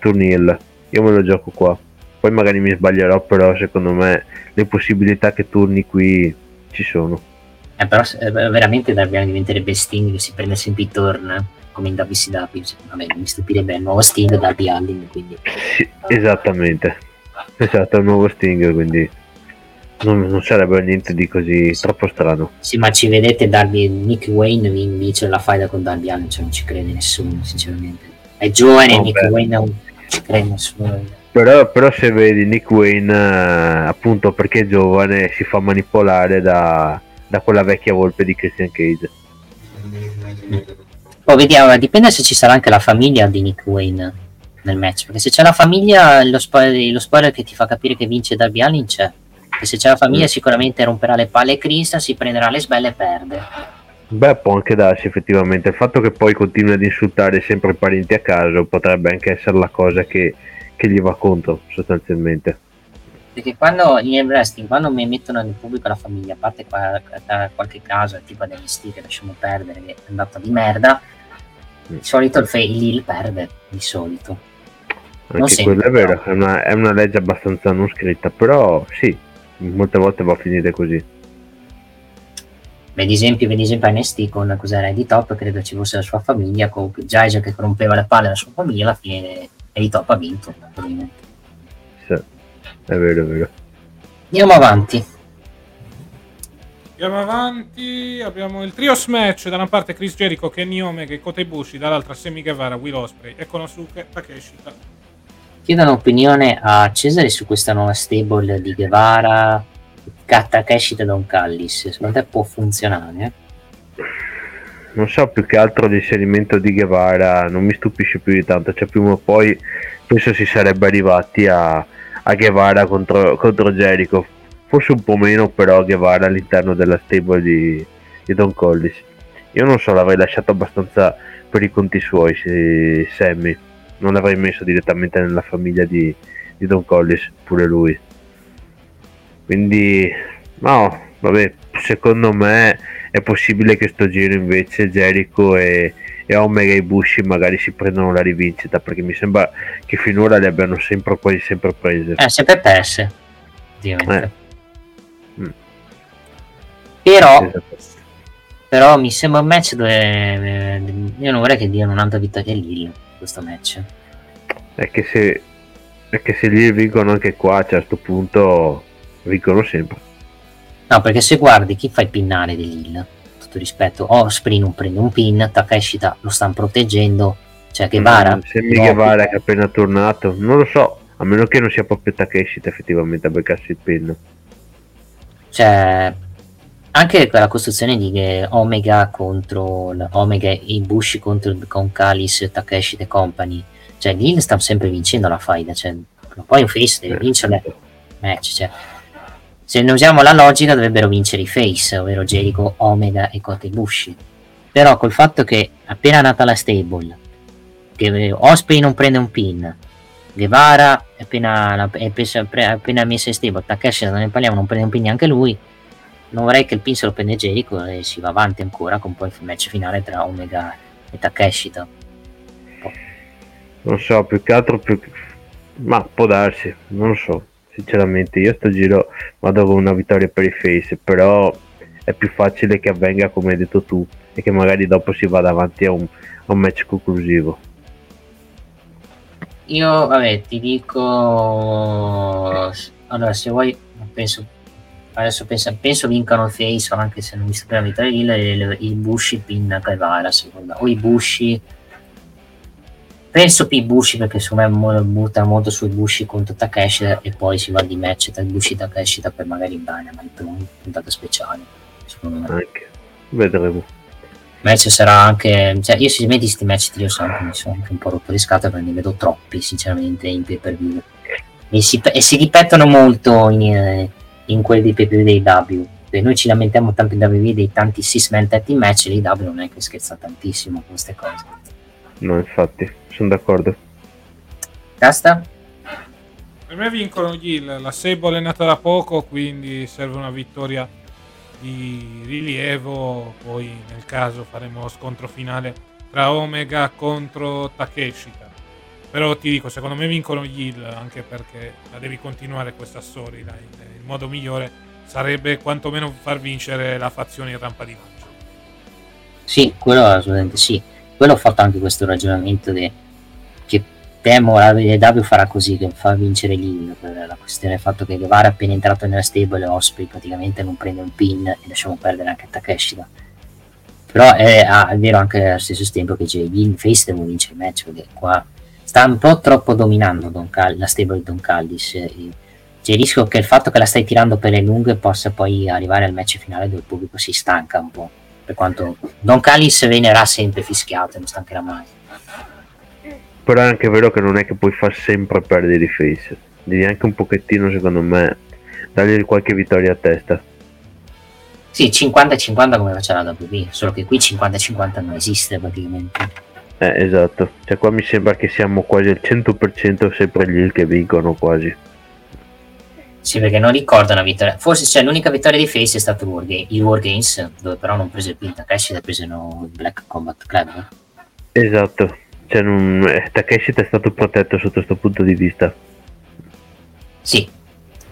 turnil. Io me lo gioco qua, poi magari mi sbaglierò, però secondo me le possibilità che turni qui ci sono. Però veramente Darby Allin diventerebbe Sting che si prende sempre i turn come in WCW, vabbè, mi stupirebbe il nuovo Sting Darby Allin, quindi sì, esatto, il nuovo Sting, quindi non sarebbe niente di così troppo strano. Sì, ma ci vedete Nick Wayne vince la faida con Darby Allin, cioè non ci crede nessuno sinceramente, è giovane. Wayne non ci crede nessuno, però se vedi Nick Wayne, appunto perché è giovane, si fa manipolare da quella vecchia volpe di Christian Cage. Vediamo, dipende se ci sarà anche la famiglia di Nick Wayne nel match, perché se c'è la famiglia lo spoiler che ti fa capire che vince Darby Allin c'è. E se c'è la famiglia sicuramente romperà le palle Christian, si prenderà le sbelle e perde. Può anche darsi effettivamente. Il fatto che poi continui ad insultare sempre i parenti a caso potrebbe anche essere la cosa che gli va contro sostanzialmente. Perché quando in wrestling, quando mi mettono nel pubblico la famiglia, a parte qualche caso tipo degli stick, lasciamo perdere, che è andata di merda, di solito il heel perde, di solito. Anche quello è vero, è una legge abbastanza non scritta, però sì, molte volte va a finire così. Per esempio NXT con cos'era Eddie Top, credo ci fosse la sua famiglia con Jaja che rompeva le palle alla sua famiglia, alla fine Eddie Top ha vinto. Sì, è vero. Andiamo avanti, abbiamo il trios match, da una parte Chris Jericho, Kenny Omega e Kota Ibushi, dall'altra Sammy Guevara, Will Ospreay e Konosuke Takeshita. Chiedo un'opinione a Cesare su questa nuova stable di Guevara, Takeshita da Don Callis. Secondo te può funzionare? Non so, più che altro l'inserimento di Guevara non mi stupisce più di tanto. Cioè, prima o poi penso si sarebbe arrivati a Guevara contro Jericho. Forse un po' meno, però Guevara all'interno della stable di Don Callis. Io non so, l'avrei lasciato abbastanza per i conti suoi, Sammy. Non l'avrei messo direttamente nella famiglia di Don Callis pure lui, quindi no, vabbè, secondo me è possibile che sto giro invece Jericho e Omega e Ibushi magari si prendono la rivincita, perché mi sembra che finora le abbiano sempre quasi sempre prese, sempre perse però esatto. Però mi sembra un match dove io non vorrei che diano un'altra vittoria lì. Questo match è che se lì vincono anche qua, cioè a sto punto vincono sempre, no? Perché se guardi chi fai pinnare dell'Hill, tutto rispetto, Ospreay non prende un pin, Takeshita lo stanno proteggendo, cioè Guevara sembra Guevara che è appena tornato, non lo so, a meno che non sia proprio Takeshita effettivamente a beccarsi il pin. cioè anche la costruzione di Omega contro Omega e Ibushi con Callis, Takeshi e company, cioè lì stanno sempre vincendo la faida, cioè poi un face deve vincere match, cioè se ne usiamo la logica dovrebbero vincere i face, ovvero Jericho, Omega e Kota Ibushi, però col fatto che appena nata la stable, che Osprey non prende un pin, Guevara appena messo in stable, Takeshi non ne parliamo, non prende un pin neanche lui, non vorrei che il pin se lo prende Jericho e si va avanti ancora con poi il match finale tra Omega e Takeshi. Non so, più che altro ma può darsi, non lo so sinceramente, io sto giro vado con una vittoria per i face, però è più facile che avvenga come hai detto tu e che magari dopo si vada avanti a un match conclusivo. Io vabbè ti dico, allora se vuoi penso vincano il face, anche se non mi sembra la vittoria lì, i Bushi pin Guevara seconda o i Bushi, penso più Bushi, perché secondo me butta molto sui Bushi contro Takeshi e poi si va di match tra Bushi e Takeshi per magari in Dynamite per un puntato speciale, secondo me anche. Vedremo, match sarà anche, cioè io sinceramente questi match trio mi sono anche un po' rotto le scatole perché ne vedo troppi sinceramente in pay per view e si ripetono molto in quelli dei pay per view dei W, perché noi ci lamentiamo tanto in WWE dei tanti 6-man tag match, dei W non è che scherza tantissimo con queste cose. No, infatti sono d'accordo. Casta? Per me vincono gli Hill, la Sable è nata da poco, quindi serve una vittoria di rilievo, poi nel caso faremo lo scontro finale tra Omega contro Takeshita, però ti dico secondo me vincono gli Hill, anche perché la devi continuare questa storyline, il modo migliore sarebbe quantomeno far vincere la fazione in rampa di lancio. Sì, quello assolutamente sì, quello ho fatto anche questo ragionamento che temo la W farà così, che fa vincere Lynn per la questione del fatto che Guevara appena entrato nella stable Osprey praticamente non prende un pin e lasciamo perdere anche Takeshita, però è vero anche allo stesso tempo che Lynn face devono vincere il match, perché qua sta un po' troppo dominando la stable di Don Callis e c'è il rischio che il fatto che la stai tirando per le lunghe possa poi arrivare al match finale dove il pubblico si stanca un po', per quanto Don Callis venerà sempre fischiato e non stancherà mai. Però è anche vero che non è che puoi far sempre perdere i face, devi anche un pochettino secondo me dargli qualche vittoria a testa. Sì, 50-50 come faceva la WWE, solo che qui 50-50 non esiste praticamente. Esatto, cioè qua mi sembra che siamo quasi al 100% sempre gli che vincono quasi. Sì, perché non ricordo una vittoria, forse c'è l'unica vittoria di face è stato il War Games, dove però non prese il pin Takeshi, ha preso il Black Combat Club. Esatto, cioè Takeshi è stato protetto sotto questo punto di vista. Sì,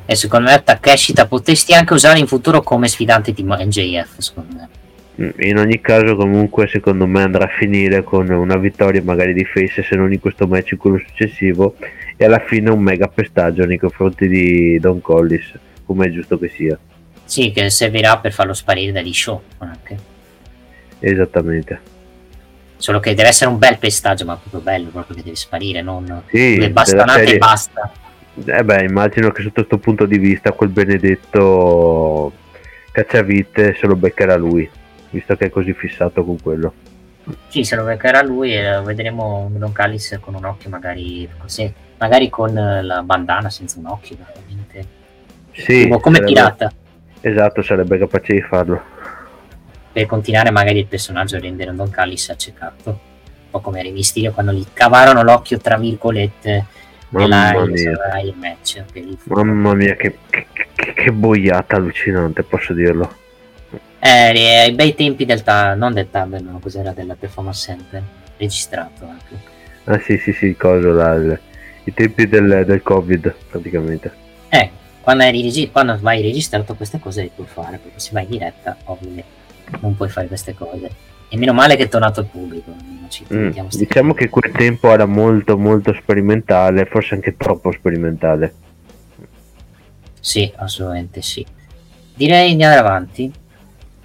e secondo me Takeshi potresti anche usare in futuro come sfidante di MJF, secondo me. In ogni caso comunque secondo me andrà a finire con una vittoria magari di face, se non in questo match in quello successivo, e alla fine un mega pestaggio nei confronti di Don Callis, come è giusto che sia. Sì, che servirà per farlo sparire dagli show anche. Esattamente, solo che deve essere un bel pestaggio, ma proprio bello, proprio che deve sparire, non sì, le bastonate e basta. Immagino che sotto questo punto di vista quel benedetto cacciavite se lo beccherà lui, visto che è così fissato con quello. Sì, se lo beccherà lui e vedremo Don Callis con un occhio magari così, magari con la bandana senza un occhio veramente. Sì, come sarebbe, pirata. Esatto, sarebbe capace di farlo. Per continuare magari il personaggio, rendere un Don Callis accecato, un po' come Remisterio quando gli cavarono l'occhio tra virgolette nel match. Mamma mia, che boiata allucinante, posso dirlo. Ai bei tempi della Performance Center registrato anche. Ah sì, i tempi del Covid praticamente. Quando vai registrato queste cose le puoi fare, perché se vai in diretta ovviamente non puoi fare queste cose, e meno male che è tornato al pubblico. Diciamo che quel tempo era molto molto sperimentale, forse anche troppo sperimentale. Sì, assolutamente sì. Direi di andare avanti.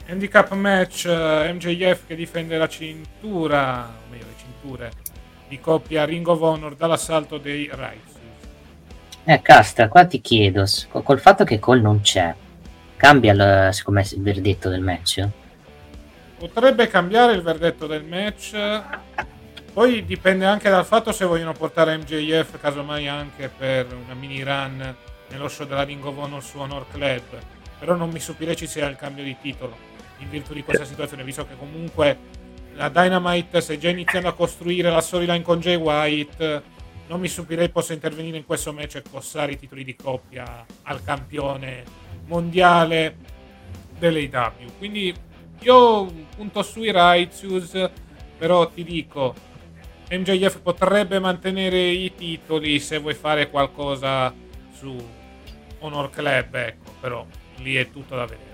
Handicap match, MJF che difende la cintura, o meglio le cinture, di coppia Ring of Honor dall'assalto dei Rights. Castra, qua ti chiedo, col fatto che Cole non c'è, cambia secondo me il verdetto del match? Potrebbe cambiare il verdetto del match, poi dipende anche dal fatto se vogliono portare MJF casomai anche per una mini run nello show della Ring of Honor su Honor Club, però non mi stupirei ci sia il cambio di titolo in virtù di questa situazione, visto che comunque la Dynamite stai già iniziando a costruire la storyline con Jay White, non mi stupirei possa intervenire in questo match e cossare i titoli di coppia al campione mondiale dell'AEW. Quindi io punto sui Righteous, però ti dico MJF potrebbe mantenere i titoli se vuoi fare qualcosa su Honor Club, ecco, però lì è tutto da vedere.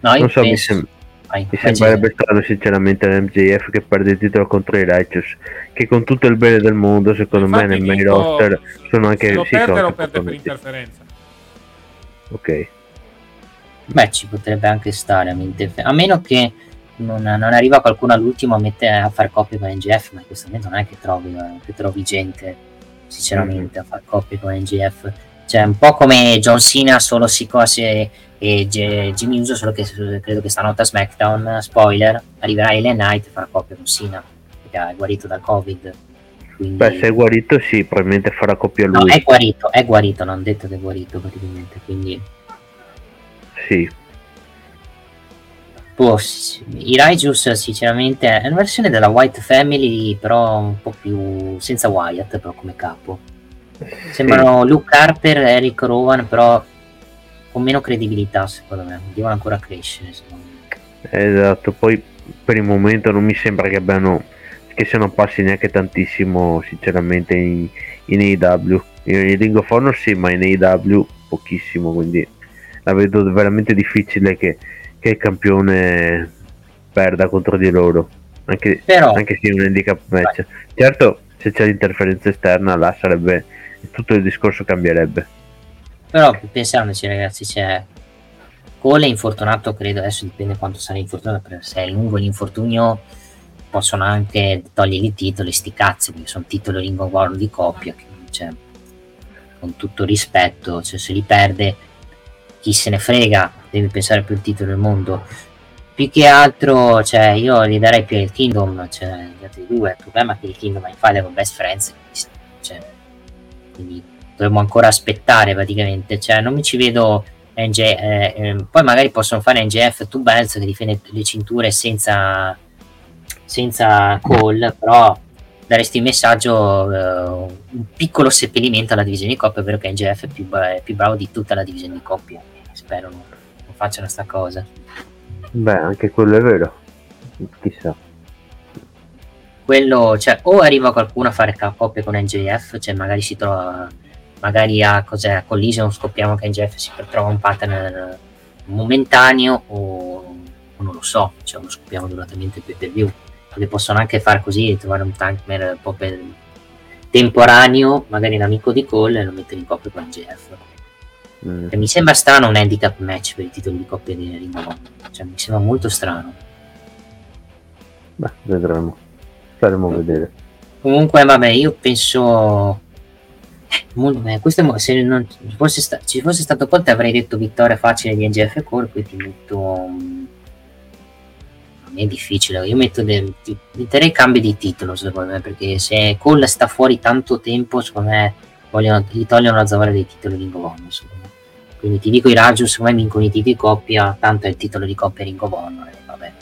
No, non so, mi sembrerebbe strano sinceramente l'MJF che perde il titolo contro i Righteous, che con tutto il bene del mondo secondo me nel main roster sono anche, se lo perde lo perde per interferenza. Ok, beh, ci potrebbe anche stare a meno che non arriva qualcuno all'ultimo a mettere a far coppia con MJF, ma in questo momento non è che trovi gente sinceramente a far coppia con MJF, cioè un po' come John Cena solo si cose e Jimmy Uso, solo che credo che stanotte a SmackDown, spoiler, arriverà LA Knight e farà coppia con Cena perché è guarito dal Covid, quindi... Beh, se è guarito sì, probabilmente farà coppia lui. No, è guarito, non detto che è guarito praticamente, quindi sì. I Raijus sinceramente è una versione della White Family, però un po' più senza Wyatt, però come capo sembrano Luke Harper e Eric Rowan, però con meno credibilità secondo me, devono ancora crescere secondo me. Esatto, poi per il momento non mi sembra che siano passi neanche tantissimo sinceramente in AEW, in Ring of Honor sì, ma in AEW pochissimo, quindi la vedo veramente difficile che il campione perda contro di loro, anche se è un handicap match. Certo, se c'è l'interferenza esterna là sarebbe, tutto il discorso cambierebbe. Però pensandoci ragazzi, c'è Cole è infortunato, credo, adesso dipende quanto sarà infortunato, se è lungo l'infortunio possono anche togliere i titoli, sti cazzi, perché sono titoli Ring of Honor di coppia che, cioè, con tutto rispetto, cioè, se li perde chi se ne frega, devi pensare più al titolo del mondo, più che altro, cioè, io gli darei più il Kingdom, cioè gli altri due, il problema è che il Kingdom è in file con Best Friends, cioè, quindi dovremmo ancora aspettare praticamente, cioè non mi ci vedo poi magari possono fare NJF Two Belts che difende le cinture senza Call, però daresti il messaggio un piccolo seppellimento alla divisione di coppia, perché NJF è più bravo di tutta la divisione di coppia, spero non facciano sta cosa. Beh, anche quello è vero, chissà. Quello, cioè, o arriva qualcuno a fare coppia con NJF, cioè magari si trova, magari a Collision scopriamo che NJF si trova un pattern momentaneo, o non lo so, cioè lo scopriamo duratamente per pay-per-view, perché possono anche far così, trovare un tankman un po' per temporaneo, magari un amico di Cole, e lo mettere in coppia con NJF. Mi sembra strano un handicap match per i titoli di coppia di Ring of Honor, cioè mi sembra molto strano. Beh, vedremo, staremo a vedere. Comunque vabbè, io penso se non ci fosse stato Conte avrei detto vittoria facile di NGF Core, quindi metto non è difficile, io metto metterei cambi di titolo secondo me, perché se Cole sta fuori tanto tempo secondo me gli togliono la zavorra dei titoli Ring of Honor, quindi ti dico i Raju secondo me vincono i titoli di coppia, tanto è il titolo di coppia Ring of Honor, vabbè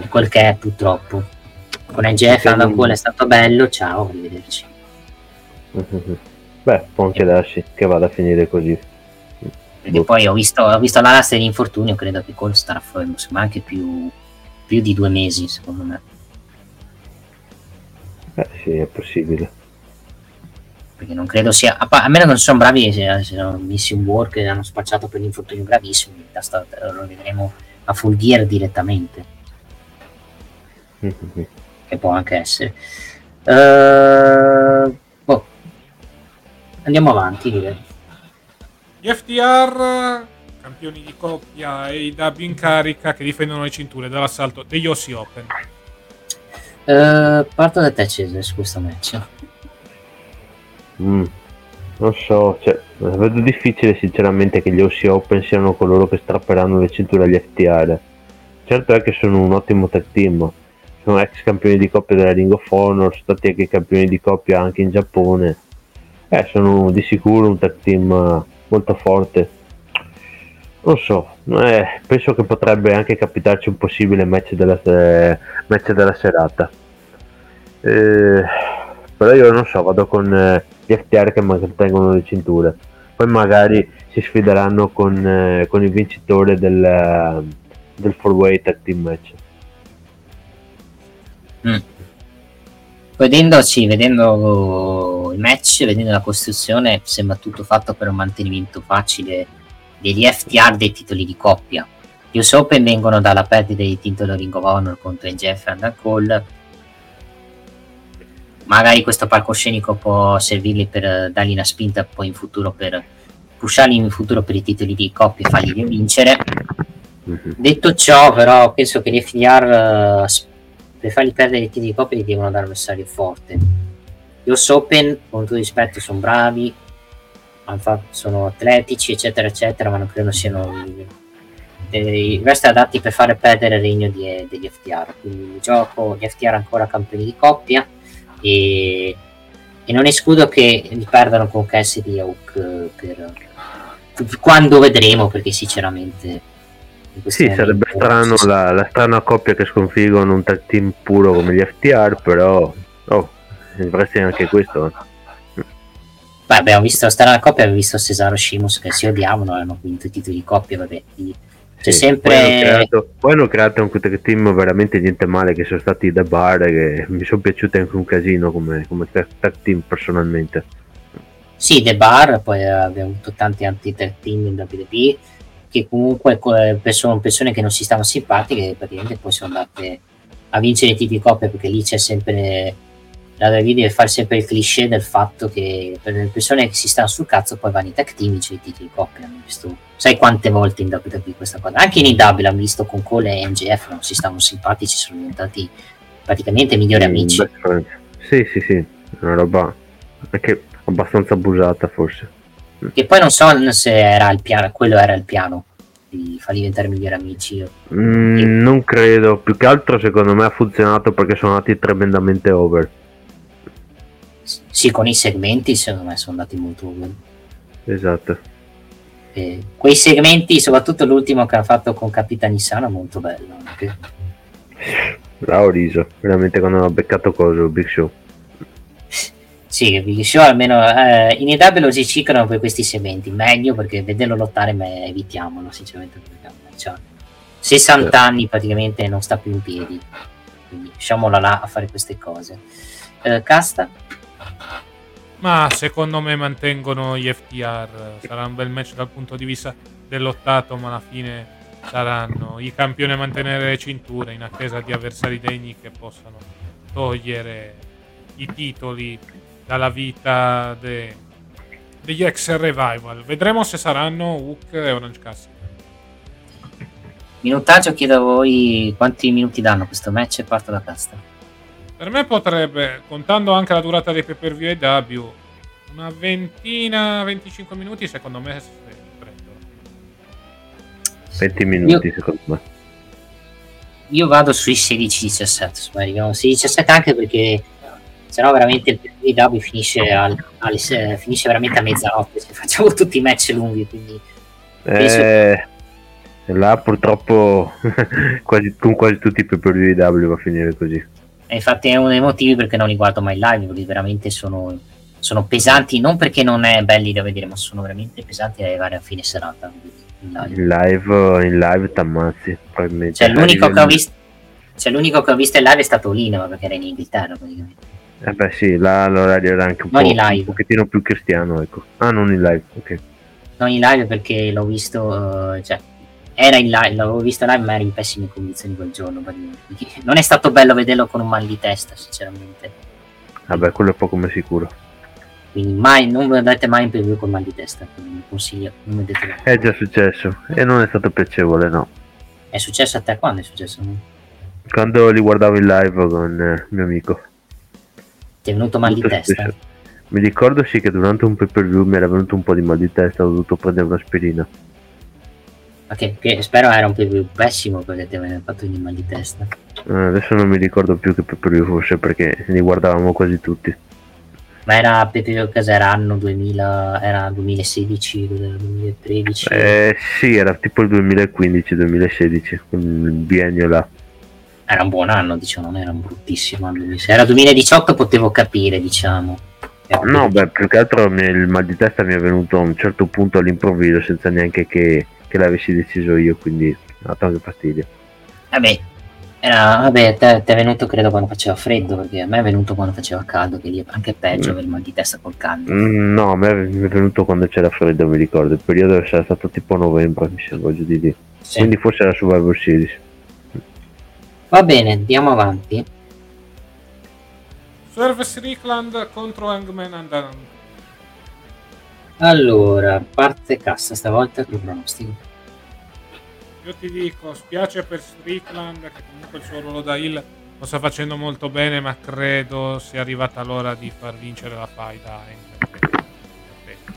è quel che è purtroppo, con NGF andando Cole è stato bello, ciao, arrivederci. Beh, può anche darsi che vada a finire così, perché poi ho visto la lasta di infortunio, credo che Cole starà fuori ma anche più di 2 mesi secondo me. Beh sì, è possibile, perché non credo sia, a meno che non sono bravi, se hanno messo in work e hanno spacciato per l'infortunio gravissimo, lo vedremo a Full Gear direttamente, che può anche essere. Andiamo avanti, direi. Gli FTR, campioni di coppia e i W in carica, che difendono le cinture dall'assalto degli OC Open. Parto da te, Cesare, su questo match. non so, cioè, vedo difficile sinceramente che gli OC Open siano coloro che strapperanno le cinture agli FTR. Certo è che sono un ottimo tag team, sono ex campioni di coppia della Ring of Honor, sono stati anche campioni di coppia anche in Giappone, sono di sicuro un tag team molto forte. Non so, penso che potrebbe anche capitarci un possibile match della serata, però io non so, vado con gli FTR che mantengono le cinture, poi magari si sfideranno con il vincitore del 4-way tag team match. Vedendo il match, vedendo la costruzione, sembra tutto fatto per un mantenimento facile degli FTR dei titoli di coppia. Gli US Open vengono dalla perdita dei titoli Ring of Honor contro MJF e Adam Cole. Magari questo palcoscenico può servirgli per dargli una spinta poi in futuro, per pusharli in futuro per i titoli di coppia e fargli vincere. Detto ciò, però, penso che gli FTR per fargli perdere i titoli di coppia gli devono dare un avversario forte. Gli US Open, con tutto rispetto, sono bravi, sono atletici, eccetera eccetera, ma non credo siano i resti adatti per fare perdere il regno degli FTR. Quindi gioco gli FTR ancora campioni di coppia e non escludo che li perdano con Cassidy e Hook quando vedremo, perché sinceramente sì, sarebbe strano la strana coppia che sconfiggono un tag team puro come gli FTR, però dovresti anche questo. Beh, abbiamo visto stare alla coppia, abbiamo visto Cesaro e Sheamus che si odiavano, hanno vinto i titoli di coppia, vabbè. C'è sì, sempre poi hanno creato un tag team veramente niente male, che sono stati da bar, che mi sono piaciuti anche un casino come tag team personalmente. Sì, The Bar, poi abbiamo avuto tanti altri tag team in WWE che comunque sono persone che non si stavano simpatiche, che praticamente poi sono andate a vincere i titoli di coppia, perché lì c'è sempre la WWE deve fare sempre il cliché del fatto che per le persone che si stanno sul cazzo poi vanno i tag team, cioè i titoli di coppia. Sai quante volte in WWE questa cosa, anche in IW l'hanno visto con Cole e MJF, non si stavano simpatici, sono diventati praticamente migliori amici. Sì, una roba anche abbastanza abusata forse, che poi non so se era il piano, quello era il piano di far diventare migliori amici. Non credo, più che altro secondo me ha funzionato perché sono andati tremendamente over. Sì, con i segmenti secondo me sono andati molto bene. Esatto. Quei segmenti, soprattutto l'ultimo che ha fatto con Capitan Insano, molto bello anche. Bravo, riso veramente quando ha beccato coso Big Show. Sì, Big Show almeno in età ve lo si ciclano per questi segmenti, meglio, perché vederlo lottare, ma evitiamolo sinceramente, cioè, 60 anni praticamente non sta più in piedi, quindi lasciamola là a fare queste cose. Casta? Ma secondo me mantengono gli FTR, sarà un bel match dal punto di vista dell'ottato, ma alla fine saranno i campioni a mantenere le cinture in attesa di avversari degni che possano togliere i titoli dalla vita degli ex Revival. Vedremo se saranno Hook e Orange Cassidy. Minutaggio, chiedo a voi quanti minuti danno questo match e parto da Casta. Per me potrebbe, contando anche la durata dei pay-per-view e W, una 25 minuti secondo me se prendono. 20 minuti secondo me. Io vado sui 16-17, ma arriviamo 16-17 anche perché sennò veramente il pay-per-view W finisce veramente a mezzanotte se facciamo tutti i match lunghi, quindi là purtroppo quasi tutti i pay-per-view W va a finire così. Infatti è uno dei motivi perché non li guardo mai live, perché veramente sono pesanti, non perché non è belli da vedere, ma sono veramente pesanti da arrivare a fine serata in live t'ammazzi probabilmente. Cioè l'unico che ho visto in live è stato Lino, perché era in Inghilterra praticamente. Beh sì, là l'orario era anche un pochettino più cristiano, ecco. Non in live, ok. Non in live perché l'ho visto, cioè era in live, l'avevo visto live, ma era in pessime condizioni quel giorno, non è stato bello vederlo con un mal di testa sinceramente. Vabbè, quello è poco ma sicuro, quindi mai, non andate mai in preview con mal di testa, quindi mi consiglio, non vedete. È già successo e non è stato piacevole. No, è successo a te? Quando è successo? Quando li guardavo in live con mio amico. Ti è venuto mal di testa? Mi ricordo sì che durante un pay-per-view mi era venuto un po' di mal di testa, ho dovuto prendere un'aspirina. Ok, che spero era un pay-per-view pessimo perché ti aveva fatto di mal di testa. Adesso non mi ricordo più che pay-per-view fosse perché li guardavamo quasi tutti. Ma era pay-per-view caseranno 2000, era 2016, 2013? Sì, era tipo il 2015-2016, il biennio là. Era un buon anno, diciamo, non era un bruttissimo anno. Se era 2018 potevo capire, diciamo. No, beh, più che altro il mal di testa mi è venuto a un certo punto all'improvviso, senza neanche che l'avessi deciso io, quindi ho dato anche fastidio. Vabbè, ti è venuto credo quando faceva freddo, perché a me è venuto quando faceva caldo, che lì è anche peggio avere il mal di testa col caldo. No, a me è venuto quando c'era freddo, mi ricordo, il periodo era stato tipo novembre, mi sembra, giù di lì. Sì. Quindi forse era Survivor Series. Va bene, andiamo avanti. Service Rickland contro Hangman and Adam. Allora, parte cassa stavolta con il pronostico. Io ti dico, spiace per Strickland che comunque il suo ruolo da heel lo sta facendo molto bene, ma credo sia arrivata l'ora di far vincere la faida a Hangman.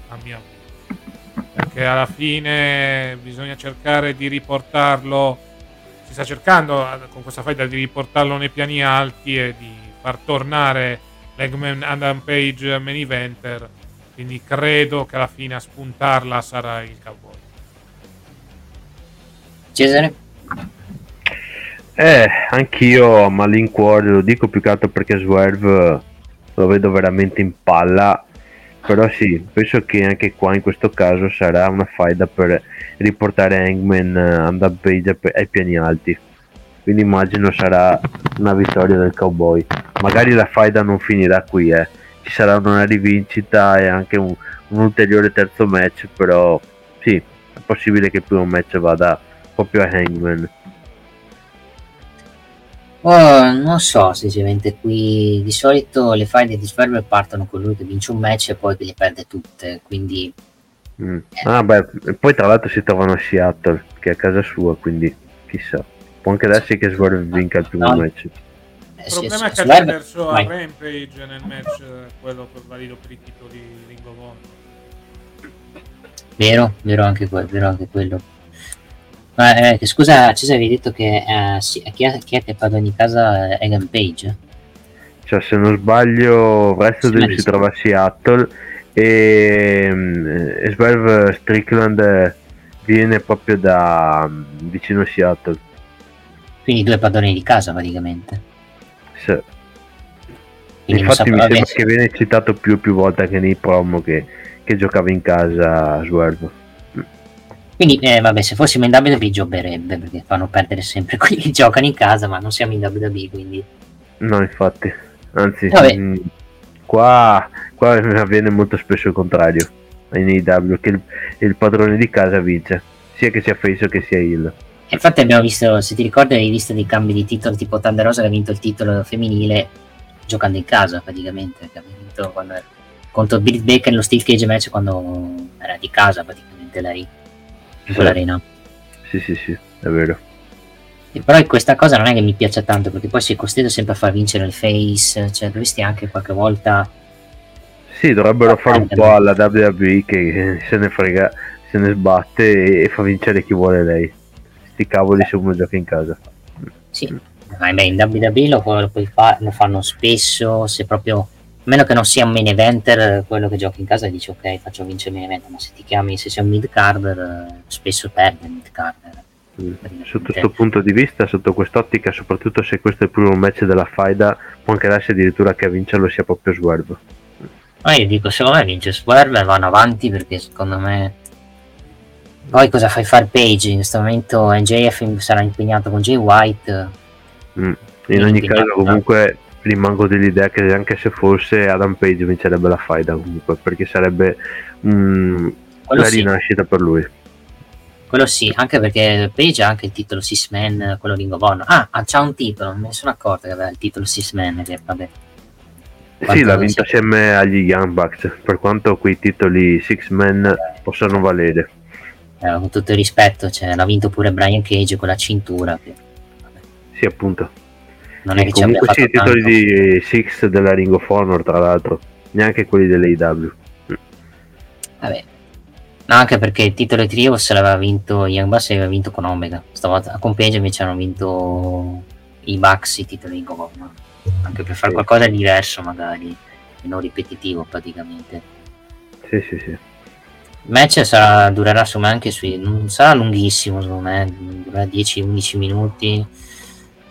A mio avviso. Perché alla fine bisogna cercare di riportarlo, si sta cercando con questa faida di riportarlo nei piani alti e di far tornare Hangman Adam Page main eventer, quindi credo che alla fine a spuntarla sarà il cowboy. Cesare? Anch'io a malincuore lo dico, più che altro perché Swerve lo vedo veramente in palla, però sì, penso che anche qua in questo caso sarà una faida per riportare Hangman Adam Page ai piani alti, quindi immagino sarà una vittoria del cowboy. Magari la faida non finirà qui, ci sarà una rivincita e anche un ulteriore terzo match, però sì, è possibile che il primo match vada proprio a Hangman. Non so, sinceramente qui di solito le faide di Swerve partono con lui che vince un match e poi che le perde tutte, quindi... beh, poi tra l'altro si trovano a Seattle, che è a casa sua, quindi chissà. Può anche darsi che Swerve vinca il primo match. Il problema è che verso a Rampage nel match quello valido per i titoli Ring of Honor. Vero anche quello. Ma, scusa Cesare, avevi detto che chi è che fa ogni casa Hangman Page? Cioè, se non sbaglio, WrestleDream si trova a Seattle e Swerve Strickland viene proprio da vicino a Seattle. Quindi due padroni di casa praticamente. Sì. Infatti mi sembra che viene citato più volte anche nei promo che giocava in casa Swerve. Quindi se fossimo in WWE gioverebbe, perché fanno perdere sempre quelli che giocano in casa, ma non siamo in WWE, quindi... No, infatti. Anzi, qua avviene molto spesso il contrario in AEW, che il padrone di casa vince, sia che sia face che sia heel. Infatti abbiamo visto, se ti ricordi, avevi visto dei cambi di titolo, tipo Thunder Rosa che ha vinto il titolo femminile giocando in casa praticamente, che ha vinto quando era contro Britt Baker nello Steel Cage match, quando era di casa praticamente lei in quell'arena. Sì, è vero. E però questa cosa non è che mi piaccia tanto, perché poi si è costretto sempre a far vincere il face, cioè dovresti anche qualche volta... Sì, dovrebbero fare un po' alla WWE che se ne frega, se ne sbatte e fa vincere chi vuole lei. Cavoli se uno gioca in casa. Sì, in WWE lo fanno spesso, se proprio a meno che non sia un main eventer quello che gioca in casa, dice ok, faccio vincere il main event, ma se sei un mid carder spesso perde il mid carder. Sotto questo punto di vista, sotto quest'ottica, soprattutto se questo è il primo match della faida, può anche darsi addirittura che a vincerlo sia proprio Swerve. Ma io dico, secondo me vince Swerve e vanno avanti, perché secondo me poi cosa fai fare Page? In questo momento MJF sarà impegnato con Jay White. In ogni caso comunque rimango dell'idea che anche se fosse Adam Page vincerebbe la faida comunque, perché sarebbe la rinascita per lui. Quello sì, anche perché Page ha anche il titolo Six Man, quello Ring of Honor. C'ha un titolo, non me ne sono accorto che aveva il titolo Six Man, che vabbè. Quanto sì, l'ha vinto assieme agli Young Bucks, per quanto quei titoli Six Man possano valere. Con tutto il rispetto, cioè, l'ha vinto pure Brian Cage con la cintura. Che, vabbè. Sì, appunto. Non è che comunque ci abbia fatto i titoli di Six della Ring of Honor, tra l'altro. neanche quelli dell'AEW. Vabbè, no, anche perché il titolo di trio se l'aveva vinto Young Bucks, aveva vinto con Omega stavolta. A compenso invece hanno vinto i Bucks i titoli di Gomma, anche per fare qualcosa di diverso magari e non ripetitivo praticamente. Sì sì sì. Il match sarà, durerà insomma anche sui, non sarà lunghissimo secondo me, durerà 10-11 minuti.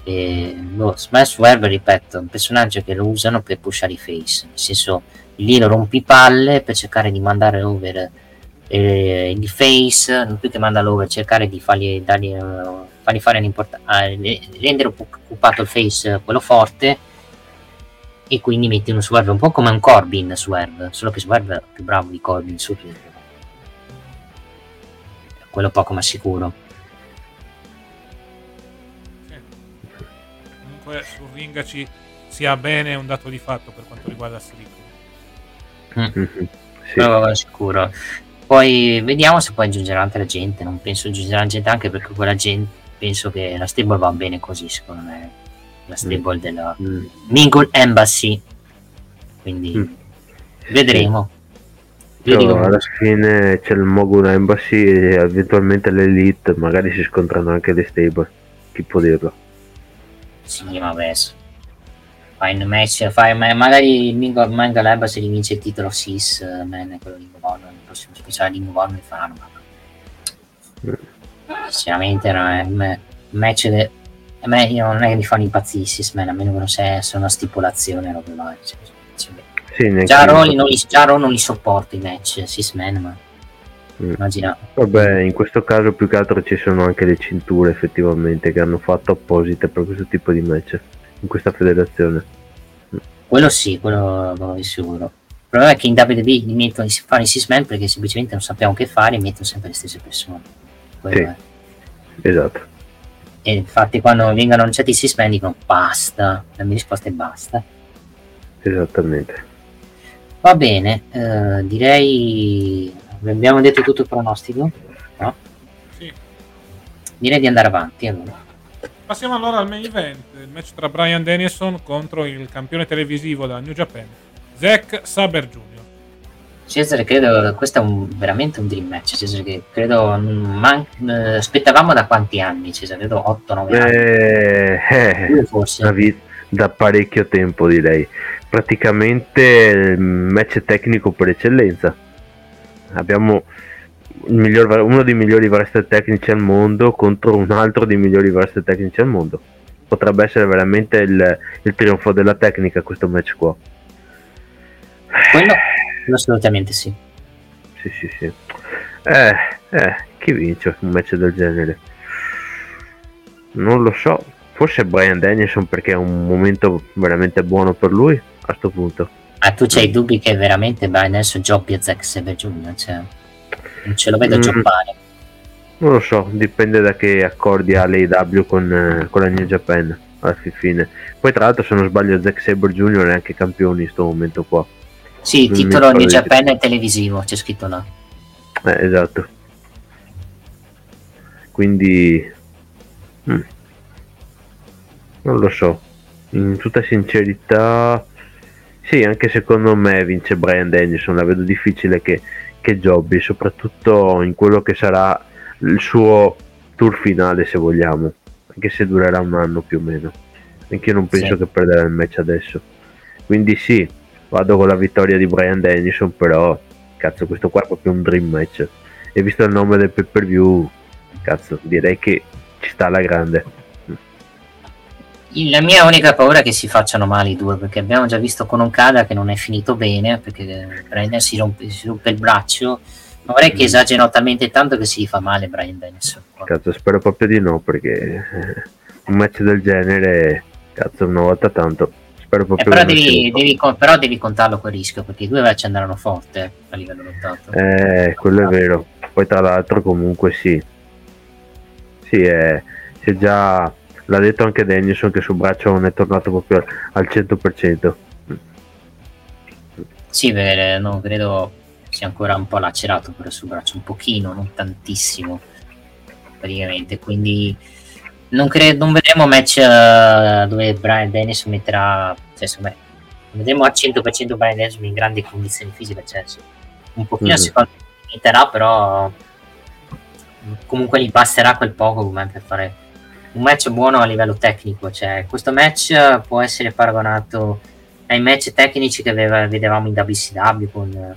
Smash Web, ripeto, è un personaggio che lo usano per pushare i face, nel senso lì lo rompipalle per cercare di mandare over il face, non più che mandarlo over, cercare di fargli fare rendere occupato il face quello forte, e quindi metti uno Swerve un po' come un Corbin Swerve, solo che Swerve è più bravo di Corbin su quello poco ma sicuro. Comunque su Ringa ci sia bene, è un dato di fatto per quanto riguarda Strictly. Sì. No, sicuro. Poi vediamo se poi aggiungerà altra gente, non penso aggiungerà gente, anche perché quella gente penso che la stable va bene così, secondo me la stable della Mingle Embassy, quindi vedremo. Io dico, alla fine c'è il Mogul Embassy e eventualmente l'Elite, magari si scontrano anche le stable, chi può dirlo. Sì, vabbè, fai un match, magari Mingo Leba se vince il titolo SIS, quello di Governo, il prossimo speciale di Governo li faranno. Sinceramente no, match a me non è che mi fanno impazzire SIS, a meno che non sia una stipulazione roba varia. Sì, già Ron non li sopporto i match SIS Man, ma immaginavo. Vabbè, in questo caso più che altro ci sono anche le cinture effettivamente che hanno fatto apposite per questo tipo di match in questa federazione. Quello sì, quello è sicuro. Il problema è che in WWE li mettono, si fanno i six man perché semplicemente non sappiamo che fare e mettono sempre le stesse persone. Quello sì, è esatto. E infatti quando vengono annunciati i six man dicono basta, la mia risposta è basta. Esattamente. Va bene, direi abbiamo detto tutto il pronostico, no? Sì. Direi di andare avanti allora. Passiamo allora al main event, il match tra Brian Danielson contro il campione televisivo da New Japan, Zack Saber Jr. Cesare, credo questo è veramente un dream match, Cesare, che credo aspettavamo da quanti anni, Cesare, credo 8-9 anni, forse da parecchio tempo direi, praticamente il match tecnico per eccellenza. Abbiamo uno dei migliori wrestler tecnici al mondo contro un altro dei migliori wrestler tecnici al mondo. Potrebbe essere veramente il trionfo della tecnica questo match qua. Quello assolutamente sì. Sì sì sì. Chi vince un match del genere? Non lo so. Forse Brian Danielson, perché è un momento veramente buono per lui a sto punto. Ah, tu c'hai dubbi che veramente Brian Danielson giochi a Zack Saber Jr, cioè non ce lo vedo gioppare. Non lo so, dipende da che accordi ha l'AEW con la New Japan alla fine. Poi tra l'altro se non sbaglio Zack Saber Jr è anche campione in sto momento qua. Sì, non titolo New Japan è televisivo, c'è scritto là. Esatto. Quindi non lo so, in tutta sincerità sì, anche secondo me vince Brian Danielson, la vedo difficile che jobbi, soprattutto in quello che sarà il suo tour finale se vogliamo, anche se durerà un anno più o meno, anche io non penso che perderà il match adesso, quindi sì, vado con la vittoria di Brian Danielson, però cazzo questo qua è proprio un dream match e visto il nome del pay per view cazzo direi che ci sta alla grande. La mia unica paura è che si facciano male i due, perché abbiamo già visto con Okada che non è finito bene, perché Brian si rompe il braccio, ma vorrei che esagerino talmente tanto che si fa male Brian Danielson. Cazzo, spero proprio di no, perché un match del genere, cazzo, una volta tanto, spero proprio però devi contarlo quel rischio, perché i due ci andranno forte a livello lottato. Quello è vero, poi tra l'altro comunque sì, c'è già... L'ha detto anche Danielson che sul braccio non è tornato proprio al 100%. Sì, beh, no, credo sia ancora un po' lacerato però sul braccio, un pochino, non tantissimo praticamente, quindi non vedremo match dove Brian Danielson metterà, cioè, vedremo al 100% Brian Danielson in grandi condizioni fisiche, cioè, un pochino secondo me limiterà, però comunque gli basterà quel poco per fare un match buono a livello tecnico. Cioè, questo match può essere paragonato ai match tecnici che vedevamo in WCW con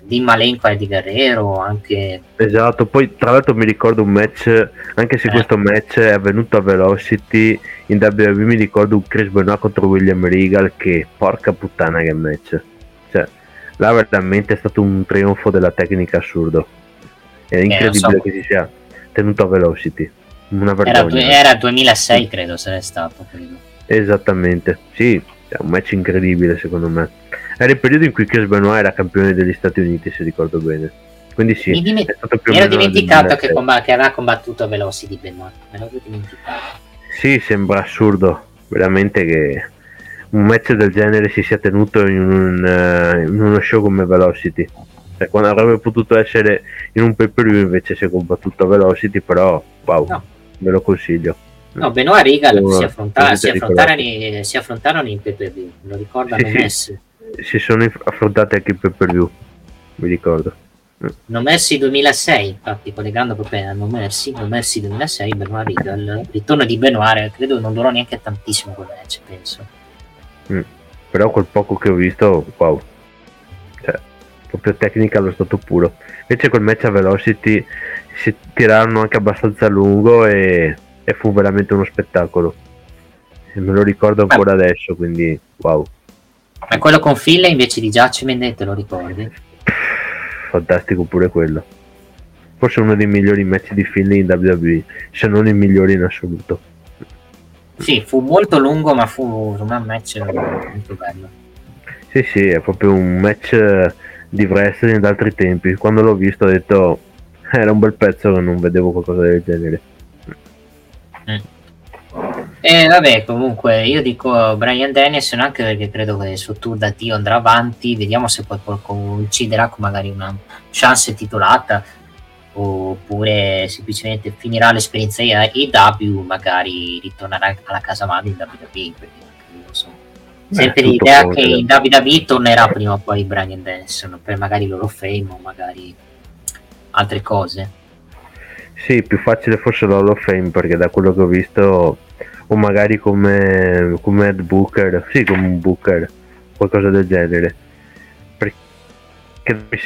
Dean Malenko e Eddie Guerrero anche. Esatto, poi tra l'altro mi ricordo un match, anche se questo match è avvenuto a Velocity, in WWE mi ricordo un Chris Benoit contro William Regal, che porca puttana che match, cioè là veramente è stato un trionfo della tecnica assurdo, è incredibile che si sia tenuto a Velocity, una vergogna. Era 2006 credo sarebbe stato, credo. Esattamente, sì, è un match incredibile secondo me. Era il periodo in cui Chris Benoit era campione degli Stati Uniti, se ricordo bene. Quindi sì, è stato più o meno. Mi ero dimenticato che aveva combattuto a Velocity Benoit. Me l'avevo dimenticato. Sì, sembra assurdo veramente che un match del genere si sia tenuto in uno show come Velocity. Cioè, quando avrebbe potuto essere in un pay-per-view, invece si è combattuto a Velocity, però wow, no, ve lo consiglio. No, Benoit e Regal si affrontarono in pay-per-view, lo ricordano Messi. Si sono affrontate anche in pay-per-view, mi ricordo. No Mercy 2006, infatti, collegando proprio a No Mercy 2006, Benoit Regal, il ritorno di Benoit, credo non durò neanche tantissimo quel match, penso. Però quel poco che ho visto, wow, cioè, proprio tecnica allo stato puro. Invece quel match a Velocity si tirarono anche abbastanza a lungo e fu veramente uno spettacolo. E me lo ricordo ancora adesso, quindi wow. Ma quello con Phil invece di Judgment, te lo ricordi? Fantastico pure quello. Forse uno dei migliori match di Phil in WWE, se non il migliore in assoluto. Sì, fu molto lungo, ma fu un match molto bello. Sì, è proprio un match di wrestling d'altri tempi. Quando l'ho visto ho detto, era un bel pezzo che non vedevo qualcosa del genere. E vabbè, comunque io dico Brian Danielson, anche perché credo che il suo tour da Dio andrà avanti, vediamo se poi coinciderà con magari una chance titolata oppure semplicemente finirà l'esperienza AEW, magari ritornerà alla casa madre in WWE, perché non so. Sempre l'idea che in WWE tornerà prima o poi Brian Danielson per magari loro fame o magari altre cose. Sì, più facile forse l'Hall of Fame, perché da quello che ho visto, o magari come Ed Booker, sì, come un Booker, qualcosa del genere, perché mi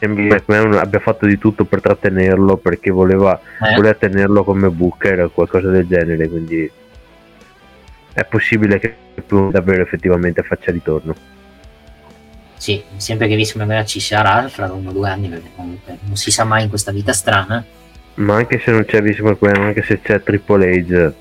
sembra che abbia fatto di tutto per trattenerlo, perché voleva tenerlo come Booker, qualcosa del genere, quindi è possibile che davvero effettivamente faccia ritorno. Sì, sempre che vi sembra ci sarà fra 1 o 2 anni, perché comunque non si sa mai in questa vita strana. Ma anche se non c'è Vince, anche se c'è Triple H,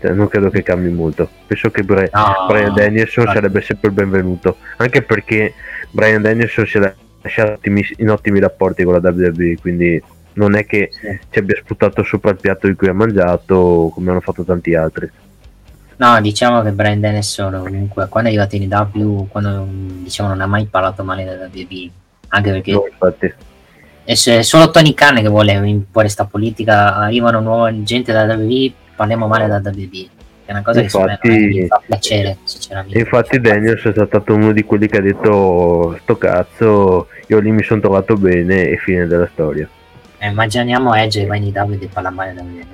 cioè non credo che cambi molto. Penso che Brian Danielson sarebbe sempre il benvenuto, anche perché Brian Danielson si è lasciato in ottimi rapporti con la WWE, quindi non è che ci abbia sputato sopra il piatto di cui ha mangiato, come hanno fatto tanti altri. No, diciamo che Brian Danielson comunque quando è arrivato in AEW, quando diciamo non ha mai parlato male della WWE, anche perché infatti e se solo Tony Khan che vuole sta politica, arrivano nuova gente dalla WWE, parliamo male della WWE, è una cosa infatti, che mi fa piacere sinceramente. Infatti Danielson è stato uno di quelli che ha detto sto cazzo, io lì mi sono trovato bene e fine della storia. Immaginiamo Edge che va in AEW e parla male della WWE,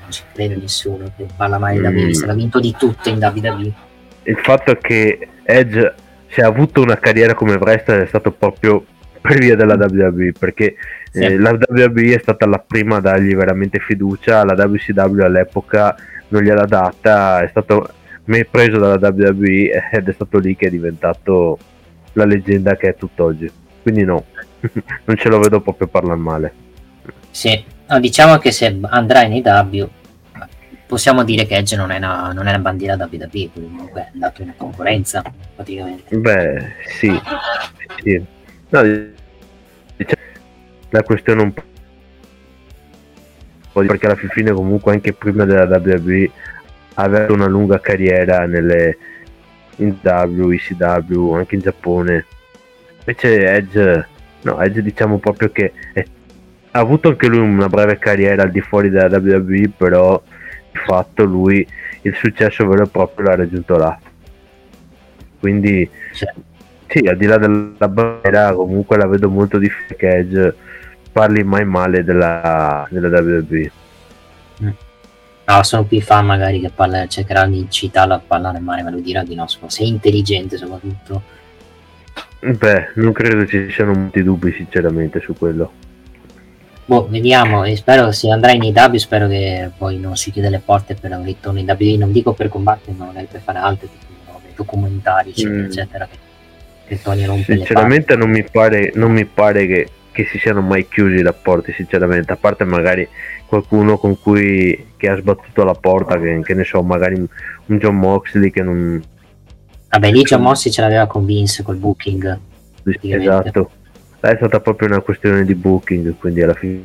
non ci crede nessuno che parla male di WWE, sarà vinto di tutto in WWE. Il fatto è che Edge, se ha avuto una carriera come wrestler, è stato proprio per via della WWE, perché la WWE è stata la prima a dargli veramente fiducia, la WCW all'epoca non gliel'ha data, è stato preso dalla WWE ed è stato lì che è diventato la leggenda che è tutt'oggi, quindi no, non ce lo vedo proprio parlare male. Sì, no, diciamo che se andrà in AEW possiamo dire che Edge non è una bandiera da WWE, comunque è andato in concorrenza praticamente. Beh, sì. No, la questione un po' perché alla fine comunque anche prima della WWE aveva una lunga carriera in WCW, anche in Giappone. Invece Edge diciamo proprio che ha avuto anche lui una breve carriera al di fuori della WWE, però di fatto lui il successo vero e proprio l'ha raggiunto là. quindi sì, al di là della bandiera comunque la vedo molto di package, parli mai male della WWE. No, sono qui fan magari che cercheranno di incitarla a parlare male, ma lo dirà di no, sei intelligente soprattutto. Beh, non credo ci siano molti dubbi sinceramente su quello. Boh, vediamo, e spero si andrà in IW, spero che poi non si chiude le porte per un ritorno in IW, non dico per combattere, ma magari per fare altri documentari, eccetera, che Tony rompe sinceramente le parti. Non mi pare che si siano mai chiusi i rapporti sinceramente, a parte magari qualcuno con cui che ha sbattuto la porta, che ne so, magari un John Moxley che non... Vabbè, lì John Moxley ce l'aveva con Vince col booking, esatto, è stata proprio una questione di booking, quindi alla fine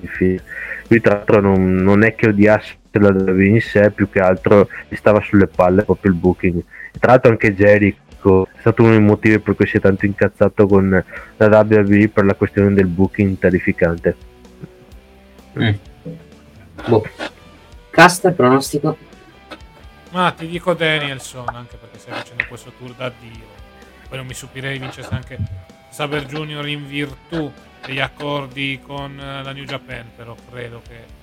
lui tra l'altro non è che odiasse la Vince, più che altro gli stava sulle palle proprio il booking. Tra l'altro anche Jericho è stato uno dei motivi per cui si è tanto incazzato con la WWE, per la questione del booking terrificante. Boh. Cast pronostico? Ma ti dico Danielson, anche perché stai facendo questo tour da Dio, poi non mi stupirei vincesse anche Saber Junior in virtù degli accordi con la New Japan, però credo che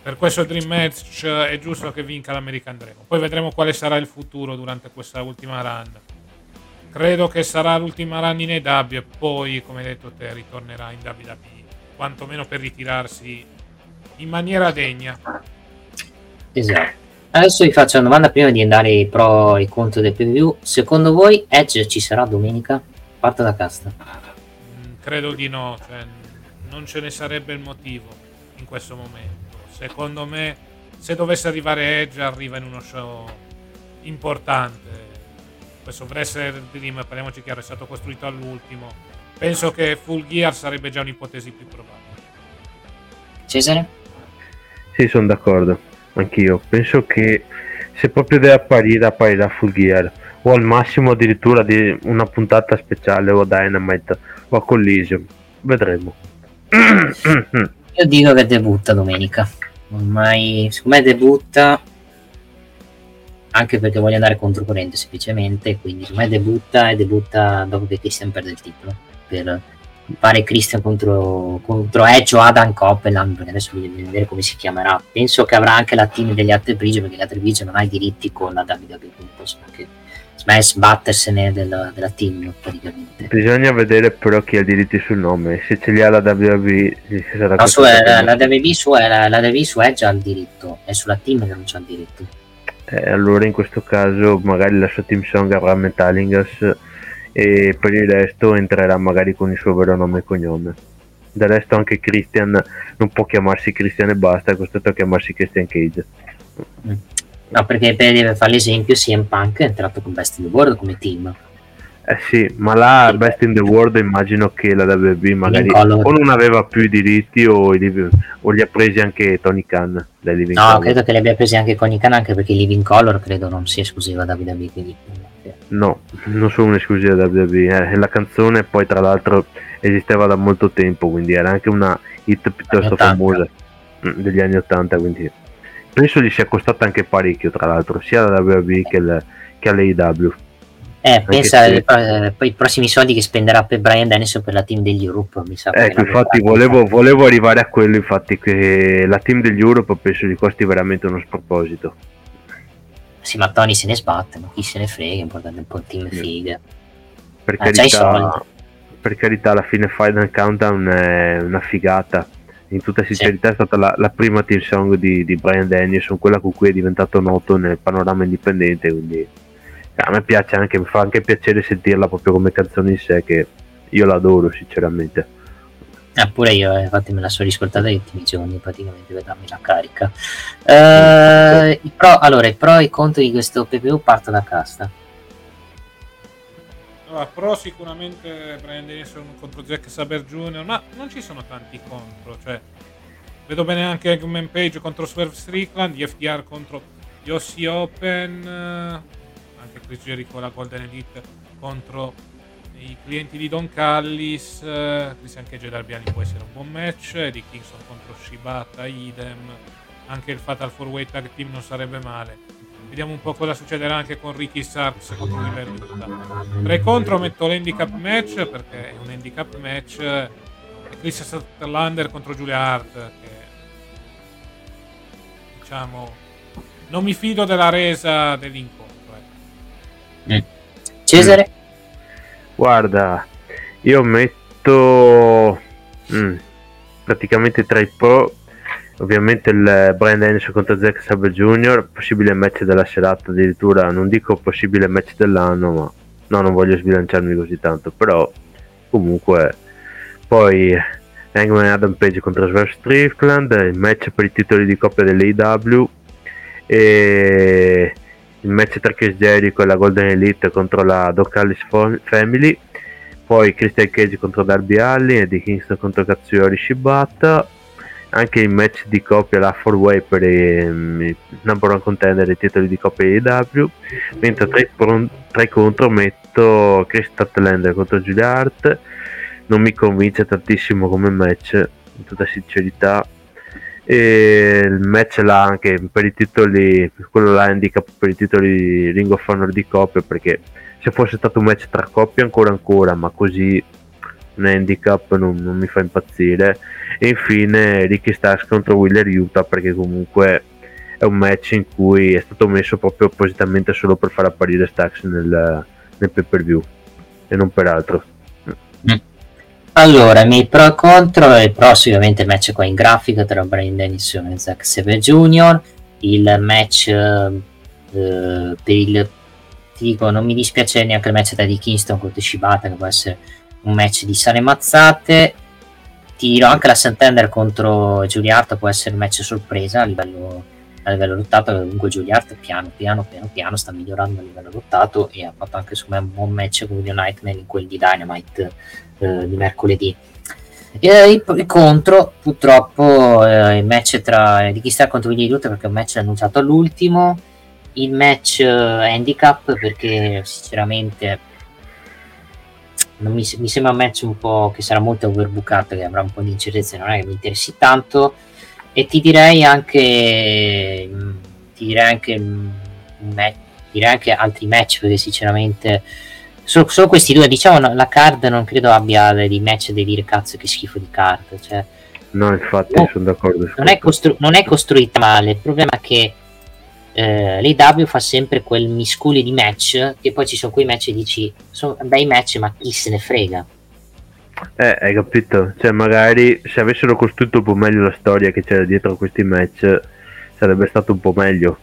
per questo Dream Match è giusto che vinca l'American Dream. Poi vedremo quale sarà il futuro durante questa ultima run. Credo che sarà l'ultima run in AEW e poi, come hai detto te, ritornerà in WWE, quantomeno per ritirarsi in maniera degna. Esatto. Adesso vi faccio una domanda prima di andare ai pro e contro del preview. Secondo voi Edge ci sarà domenica? Parto da Casta. Credo di no, cioè, non ce ne sarebbe il motivo in questo momento. Secondo me, se dovesse arrivare Edge, arriva in uno show importante. Questo WrestleDream, parliamoci chiaro, è stato costruito all'ultimo. Penso che Full Gear sarebbe già un'ipotesi più probabile. Cesare? Sì, sono d'accordo. Anch'io penso che se proprio deve apparire, apparirà Full Gear, o al massimo addirittura di una puntata speciale o a Dynamite o a Collision, vedremo. Io dico che debutta domenica, ormai secondo me debutta, anche perché voglio andare controcorrente semplicemente, quindi secondo me debutta dopo che Christian perde il titolo, per fare Christian contro Edge o Adam Copeland, perché adesso bisogna vedere come si chiamerà. Penso che avrà anche la team degli altri Brigio, perché gli altri Brigio non ha i diritti con la WWE, quindi bisogna sbattersene della team praticamente. Bisogna vedere però chi ha i diritti sul nome, se ce li ha la WWE. No, la WWE su Edge ha il diritto, è sulla team che non c'ha il diritto. Allora in questo caso magari la sua team song avrà Metal Ingas, e per il resto entrerà magari con il suo vero nome e cognome. Del resto anche Christian non può chiamarsi Christian e basta, è costretto a chiamarsi Christian Cage. No, perché per fare l'esempio CM Punk è entrato con Best in the World come team. Sì, ma là sì. Best in the World immagino che la WWE magari o non aveva più i diritti o li ha presi anche Tony Khan. No, Color. Credo che li abbia presi anche Tony Khan, anche perché Living Color credo non sia esclusiva da WWE, quindi... No, non sono un'esclusiva da WWE. La canzone poi tra l'altro esisteva da molto tempo, quindi era anche una hit piuttosto famosa degli anni 80, quindi penso gli sia costata anche parecchio tra l'altro, sia alla WWE che all'AEW. Pensa poi i prossimi soldi che spenderà per Brian Danielson per la team degli Europe, mi sa. Infatti volevo arrivare a quello, infatti, che la team degli Europe penso gli costi veramente uno sproposito. Sì, ma Tony se ne sbatte, ma chi se ne frega, è importante un po' il team figa. Per carità, alla fine Final Countdown è una figata. In tutta sincerità è stata la prima team song di Brian Danielson, quella con cui è diventato noto nel panorama indipendente, quindi a me piace anche, mi fa anche piacere sentirla proprio come canzone in sé, che io l'adoro sinceramente. Pure io, infatti me la sono riscoltata gli ultimi giorni praticamente per darmi la carica. I pro e i contro di questo PPU, parto da Casta. Allora, pro sicuramente Brian Danielson contro Zack Saber Jr, ma non ci sono tanti contro, cioè vedo bene anche Eggman Page contro Swerve Strickland, gli FDR contro gli Aussie Open, anche Chris Jericho la Golden Elite contro i clienti di Don Callis, Christian Cage e Darby Allin può essere un buon match, di Kingston contro Shibata idem, anche il Fatal 4-Way Tag Team non sarebbe male. Vediamo un po' cosa succederà anche con Ricky Starks contro River Vita. 3 contro, metto l'handicap match perché è un handicap match. E Chris Statlander contro Julia Hart, che diciamo non mi fido della resa dell'incontro, ecco. Cesare? Guarda, io metto praticamente tra i pro, ovviamente il Brian Danielson contro Zack Saber Jr, possibile match della serata, addirittura non dico possibile match dell'anno, ma no, non voglio sbilanciarmi così tanto, però comunque. Poi Hangman Adam Page contro Swerve Strickland, il match per i titoli di coppia dell'AEW, e il match tra Chris Jericho e la Golden Elite contro la Doc Alice Family, poi Christian Cage contro Darby Allin, Eddie Kingston contro Katsuyori Shibata, anche il match di coppia, la 4-way per il number one contender, i titoli di coppia di AEW, mentre tra i contro metto Chris Statlander contro Julia Hart. Non mi convince tantissimo come match, in tutta sincerità, e il match là anche per i titoli, quello là handicap per i titoli Ring of Honor di coppia, perché se fosse stato un match tra coppie ancora, ma così un handicap non mi fa impazzire. E infine Ricky Starks contro Wheeler Yuta, perché comunque è un match in cui è stato messo proprio appositamente solo per far apparire Starks nel pay per view e non per altro. Allora, i miei pro e contro, il prossimo ovviamente il match qua in grafica tra Brian Danielson e Zack Saber Jr, il match non mi dispiace neanche il match da Eddie Kingston contro Shibata, che può essere un match di sale mazzate. Ti dirò anche la Santander contro Julia Hart può essere un match sorpresa a livello lottato, comunque Julia Hart piano piano sta migliorando a livello lottato, e ha fatto anche secondo me un buon match con The Nightmare in quel di Dynamite di mercoledì. Il contro, purtroppo, il match tra Ricky Starks contro Wheeler Yuta, perché è un match annunciato all'ultimo, il match handicap perché sinceramente mi sembra un match un po' che sarà molto overbookato, che avrà un po' di incertezza, non è che mi interessi tanto. E ti direi anche altri match, perché sinceramente solo questi due, diciamo, la card non credo abbia dei match da dire cazzo che schifo di card, cioè no, infatti sono d'accordo, non è costruita male, il problema è che l'AEW fa sempre quel miscuglio di match, che poi ci sono quei match e dici sono bei match ma chi se ne frega, hai capito? Cioè magari se avessero costruito un po' meglio la storia che c'era dietro a questi match sarebbe stato un po' meglio.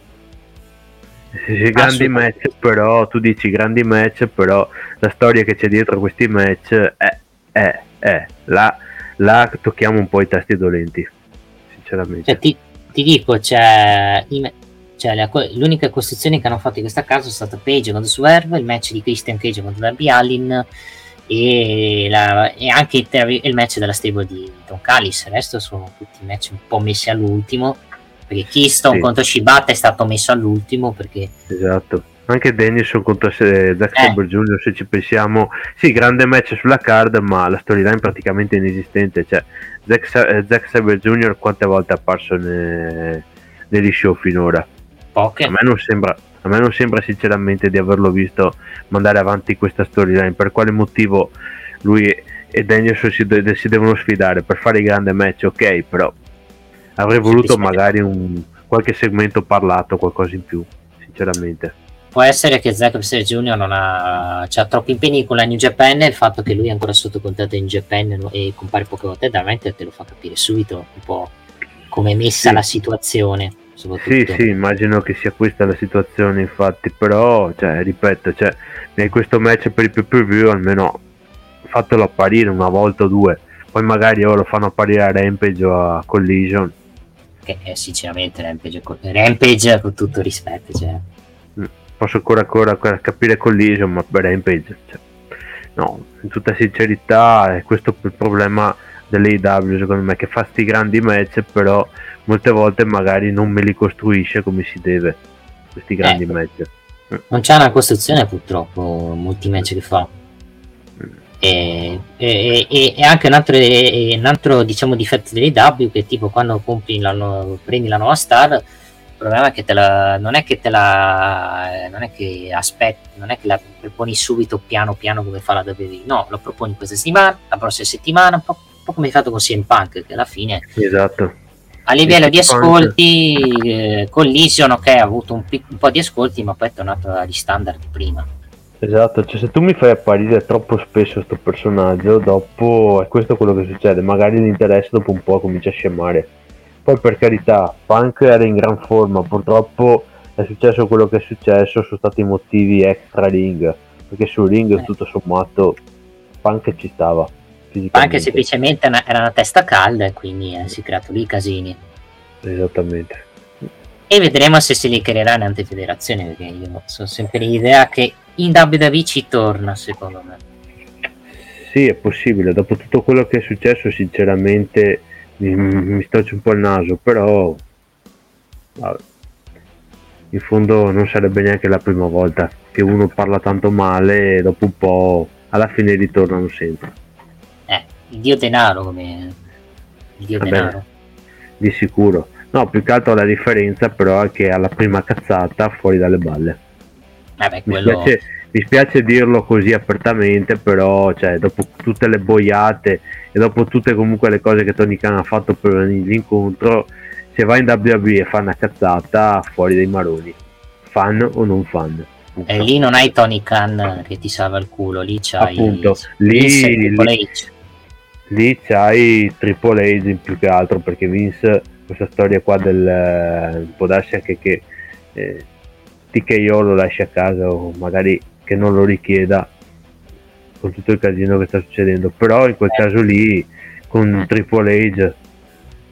Grandi match, però tu dici grandi match, però la storia che c'è dietro a questi match là tocchiamo un po' i tasti dolenti, sinceramente. Cioè, ti dico, l'unica costruzione che hanno fatto in questa casa è stata Page contro Swerve, il match di Christian Cage contro Darby Allin e anche il match della stable di Don Callis. Il resto sono tutti match un po' messi all'ultimo, perché Kingston contro Shibata è stato messo all'ultimo, perché esatto, anche Danielson contro Zack Saber Jr, se ci pensiamo, sì, grande match sulla card, ma la storyline praticamente inesistente. Cioè Zack Saber Jr quante volte è apparso negli show finora? Poche. A me non sembra sinceramente di averlo visto mandare avanti questa storyline. Per quale motivo lui e Danielson si devono sfidare per fare i grandi match? Ok, però avrei voluto magari qualche segmento parlato, qualcosa in più, sinceramente. Può essere che Zack Saber Jr non ha troppi impegni con la New Japan, e il fatto che lui è ancora sotto contratto in Japan e compare poche volte veramente te lo fa capire subito un po' come è messa la situazione. Sì, immagino che sia questa la situazione, infatti, però, cioè, ripeto, cioè, in questo match per il pay-per-view almeno fatelo apparire una volta o due, poi magari lo fanno apparire a Rampage o a Collision, che è sinceramente Rampage con tutto rispetto, cioè. Posso ancora capire Collision, ma per Rampage, cioè, no, in tutta sincerità è questo il problema dell'AEW, secondo me, che fa sti grandi match, però molte volte magari non me li costruisce come si deve questi grandi match. Non c'è una costruzione, purtroppo, molti match che fa. E anche un altro diciamo difetto dell'AEW, che tipo quando prendi la nuova star problema è che non è che la proponi subito piano come fa la WWE, no, lo proponi questa settimana, la prossima settimana, un po' come hai fatto con CM Punk, che alla fine, esatto, a livello di ascolti Collision, ok, ha avuto un po' di ascolti, ma poi è tornato agli standard di prima. Esatto, cioè se tu mi fai apparire troppo spesso sto personaggio, dopo è questo quello che succede, magari l'interesse dopo un po' comincia a scemare. Poi per carità, Punk era in gran forma, purtroppo è successo quello che è successo, sono stati motivi extra ring, perché sul ring tutto sommato Punk ci stava. Anche semplicemente era una testa calda e quindi si è creato lì casini. Esattamente. E vedremo se si li creerà in antefederazione, perché io sono sempre l'idea che in WWE ci torna, secondo me. Sì, è possibile. Dopo tutto quello che è successo, sinceramente mi storce un po' il naso, però vabbè, in fondo non sarebbe neanche la prima volta che uno parla tanto male e dopo un po' alla fine ritornano sempre. Il dio denaro, come il dio denaro di sicuro. No, più che altro la differenza però è che alla prima cazzata fuori dalle balle. Vabbè, quello... mi spiace dirlo così apertamente, però cioè, dopo tutte le boiate e dopo tutte comunque le cose che Tony Khan ha fatto per l'incontro, se vai in WWE e fa una cazzata, fuori dai maroni, fan o non fan. E lì non hai Tony Khan che ti salva il culo, lì c'hai appunto lì c'hai Triple H più che altro, perché Vince, questa storia qua del può darsi anche che TKO lo lasci a casa o magari che non lo richieda con tutto il casino che sta succedendo, però in quel caso lì con Triple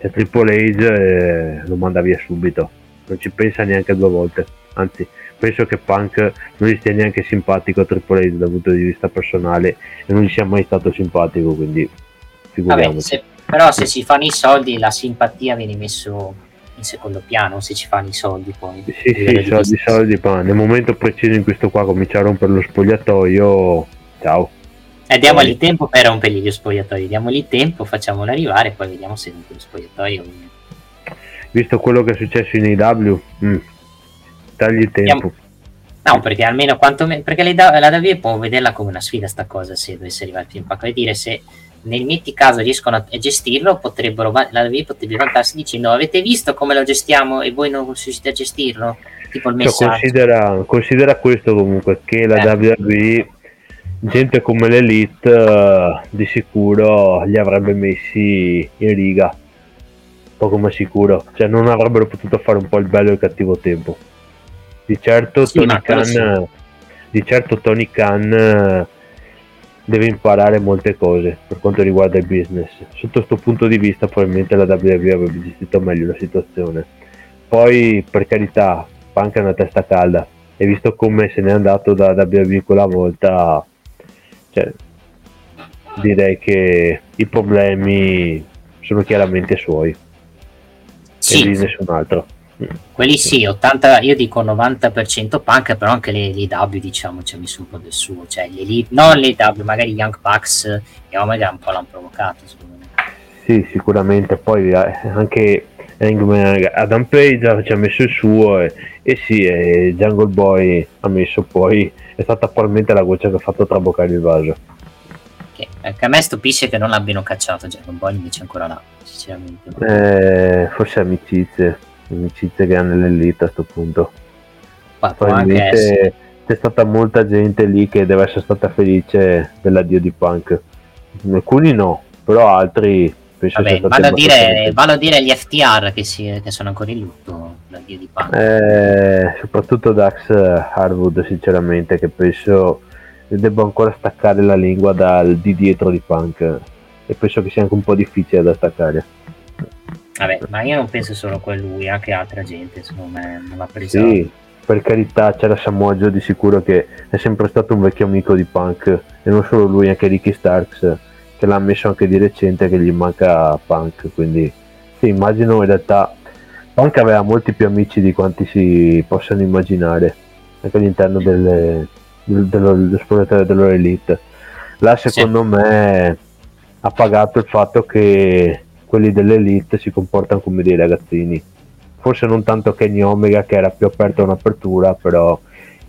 H lo manda via subito, non ci pensa neanche due volte, anzi penso che Punk non gli stia neanche simpatico a Triple H dal punto di vista personale e non gli sia mai stato simpatico, quindi figuriamoci. Però se si fanno i soldi la simpatia viene messo in secondo piano, se ci fanno i soldi poi. Sì, soldi, ma nel momento preciso in cui sto qua comincia a rompere lo spogliatoio, ciao. Diamogli tempo per rompergli lo spogliatoio, diamogli tempo, facciamolo arrivare, poi vediamo se rompe lo spogliatoio. Visto quello che è successo in AEW, tagli tempo. No, perché almeno perché la WWE può vederla come una sfida sta cosa, se dovesse arrivare il Punk, e dire se nel metti caso riescono a gestirlo, la WWE potrebbe vantarsi dicendo: avete visto come lo gestiamo e voi non riuscite a gestirlo? Tipo il messaggio. Considera questo comunque, che la WWE, gente come l'Elite di sicuro li avrebbe messi in riga, poco ma sicuro, cioè non avrebbero potuto fare un po' il bello e il cattivo tempo. Di certo Tony Khan deve imparare molte cose per quanto riguarda il business. Sotto questo punto di vista probabilmente la WWE avrebbe gestito meglio la situazione. Poi per carità, Punk è una testa calda e visto come se n'è andato da WWE quella volta, cioè, direi che i problemi sono chiaramente suoi, sì, e di nessun altro. Quelli sì, 80, io dico 90% Punk, però anche le W diciamo ci ha messo un po' del suo, cioè non le W, magari Young Bucks e Omega un po' l'hanno provocato, secondo me. Sì, sicuramente, poi anche Adam Page ci ha messo il suo e Jungle Boy ha messo, poi è stata probabilmente la goccia che ha fatto traboccare il vaso. Che a me stupisce che non l'abbiano cacciato Jungle Boy, invece ancora là, sinceramente. Forse amicizie che hanno nell'Elite a sto punto. Probabilmente c'è stata molta gente lì che deve essere stata felice dell'addio di Punk, alcuni no, però altri penso sia stato vado a dire gli FTR che sono ancora in lutto l'addio di Punk, soprattutto Dax Harwood, sinceramente, che penso debba ancora staccare la lingua dal di dietro di Punk e penso che sia anche un po' difficile da staccare. Ma io non penso solo a lui, anche altra gente, secondo me, non l'ha presa. Sì, per carità, c'era Samoa Joe di sicuro, che è sempre stato un vecchio amico di Punk, e non solo lui, anche Ricky Starks, che l'ha messo anche di recente, che gli manca Punk, quindi sì, immagino in realtà Punk aveva molti più amici di quanti si possano immaginare, anche all'interno dello spogliatoio della Elite. Là secondo me ha pagato il fatto che quelli dell'Elite si comportano come dei ragazzini, forse non tanto Kenny Omega che era più aperto a un'apertura, però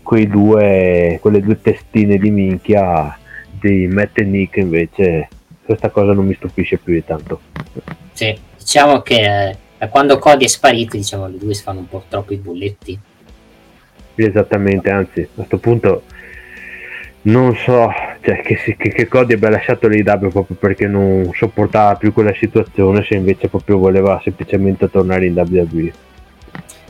quelle due testine di minchia di Matt e Nick invece questa cosa non mi stupisce più di tanto. Sì, diciamo che da quando Cody è sparito, diciamo, le due si fanno un po' troppo i bulletti. Esattamente, anzi a questo punto non so, cioè, che Cody abbia lasciato l'AEW proprio perché non sopportava più quella situazione, se invece proprio voleva semplicemente tornare in WWE.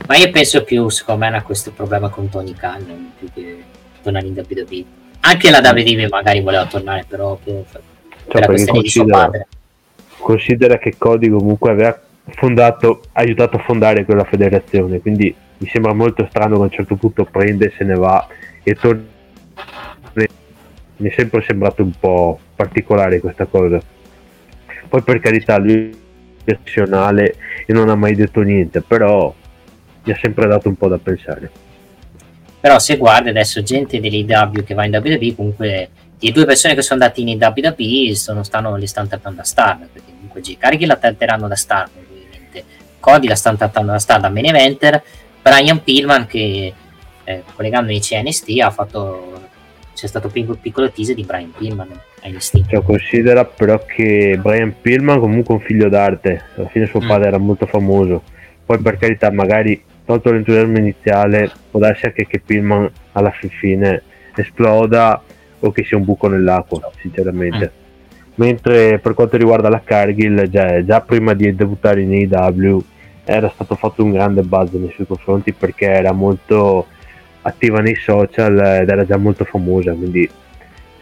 Ma io penso più, secondo me, a questo problema con Tony Khan più che tornare in WWE. Anche la WWE magari voleva tornare, però per la questione di suo padre. Considera che Cody comunque aveva aiutato a fondare quella federazione, quindi mi sembra molto strano che a un certo punto prende e se ne va e torna. Mi è sempre sembrato un po' particolare questa cosa. Poi per carità lui è professionale e non ha mai detto niente, però mi ha sempre dato un po' da pensare. Però se guardi adesso gente dell'AEW che va in WWE, comunque le due persone che sono andate in WWE stanno le stanno trattando da star, perché comunque Jade Cargill la tratteranno da star, ovviamente Cody la stanno trattando da star da main eventer, Brian Pillman che collegando i CNST ha fatto... c'è stato un piccolo teaser di Brian Pillman a NXT. Cioè, considera però che Brian Pillman comunque un figlio d'arte, alla fine suo padre era molto famoso, poi per carità magari tolto l'entusiasmo iniziale può darsi anche che Pillman alla fine esploda o che sia un buco nell'acqua sinceramente. Mentre per quanto riguarda la Cargill, già prima di debuttare in AEW era stato fatto un grande buzz nei suoi confronti perché era molto attiva nei social ed era già molto famosa, quindi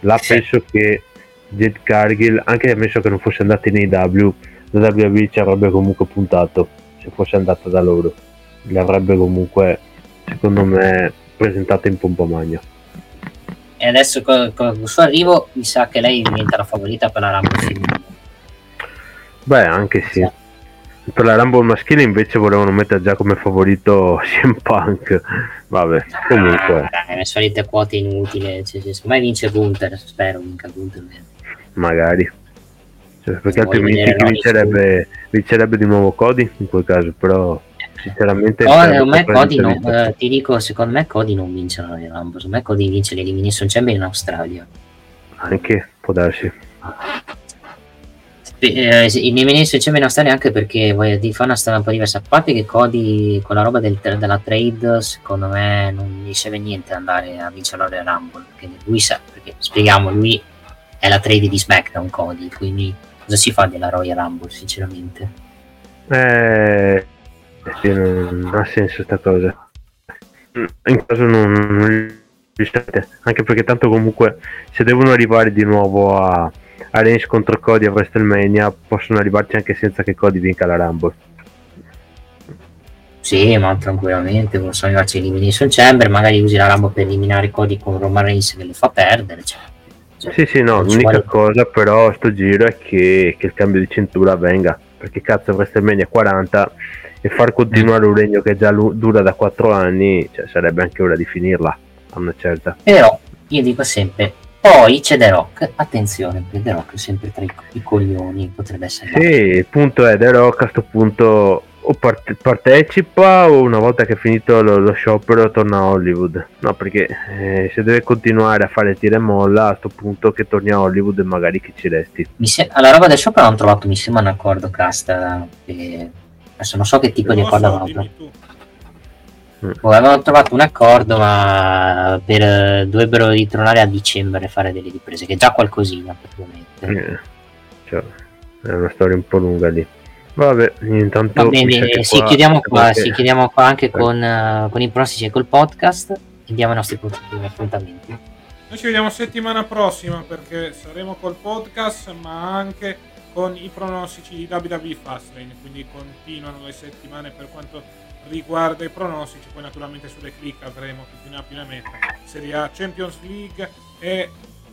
là penso che Jade Cargill, anche ammesso che non fosse andata in AEW, la WWE ci avrebbe comunque puntato. Se fosse andata da loro li avrebbe comunque, secondo me, presentata in pompa magna. E adesso con il suo arrivo mi sa che lei diventa la favorita per la Rumble femminile. Beh, anche sì. Per la Rumble maschile invece volevano mettere già come favorito CM Punk. Vabbè, comunque le solite quote inutili, mai vince Gunther, spero vinca Gunther magari, cioè, perché altrimenti vincerebbe di nuovo Cody in quel caso, però sinceramente me Cody non, ti dico, secondo me Cody non vince la Rumble, secondo me Cody vince l'Elimination Chamber in Australia, anche può darsi. In Eminence c'è meno stare, anche perché voglio di fare una strada un po' diversa, a parte che Cody con la roba della trade secondo me non gli serve niente andare a vincere la Rumble, perché lui sa, perché spieghiamo, lui è la trade di SmackDown Cody, quindi cosa si fa della Royal Rumble sinceramente? Sì, non ha senso sta cosa, in caso non riuscite, anche perché tanto comunque se devono arrivare di nuovo a Reigns contro Cody a WrestleMania possono arrivarci anche senza che Cody vinca la Rumble. Sì, ma tranquillamente possono arrivarci all'Elimination Chamber, magari usi la Rumble per eliminare Cody con Roman Reigns che le fa perdere, cioè, sì, no, l'unica cosa però sto giro è che il cambio di cintura avvenga, perché cazzo WrestleMania 40 e far continuare un regno che già dura da 4 anni, cioè, sarebbe anche ora di finirla a una certa. Però io dico sempre, poi c'è The Rock, attenzione, perché The Rock è sempre tra i coglioni, potrebbe essere. Sì, il punto è The Rock a sto punto o partecipa o una volta che è finito lo sciopero torna a Hollywood. No, perché se deve continuare a fare tira e molla a sto punto che torni a Hollywood e magari che ci resti. Alla roba del sciopero hanno trovato, mi sembra, un accordo casta, adesso non so che tipo di accordo hanno. Avevano trovato un accordo, ma dovrebbero ritornare a dicembre e fare delle riprese, che è già qualcosina praticamente. Cioè, è una storia un po' lunga lì. Vabbè, intanto chiudiamo qua anche con i pronostici e col podcast, e diamo i nostri appuntamenti. Noi ci vediamo settimana prossima, perché saremo col podcast ma anche con i pronostici di WWE Fastlane, quindi continuano le settimane per quanto riguarda i pronostici. Poi naturalmente sulle click avremo chi più ne ha più ne metta, Serie A, Champions League e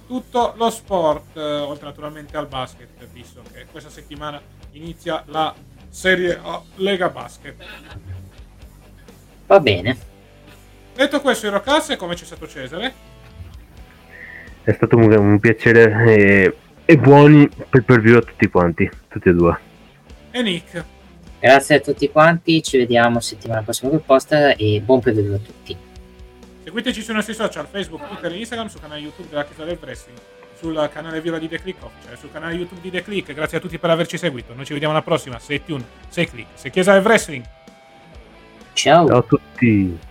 tutto lo sport, oltre naturalmente al basket, visto che questa settimana inizia la Serie A Lega Basket. Va bene, detto questo, Eurocast, come c'è stato Cesare? È stato un piacere e buoni pay per view a tutti quanti, tutti e due. E Nick? Grazie a tutti quanti, ci vediamo settimana prossima con posta e buon periodo a tutti. Seguiteci sui nostri social, Facebook, Twitter e Instagram, sul canale YouTube della Chiesa del Wrestling, sul canale Viola di The Click, cioè sul canale YouTube di The Click. Grazie a tutti per averci seguito, noi ci vediamo alla prossima. Stay tuned, stay Click, stay Chiesa del Wrestling. Ciao, ciao a tutti.